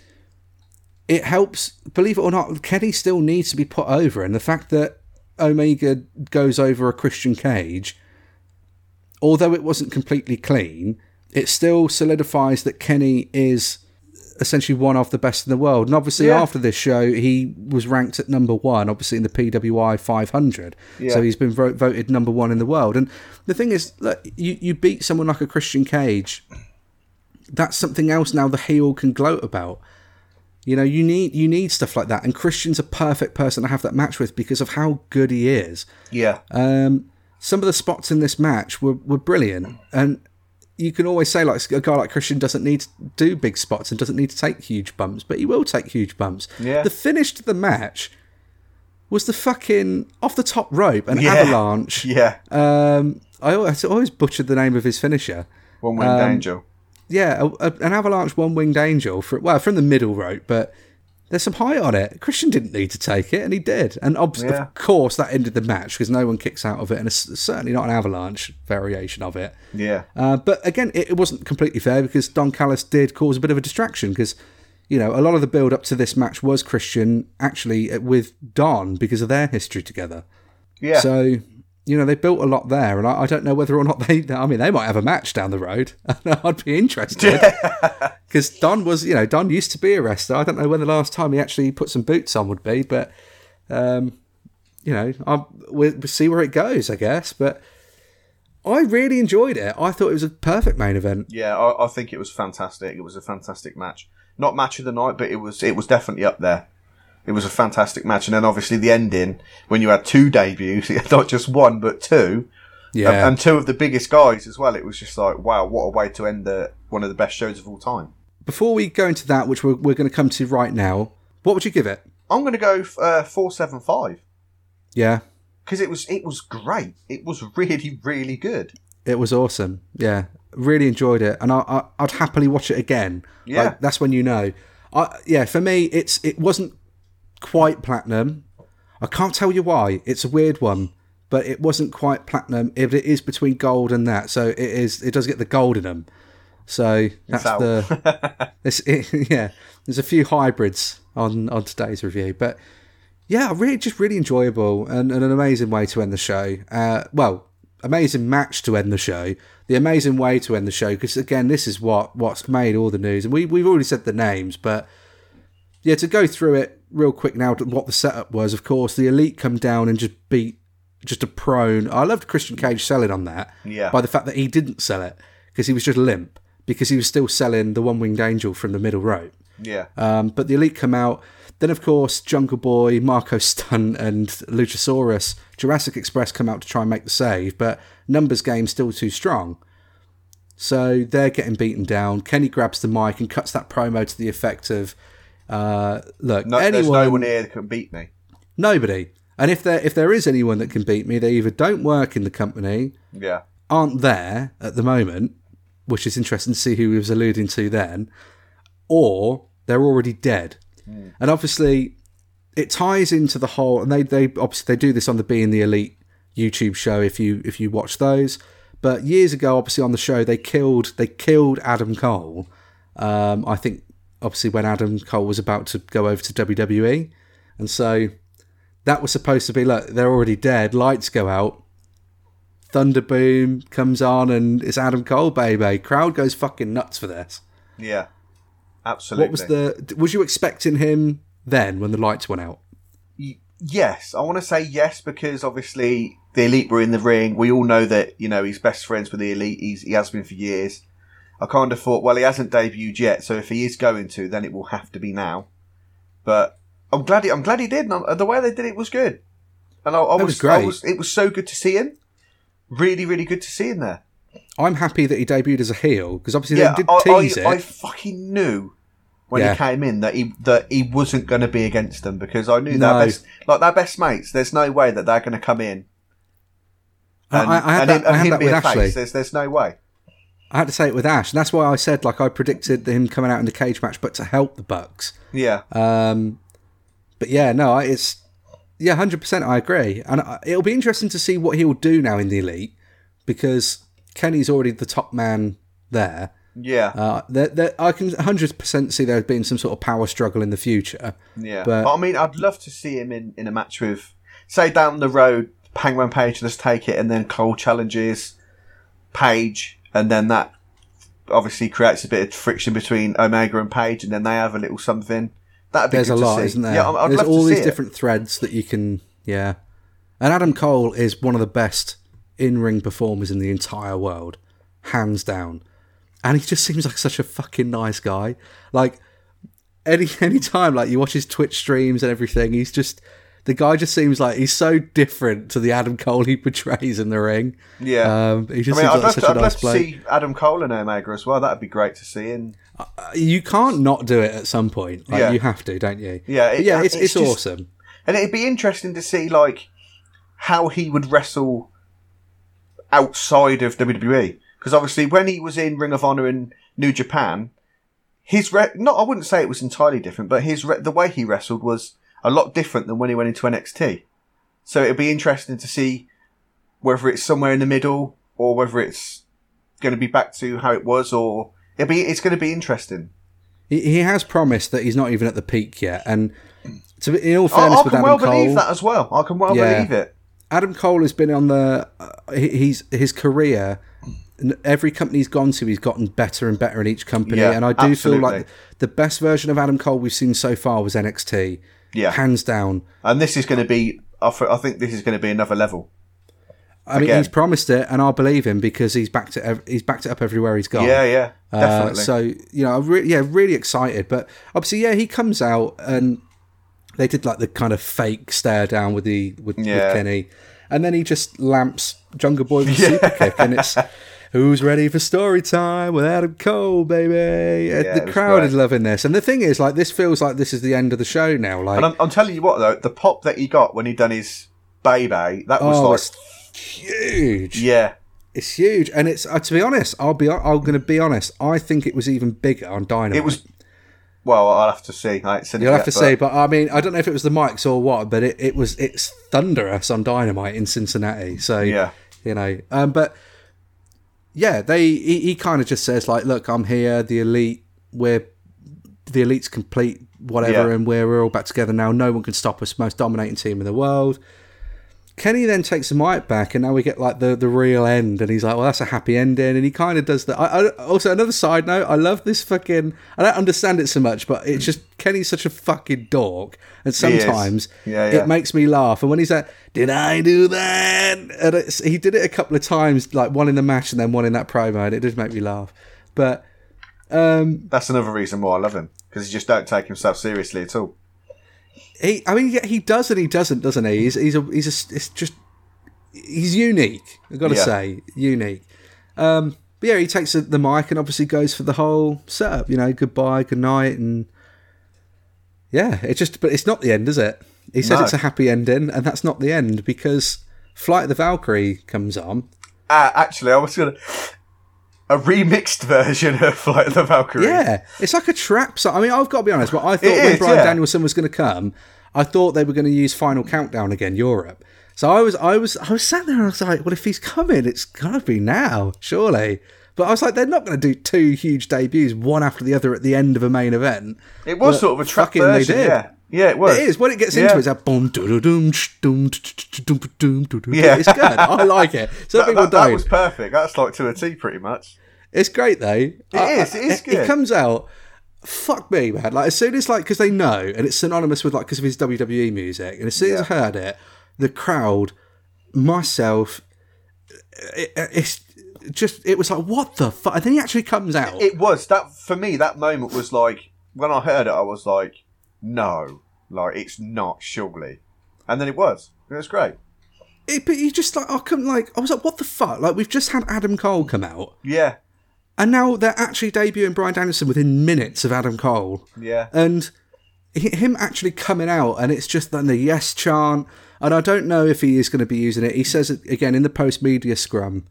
it helps, believe it or not, Kenny still needs to be put over. And the fact that Omega goes over a Christian Cage, although it wasn't completely clean, it still solidifies that Kenny is essentially one of the best in the world. And obviously after this show, he was ranked at number one, obviously in the PWI 500. Yeah. So he's been voted number one in the world. And the thing is, look, you beat someone like a Christian Cage. That's something else now the heel can gloat about. You know, you need stuff like that. And Christian's a perfect person to have that match with because of how good he is. Yeah. Some of the spots in this match were brilliant. And you can always say like a guy like Christian doesn't need to do big spots and doesn't need to take huge bumps, but he will take huge bumps. Yeah. The finish to the match was the fucking off the top rope and avalanche. Yeah. I always butchered the name of his finisher. One winged angel. Yeah, an avalanche one winged angel from the middle rope, but there's some height on it. Christian didn't need to take it, and he did. And of course, that ended the match because no one kicks out of it, and it's certainly not an avalanche variation of it. Yeah. But again, it wasn't completely fair because Don Callis did cause a bit of a distraction because, you know, a lot of the build-up to this match was Christian actually with Don because of their history together. Yeah. So, you know, they built a lot there, and I don't know whether or not they might have a match down the road. I'd be interested. Because Don used to be a wrestler. I don't know when the last time he actually put some boots on would be, but, we'll see where it goes, I guess. But I really enjoyed it. I thought it was a perfect main event. Yeah, I think it was fantastic. It was a fantastic match. Not match of the night, but it was definitely up there. It was a fantastic match. And then obviously the ending, when you had two debuts, not just one, but two. Yeah. And two of the biggest guys as well. It was just like, wow, what a way to end one of the best shows of all time. Before we go into that, which we're going to come to right now, what would you give it? I'm going to go 4.75. Yeah. Because it was great. It was really, really good. It was awesome. Yeah. Really enjoyed it. And I'd happily watch it again. Yeah. Like, that's when you know. For me, it wasn't quite platinum. I can't tell you why. It's a weird one, but it wasn't quite platinum. It is between gold and that, so it does get the gold in them. So that's there's a few hybrids on today's review, but yeah, really, just really enjoyable and an amazing way to end the show. Amazing match to end the show, the amazing way to end the show, because again, this is what's made all the news, and we've already said the names, but yeah, to go through it real quick now, what the setup was. Of course, the Elite come down and just beat just a prone. I loved Christian Cage selling on that by the fact that he didn't sell it because he was just limp, because he was still selling the one-winged angel from the middle rope. Yeah. But the Elite come out. Then, of course, Jungle Boy, Marco Stunt and Luchasaurus, Jurassic Express come out to try and make the save, but numbers game still too strong. So they're getting beaten down. Kenny grabs the mic and cuts that promo to the effect of, there's no one here that can beat me. Nobody. And if there is anyone that can beat me, they either don't work in the company, aren't there at the moment, which is interesting to see who he was alluding to then, or they're already dead. Mm. And obviously, it ties into the whole. And they do this on the Being the Elite YouTube show. If you watch those, but years ago, obviously on the show, they killed Adam Cole. I think. Obviously when Adam Cole was about to go over to WWE. And so that was supposed to be, look, they're already dead, lights go out, thunder boom comes on, and it's Adam Cole, baby. Crowd goes fucking nuts for this. Yeah, absolutely. Was you expecting him then when the lights went out? Yes, I want to say yes, because obviously the Elite were in the ring. We all know that, you know, he's best friends with the Elite. He has been for years. I kind of thought, well, he hasn't debuted yet, so if he is going to, then it will have to be now. But I'm glad he did. And the way they did it was good. And I was great. It was so good to see him. Really, really good to see him there. I'm happy that he debuted as a heel because obviously they did tease it. I fucking knew when he came in that he wasn't going to be against them because I knew they're best mates. There's no way that they're going to come in. And him being a face, there's no way. I had to say it with Ash, and that's why I said I predicted him coming out in the cage match, but to help the Bucks. Yeah. But 100%. I agree, and it'll be interesting to see what he will do now in the Elite because Kenny's already the top man there. Yeah. I can 100% see there being some sort of power struggle in the future. Yeah. But I mean, I'd love to see him in a match with, say, down the road. Hangman Page, let's take it, and then Cole challenges Page, and then that obviously creates a bit of friction between Omega and Page, and then they have a little something. That'd be good to see. There's a lot, isn't there? Yeah, there's all these different threads that you can, yeah. And Adam Cole is one of the best in-ring performers in the entire world, hands down. And he just seems like such a fucking nice guy. Any time, you watch his Twitch streams and everything, he's just. The guy just seems like he's so different to the Adam Cole he portrays in the ring. Yeah. I'd love to see Adam Cole and Omega as well. That'd be great to see. And you can't not do it at some point. You have to, don't you? Yeah. It's just awesome. And it'd be interesting to see, how he would wrestle outside of WWE. Because obviously when he was in Ring of Honor in New Japan, I wouldn't say it was entirely different, but the way he wrestled was a lot different than when he went into NXT. So it'll be interesting to see whether it's somewhere in the middle or whether it's going to be back to how it was, or it's going to be interesting. He has promised that he's not even at the peak yet. And in all fairness with Adam Cole... I can well believe that as well. I can well believe it. Adam Cole has been on his career. Every company he's gone to, he's gotten better and better in each company. Yeah, and I do feel like the best version of Adam Cole we've seen so far was NXT. Yeah, hands down. And this is going to be, I think this is going to be another level. I mean, he's promised it, and I believe him because he's backed it up everywhere he's gone. Yeah, definitely. Really excited. But obviously, he comes out and they did the kind of fake stare down with Kenny, and then he just lamps Jungle Boy with a super kick, and it's who's ready for story time with Adam Cole, baby? Yeah, the crowd is loving this. And the thing is, this feels like this is the end of the show now. And I'm telling you what, though, the pop that he got when he done his baby, that was it's huge. Yeah. It's huge. And it's, to be honest, I'm going to be honest, I think it was even bigger on Dynamite. It was, well, I'll have to see. You'll have to see, but I mean, I don't know if it was the mics or what, but it's thunderous on Dynamite in Cincinnati. So, but... Yeah, he kind of just says, look, I'm here, the Elite, the Elite's complete, whatever, and we're all back together now. No one can stop us, most dominating team in the world. Kenny then takes the mic back, and now we get, the real end, and he's like, well, that's a happy ending, and he kind of does that. Also, another side note, I love this fucking... I don't understand it so much, but it's just, Kenny's such a fucking dork, and sometimes it makes me laugh, and when he's like, did I do that? And he did it a couple of times, one in the match and then one in that promo, and it did make me laugh, but... that's another reason why I love him, because he just don't take himself seriously at all. He does and he doesn't, doesn't he? He's unique. I've got to say, unique. He takes the mic and obviously goes for the whole setup. Goodbye, good night, and But it's not the end, is it? He says it's a happy ending, and that's not the end because Flight of the Valkyrie comes on. Actually, I was gonna. A remixed version of Flight of the Valkyrie. Yeah, it's like a trap song. I mean, I've got to be honest, but I thought when Bryan Danielson was going to come, I thought they were going to use Final Countdown again, Europe. So I was sat there and I was like, well, if he's coming, it's got to be now, surely. But I was like, they're not going to do two huge debuts, one after the other at the end of a main event. It was sort of a trap version, Yeah, it was. It is. When it gets into it, it's like... Yeah. It's good. I like it. That was perfect. That's to a T, pretty much. It's great, though. It is good. It comes out... Fuck me, man. As soon as, because they know, and it's synonymous with, because of his WWE music, and as soon as I heard it, the crowd, myself, it's... just it was what the fuck, and then he actually comes out. It was that for me, that moment was when I heard it I was like, no, Like, it's not Shugley. And then it was. It was great. But you just like, I was like, what the fuck? Like, we've just had Adam Cole come out. Yeah. And now they're actually debuting Bryan Danielson within minutes of Adam Cole. Yeah. And him actually coming out, and it's just then the yes chant. And I don't know if he is going to be using it. He says it again in the post-media scrum.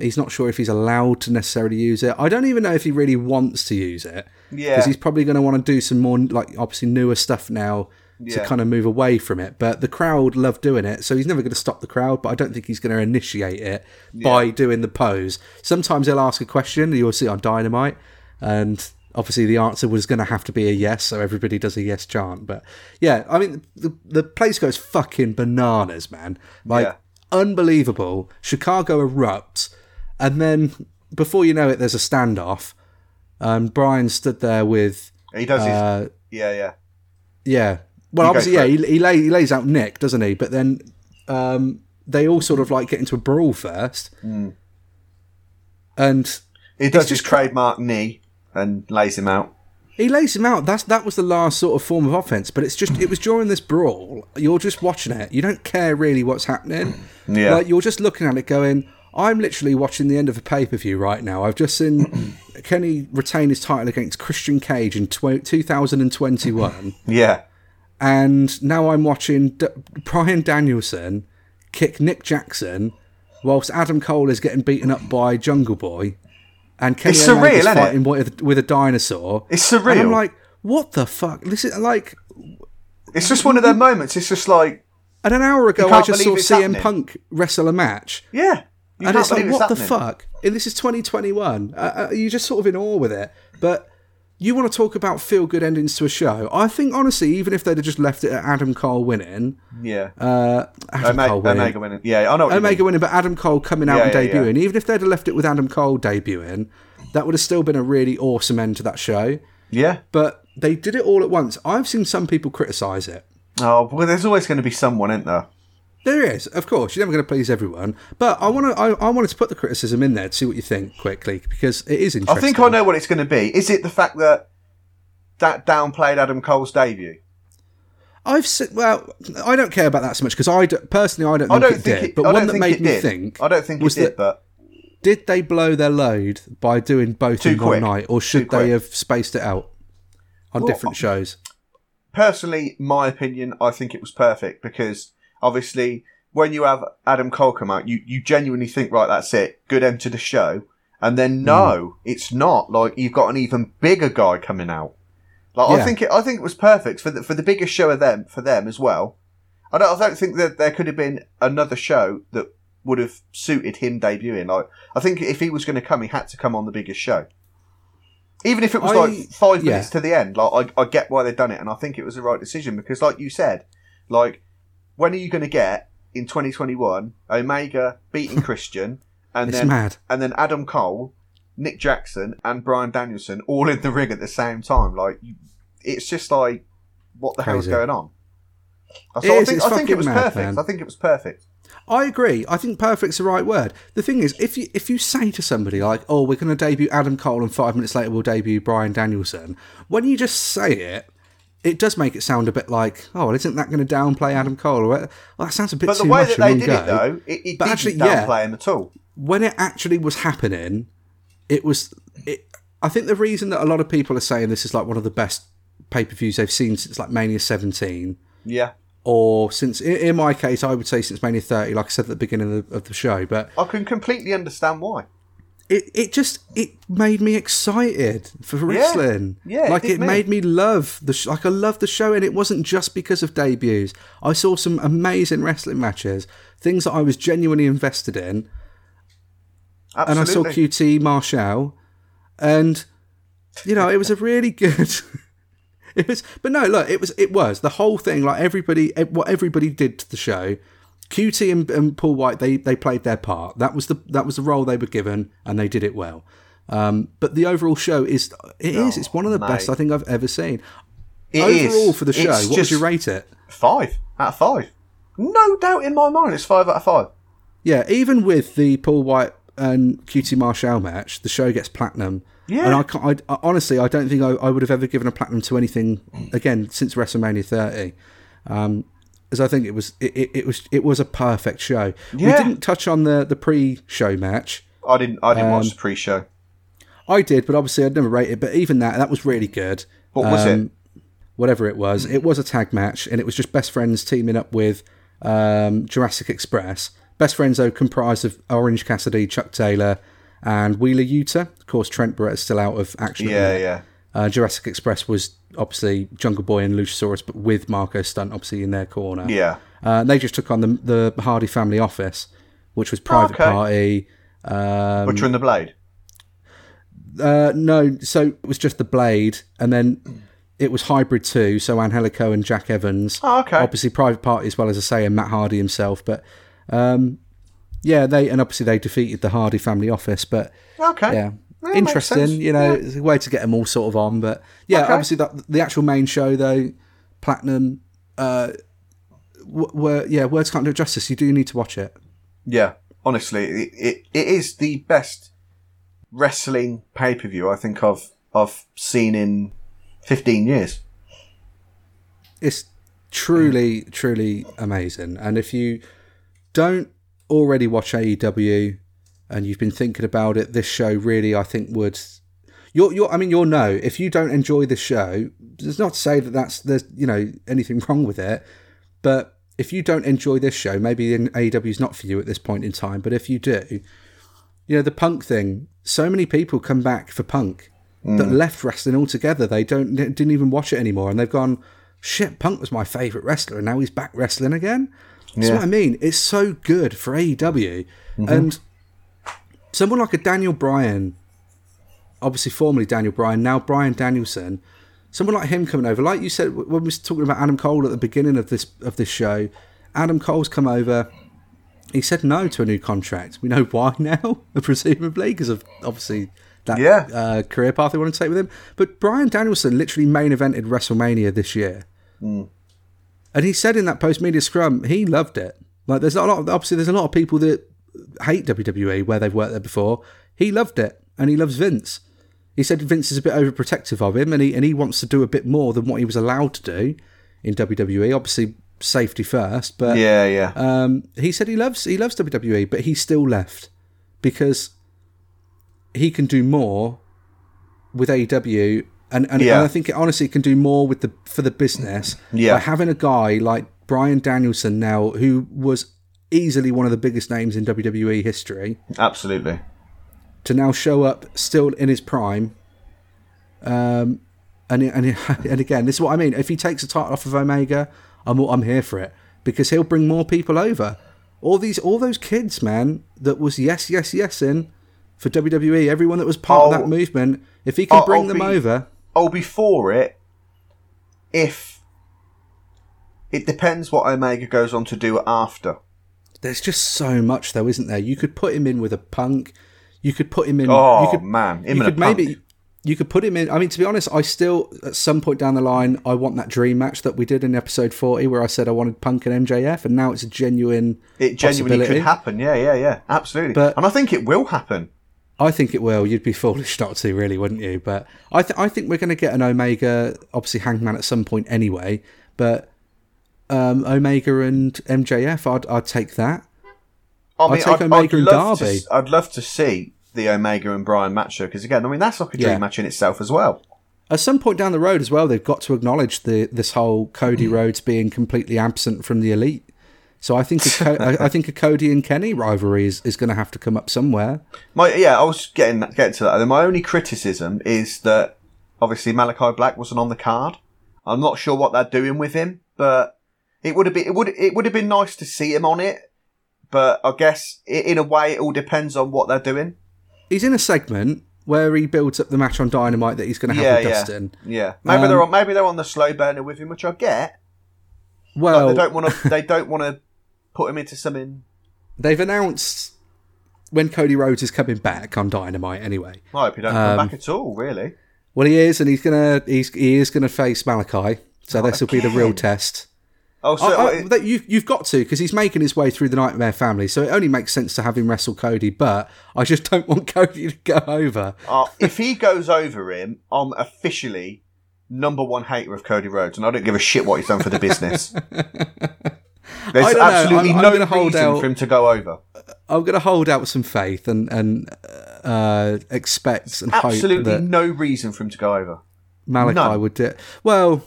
He's not sure if he's allowed to necessarily use it. I don't even know if he really wants to use it. Yeah. Because he's probably going to want to do some more, like, obviously newer stuff now. Yeah. To kind of move away from it, but the crowd love doing it, so he's never going to stop the crowd, but I don't think he's going to initiate it by doing the pose. Sometimes they'll ask a question, you'll see on Dynamite, and obviously the answer was going to have to be a yes, so everybody does a yes chant. But yeah, I mean, the place goes fucking bananas, man. Like, unbelievable. Chicago erupts, and then before you know it, there's a standoff. Bryan stood there with... He does his... Yeah. Well, obviously, he lays out Nick, doesn't he? But then they all sort of like get into a brawl first. Mm. And he does his trademark knee and lays him out. He lays him out. That was the last sort of form of offense. But it was during this brawl. You're just watching it. You don't care really what's happening. Yeah. Like, you're just looking at it going, I'm literally watching the end of a pay-per-view right now. I've just seen Kenny retain his title against Christian Cage in 2021. Yeah. And now I'm watching Bryan Danielson kick Nick Jackson whilst Adam Cole is getting beaten up by Jungle Boy. And Kenny Omega is fighting with a dinosaur. It's surreal. And I'm like, what the fuck? This is like... It's just one of those moments. It's just like... And an hour ago, I just saw CM Punk wrestle a match. Yeah. And it's like, what the fuck? And this is 2021. You're just sort of in awe with it. But... You want to talk about feel-good endings to a show. I think, honestly, even if they'd have just left it at Adam Cole winning... Yeah. Omega winning. Yeah, I know what Omega you mean. Winning, but Adam Cole coming out and debuting. Yeah. Even if they'd have left it with Adam Cole debuting, that would have still been a really awesome end to that show. Yeah. But they did it all at once. I've seen some people criticise it. Oh, well, there's always going to be someone, isn't there? There is, of course. You're never going to please everyone. But I wanted to put the criticism in there to see what you think quickly, because it is interesting. I think I know what it's going to be. Is it the fact that downplayed Adam Cole's debut? I don't care about that so much, because I don't think it did. But one that made me think... I don't think it did, but... Did they blow their load by doing both in one night, or should they have spaced it out on different shows? Personally, my opinion, I think it was perfect, because... Obviously, when you have Adam Cole come out, you genuinely think, right, that's it. Good end to the show. And then, no, it's not. Like, you've got an even bigger guy coming out. Like, yeah. I think it was perfect for the biggest show of them, for them as well. I don't think that there could have been another show that would have suited him debuting. Like, I think if he was going to come, he had to come on the biggest show. Even if it was, 5 minutes to the end. Like, I get why they've done it, and I think it was the right decision. Because, like you said, like... When are you going to get, in 2021, Omega beating Christian, and then mad. And then Adam Cole, Nick Jackson, and Bryan Danielson all in the ring at the same time? Like, it's just like, what the hell is going on? I think it was perfect. I agree. I think perfect's the right word. The thing is, if you say to somebody like, oh, we're going to debut Adam Cole, and 5 minutes later we'll debut Bryan Danielson, when you just say it, it does make it sound a bit like, oh, well, isn't that going to downplay Adam Cole? Well, that sounds a bit too much. But the way that they did it, though, it didn't downplay him at all. When it actually was happening, it was... I think the reason that a lot of people are saying this is like one of the best pay-per-views they've seen since like Mania 17. Yeah. Or since... In my case, I would say since Mania 30, like I said at the beginning of the show. But I can completely understand why. It made me excited for wrestling. Yeah, like it made me love I love the show, and it wasn't just because of debuts. I saw some amazing wrestling matches, things that I was genuinely invested in. Absolutely. And I saw QT Marshall, and you know, it was a really good. It was, but no, look, it was the whole thing. Like everybody did to the show. QT and Paul Wight, they played their part. That was the role they were given, and they did it well. But the overall show it's one of the best I think I've ever seen. For the show, what would you rate it? 5 out of 5. No doubt in my mind, it's 5 out of 5. Yeah, even with the Paul Wight and QT Marshall match, the show gets platinum. Yeah. And I can't, honestly, I don't think I would have ever given a platinum to anything again since WrestleMania 30, as I think it was a perfect show. Yeah. We didn't touch on the pre-show match. I didn't watch the pre-show. I did, but obviously I'd never rate it. But even that was really good. What was it? Whatever it was a tag match, and it was just Best Friends teaming up with Jurassic Express. Best Friends, though, comprised of Orange Cassidy, Chuck Taylor, and Wheeler Yuta. Of course, Trent Beretta's still out of action. Yeah. Jurassic Express was obviously Jungle Boy and Luchasaurus, but with Marco Stunt obviously in their corner. Yeah. They just took on the Hardy Family Office, which was Private Party. Butcher and the Blade? No, so it was just the Blade, and then it was Hybrid 2, so Angelico and Jack Evans. Oh, okay. Obviously Private Party as well, as I say, and Matt Hardy himself, but... they defeated the Hardy Family Office, but interesting, you know, it's a way to get them all sort of on, but obviously the actual main show though, platinum, words can't do it justice. You do need to watch it. Yeah, honestly, it is the best wrestling pay-per-view I think I've seen in 15 years. It's truly amazing, and if you don't already watch AEW and you've been thinking about it, this show really, I think, would... you'll know. If you don't enjoy this show, it's not to say that there's, you know, anything wrong with it, but if you don't enjoy this show, maybe AEW's not for you at this point in time, but if you do, you know, the Punk thing, so many people come back for Punk that left wrestling altogether. They didn't even watch it anymore, and they've gone, shit, Punk was my favourite wrestler, and now he's back wrestling again. That's what I mean. It's so good for AEW. Mm-hmm. And someone like a Daniel Bryan, obviously formerly Daniel Bryan, now Bryan Danielson, someone like him coming over. Like you said, when we were talking about Adam Cole at the beginning of this show, Adam Cole's come over. He said no to a new contract. We know why now, presumably, because of obviously that career path they want to take with him. But Bryan Danielson literally main evented WrestleMania this year. Mm. And he said in that post-media scrum, he loved it. Like, there's a lot of people that hate WWE where they've worked there before. He loved it, and he loves Vince. He said Vince is a bit overprotective of him, and he wants to do a bit more than what he was allowed to do in WWE. Obviously, safety first, but he said he loves WWE, but he still left because he can do more with AEW. And I think it honestly can do more with for the business by having a guy like Bryan Danielson now, who was easily one of the biggest names in WWE history. Absolutely. To now show up still in his prime. And again, this is what I mean. If he takes the title off of Omega, I'm here for it, because he'll bring more people over. All those kids, man, that was yes in for WWE, everyone that was part of that movement, if he can bring them over. I'll be for it. If it depends what Omega goes on to do after. There's just so much, though, isn't there? You could put him in with a Punk. You could put him in. You could put him in. I mean, to be honest, I still, at some point down the line, I want that dream match that we did in episode 40, where I said I wanted Punk and MJF, and now it's a genuine. It genuinely could happen. Yeah, absolutely. And I think it will happen. I think it will. You'd be foolish not to, really, wouldn't you? But I think we're going to get an Omega, obviously Hangman at some point anyway. But Omega and MJF, I'd take that. I mean, I'd take Omega and Darby. I'd love to see the Omega and Bryan match show, because again, I mean, that's like a dream match in itself as well. At some point down the road as well, they've got to acknowledge this whole Cody Rhodes being completely absent from the Elite. So I think a Cody and Kenny rivalry is going to have to come up somewhere. I was getting to that. My only criticism is that obviously Malachi Black wasn't on the card. I'm not sure what they're doing with him, but it would have been nice to see him on it. But I guess in a way, it all depends on what they're doing. He's in a segment where he builds up the match on Dynamite that he's going to have with Dustin. Yeah, maybe they're on the slow burner with him, which I get. Well, like, they don't want to. Put him into something. They've announced when Cody Rhodes is coming back on Dynamite. Anyway, I hope he don't come back at all. Really? Well, he is, and he's gonna face Malachi. So this will be the real test. Oh, so you've got to, because he's making his way through the Nightmare Family, so it only makes sense to have him wrestle Cody. But I just don't want Cody to go over. If he goes over him, I'm officially number one hater of Cody Rhodes, and I don't give a shit what he's done for the business. There's absolutely no reason for him to go over. I'm going to hold out some faith and expect and absolutely hope that no reason for him to go over. Malachi would do it. Well,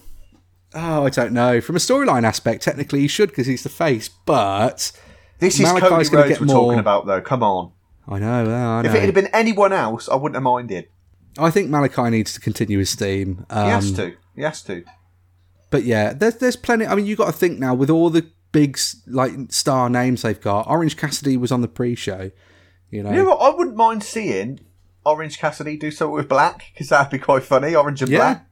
I don't know. From a storyline aspect, technically he should, because he's the face, but this is Malachi's Cody Rhodes we're talking about, though. Come on. I know. If it had been anyone else, I wouldn't have minded. I think Malachi needs to continue his theme. He has to. But yeah, there's plenty. I mean, you got to think now, with all the big star names they've got. Orange Cassidy was on the pre-show. You know what? I wouldn't mind seeing Orange Cassidy do something with Black, because that'd be quite funny. Orange and Black.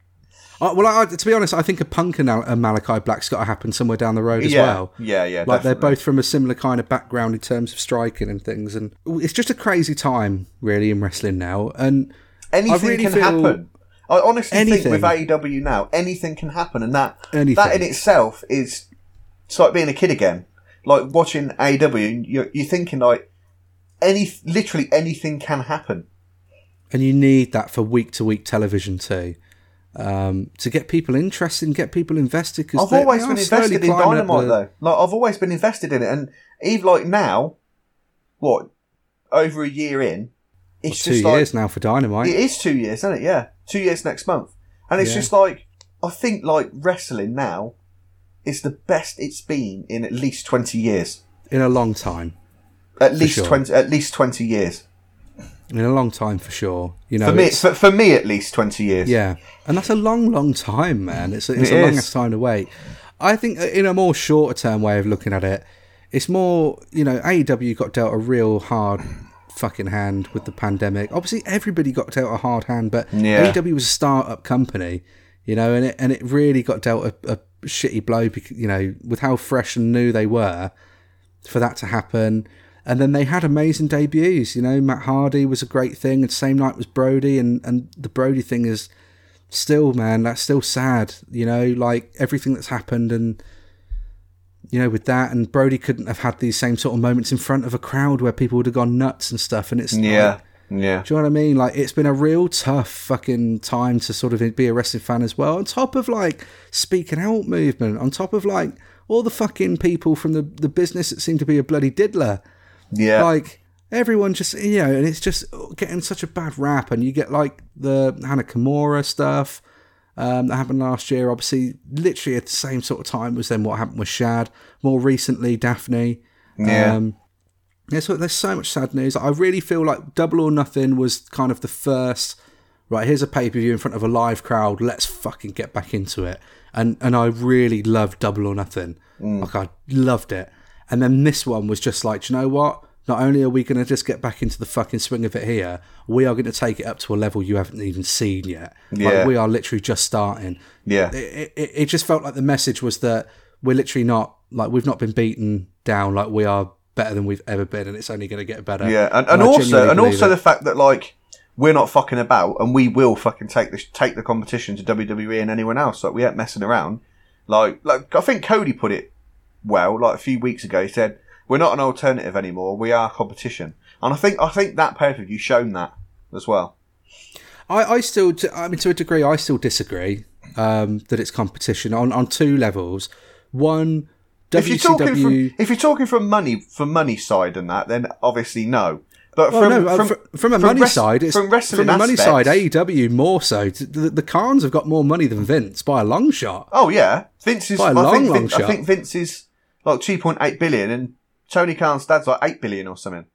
To be honest, I think a Punk and a Malachi Black's got to happen somewhere down the road as well. Yeah, like definitely. They're both from a similar kind of background in terms of striking and things, and it's just a crazy time really in wrestling now. And anything can happen. I honestly think with AEW now, anything can happen, and that in itself is. It's like being a kid again, like watching AEW. You're thinking like literally anything can happen, and you need that for week to week television too, to get people interested and get people invested. Because I've always been invested in Dynamite though. Like I've always been invested in it, and even like now, what, over a year in, it's just 2 years now for Dynamite. It is 2 years, isn't it? Yeah, 2 years next month, and it's just like I think like wrestling now. It's the best it's been in at least 20 years. In a long time. At least 20 years. In a long time, for sure. You know, for me, at least 20 years. Yeah. And that's a long, long time, man. It's a long ass time to wait. I think in a more shorter-term way of looking at it, it's more, you know, AEW got dealt a real hard fucking hand with the pandemic. Obviously, everybody got dealt a hard hand, but AEW was a start-up company, you know, and it really got dealt a shitty blow, you know, with how fresh and new they were for that to happen. And then they had amazing debuts, you know. Matt Hardy was a great thing, and same night was Brody, and the Brody thing is still, man, that's still sad, you know, like everything that's happened, and you know, with that, and Brody couldn't have had these same sort of moments in front of a crowd where people would have gone nuts and stuff, and it's like, do you know what I mean? Like, it's been a real tough fucking time to sort of be a wrestling fan as well. On top of, like, speaking out movement. On top of, like, all the fucking people from the business that seem to be a bloody diddler. Yeah. Like, everyone just, you know, and it's just getting such a bad rap. And you get, like, the Hana Kimura stuff that happened last year. Obviously, literally at the same sort of time was then what happened with Shad. More recently, Daphne. Yeah. So there's so much sad news. I really feel like Double or Nothing was kind of the first, right, here's a pay-per-view in front of a live crowd, let's fucking get back into it. And I really loved Double or Nothing. Like, I loved it. And then this one was just like, do you know what? Not only are we going to just get back into the fucking swing of it here, we are going to take it up to a level you haven't even seen yet. Yeah. Like, we are literally just starting. Yeah. It just felt like the message was that we're literally not, like, we've not been beaten down, like, we are better than we've ever been, and it's only going to get better. Yeah, and also the fact that, like, we're not fucking about, and we will fucking take the competition to WWE and anyone else. Like, we ain't messing around. Like I think Cody put it well. Like a few weeks ago, he said, "We're not an alternative anymore. We are competition." And I think that pay-per-view shown that as well. I mean, to a degree, I still disagree that it's competition on two levels. One. If you're talking from money side and that, then obviously no. But from a money side, AEW more so. The Khans have got more money than Vince by a long shot. Oh yeah, Vince is by a long shot. I think Vince is like $2.8 billion, and Tony Khan's dad's like $8 billion or something.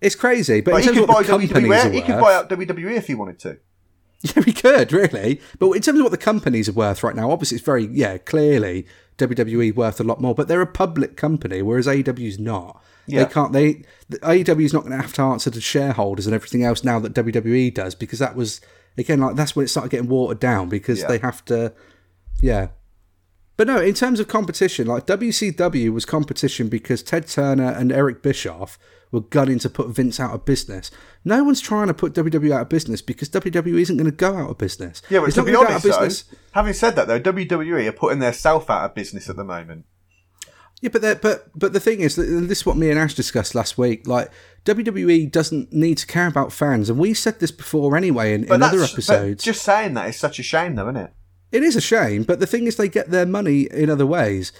It's crazy, but he could buy WWE. He could buy out WWE if he wanted to. Yeah, he could really. But in terms of what the companies are worth right now, obviously it's very clearly. WWE worth a lot more, but they're a public company, whereas AEW's not. Yeah. They can't. AEW's not going to have to answer to shareholders and everything else now that WWE does, because that was again like that's when it started getting watered down because they have to. Yeah, but no, in terms of competition, like WCW was competition because Ted Turner and Eric Bischoff were gunning to put Vince out of business. No one's trying to put WWE out of business because WWE isn't going to go out of business. Yeah, but it's not going to go out of business. Having said that, though, WWE are putting their self out of business at the moment. Yeah, but the thing is, this is what me and Ash discussed last week. Like, WWE doesn't need to care about fans, and we said this before anyway in other episodes. Just saying that is such a shame, though, isn't it? It is a shame, but the thing is, they get their money in other ways.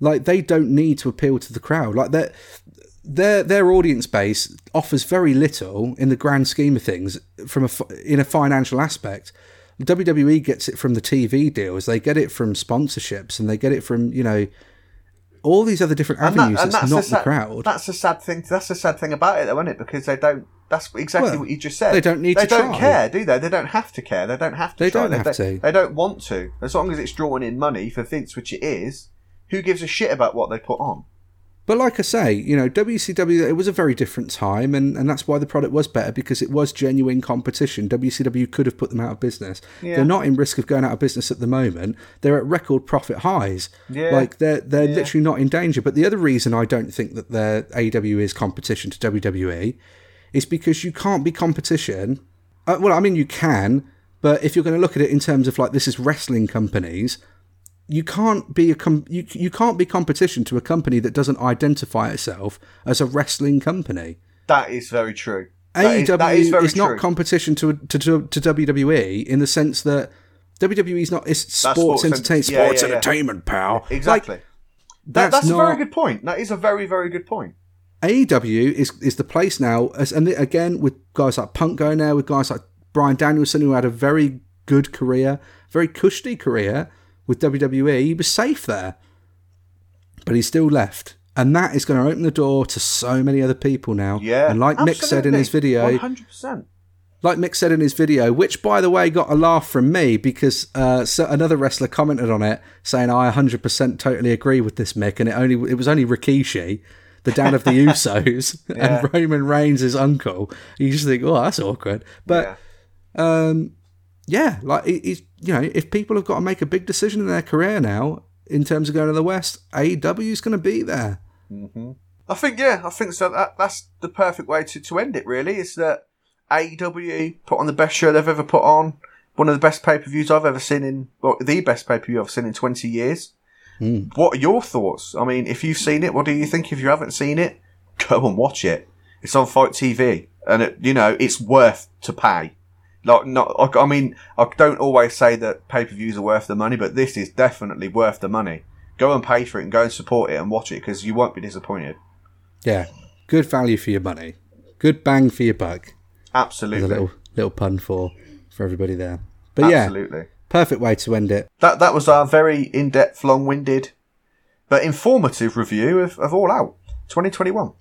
Like, they don't need to appeal to the crowd. Like, their audience base offers very little in the grand scheme of things in a financial aspect. WWE gets it from the TV deals. They get it from sponsorships, and they get it from, you know, all these other different avenues. That's not the crowd. That's a sad thing. That's a sad thing about it, though, isn't it? Because they don't. That's exactly what you just said. They don't need. They don't care, do they? They don't have to care. They don't have to. They don't have to. They don't want to. As long as it's drawing in money for Vince, which it is. Who gives a shit about what they put on? But like I say, you know, WCW, it was a very different time, and that's why the product was better, because it was genuine competition. WCW could have put them out of business. Yeah. They're not in risk of going out of business at the moment. They're at record profit highs. Yeah. Like, they're literally not in danger. But the other reason I don't think that their AEW is competition to WWE is because you can't be competition. Well, I mean, you can, but if you're going to look at it in terms of, like, this is wrestling companies, you can't be you can't be competition to a company that doesn't identify itself as a wrestling company. That is very true. AEW is not competition to WWE in the sense that WWE is not. It's sports entertainment, pal. Exactly. Like, that's a very good point. That is a very, very good point. AEW is the place now, and again with guys like Punk going there, with guys like Bryan Danielson, who had a very good career, very cushy career. With WWE, he was safe there, but he's still left, and that is going to open the door to so many other people now. Yeah, and like Mick said in his video, 100%. Like Mick said in his video, which by the way got a laugh from me because another wrestler commented on it saying, "I 100% totally agree with this, Mick," and it was only Rikishi, the dad of the Usos, yeah. and Roman Reigns' his uncle. You just think, oh, that's awkward, but. Yeah. Yeah, like he's, you know, if people have got to make a big decision in their career now in terms of going to the West, AEW is going to be there. Mm-hmm. I think so. That's the perfect way to end it. Really, is that AEW put on the best show they've ever put on, one of the best pay per views I've ever seen the best pay per view I've seen in 20 years. Mm. What are your thoughts? I mean, if you've seen it, what do you think? If you haven't seen it, go and watch it. It's on Fight TV, and it's worth to pay. I mean, I don't always say that pay-per-views are worth the money, but this is definitely worth the money. Go and pay for it and go and support it and watch it because you won't be disappointed. Yeah, good value for your money. Good bang for your buck. Absolutely. There's a little pun for everybody there. But absolutely. Yeah, perfect way to end it. That was our very in-depth, long-winded, but informative review of All Out 2021.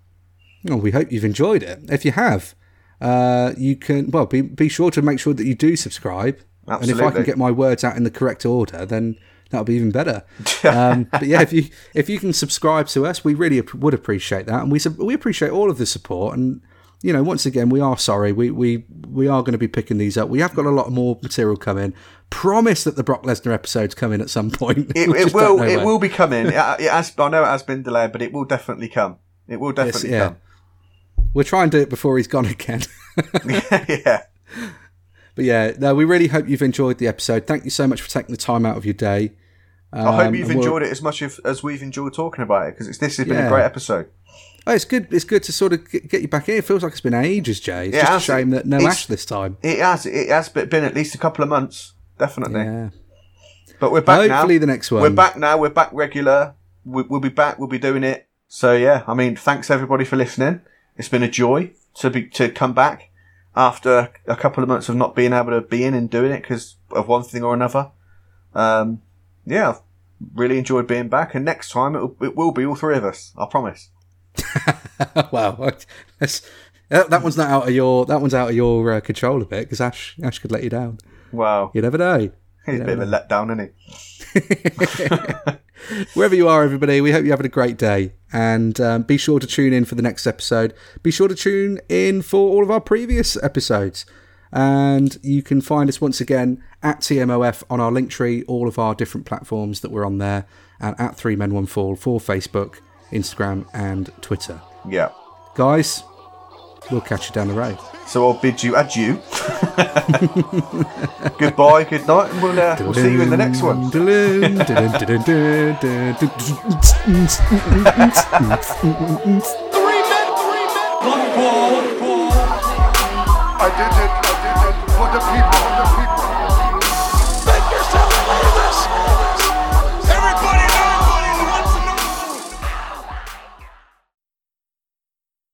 Well, we hope you've enjoyed it. If you have... you can be sure to make sure that you do subscribe. Absolutely. And if I can get my words out in the correct order, then that'll be even better. But yeah, if you can subscribe to us, we really would appreciate that, and we appreciate all of the support. And you know, once again, we are sorry. We are going to be picking these up. We have got a lot more material coming. Promise that the Brock Lesnar episode's coming at some point. It will be coming. I know it has been delayed, but it will definitely come. It will definitely come. We'll try and do it before he's gone again. Yeah. But yeah, no, we really hope you've enjoyed the episode. Thank you so much for taking the time out of your day. I hope you've enjoyed it as much as we've enjoyed talking about it, because this has been a great episode. Oh, it's good. It's good to sort of get you back here. It feels like it's been ages, Jay. It's just a shame that no Ash this time. It has been at least a couple of months, definitely. Yeah. But we're back now. Hopefully the next one. We're back now. We're back regular. We'll be back. We'll be doing it. So yeah, I mean, thanks everybody for listening. It's been a joy to come back after a couple of months of not being able to be in and doing it because of one thing or another. Yeah, I've really enjoyed being back. And next time it will be all three of us. I promise. Wow, that one's out of your control a bit because Ash could let you down. Wow, you never know. He's a bit of a letdown, isn't he? Wherever you are, everybody, we hope you're having a great day. And be sure to tune in for the next episode. Be sure to tune in for all of our previous episodes. And you can find us once again at TMOF on our Linktree, all of our different platforms that we're on there, and at 3Men1Fall for Facebook, Instagram, and Twitter. Yeah. Guys, We'll catch you down the road. So I'll bid you adieu. Goodbye, good night, and we'll see you in the next one. Three men, one fall. I did it for the people.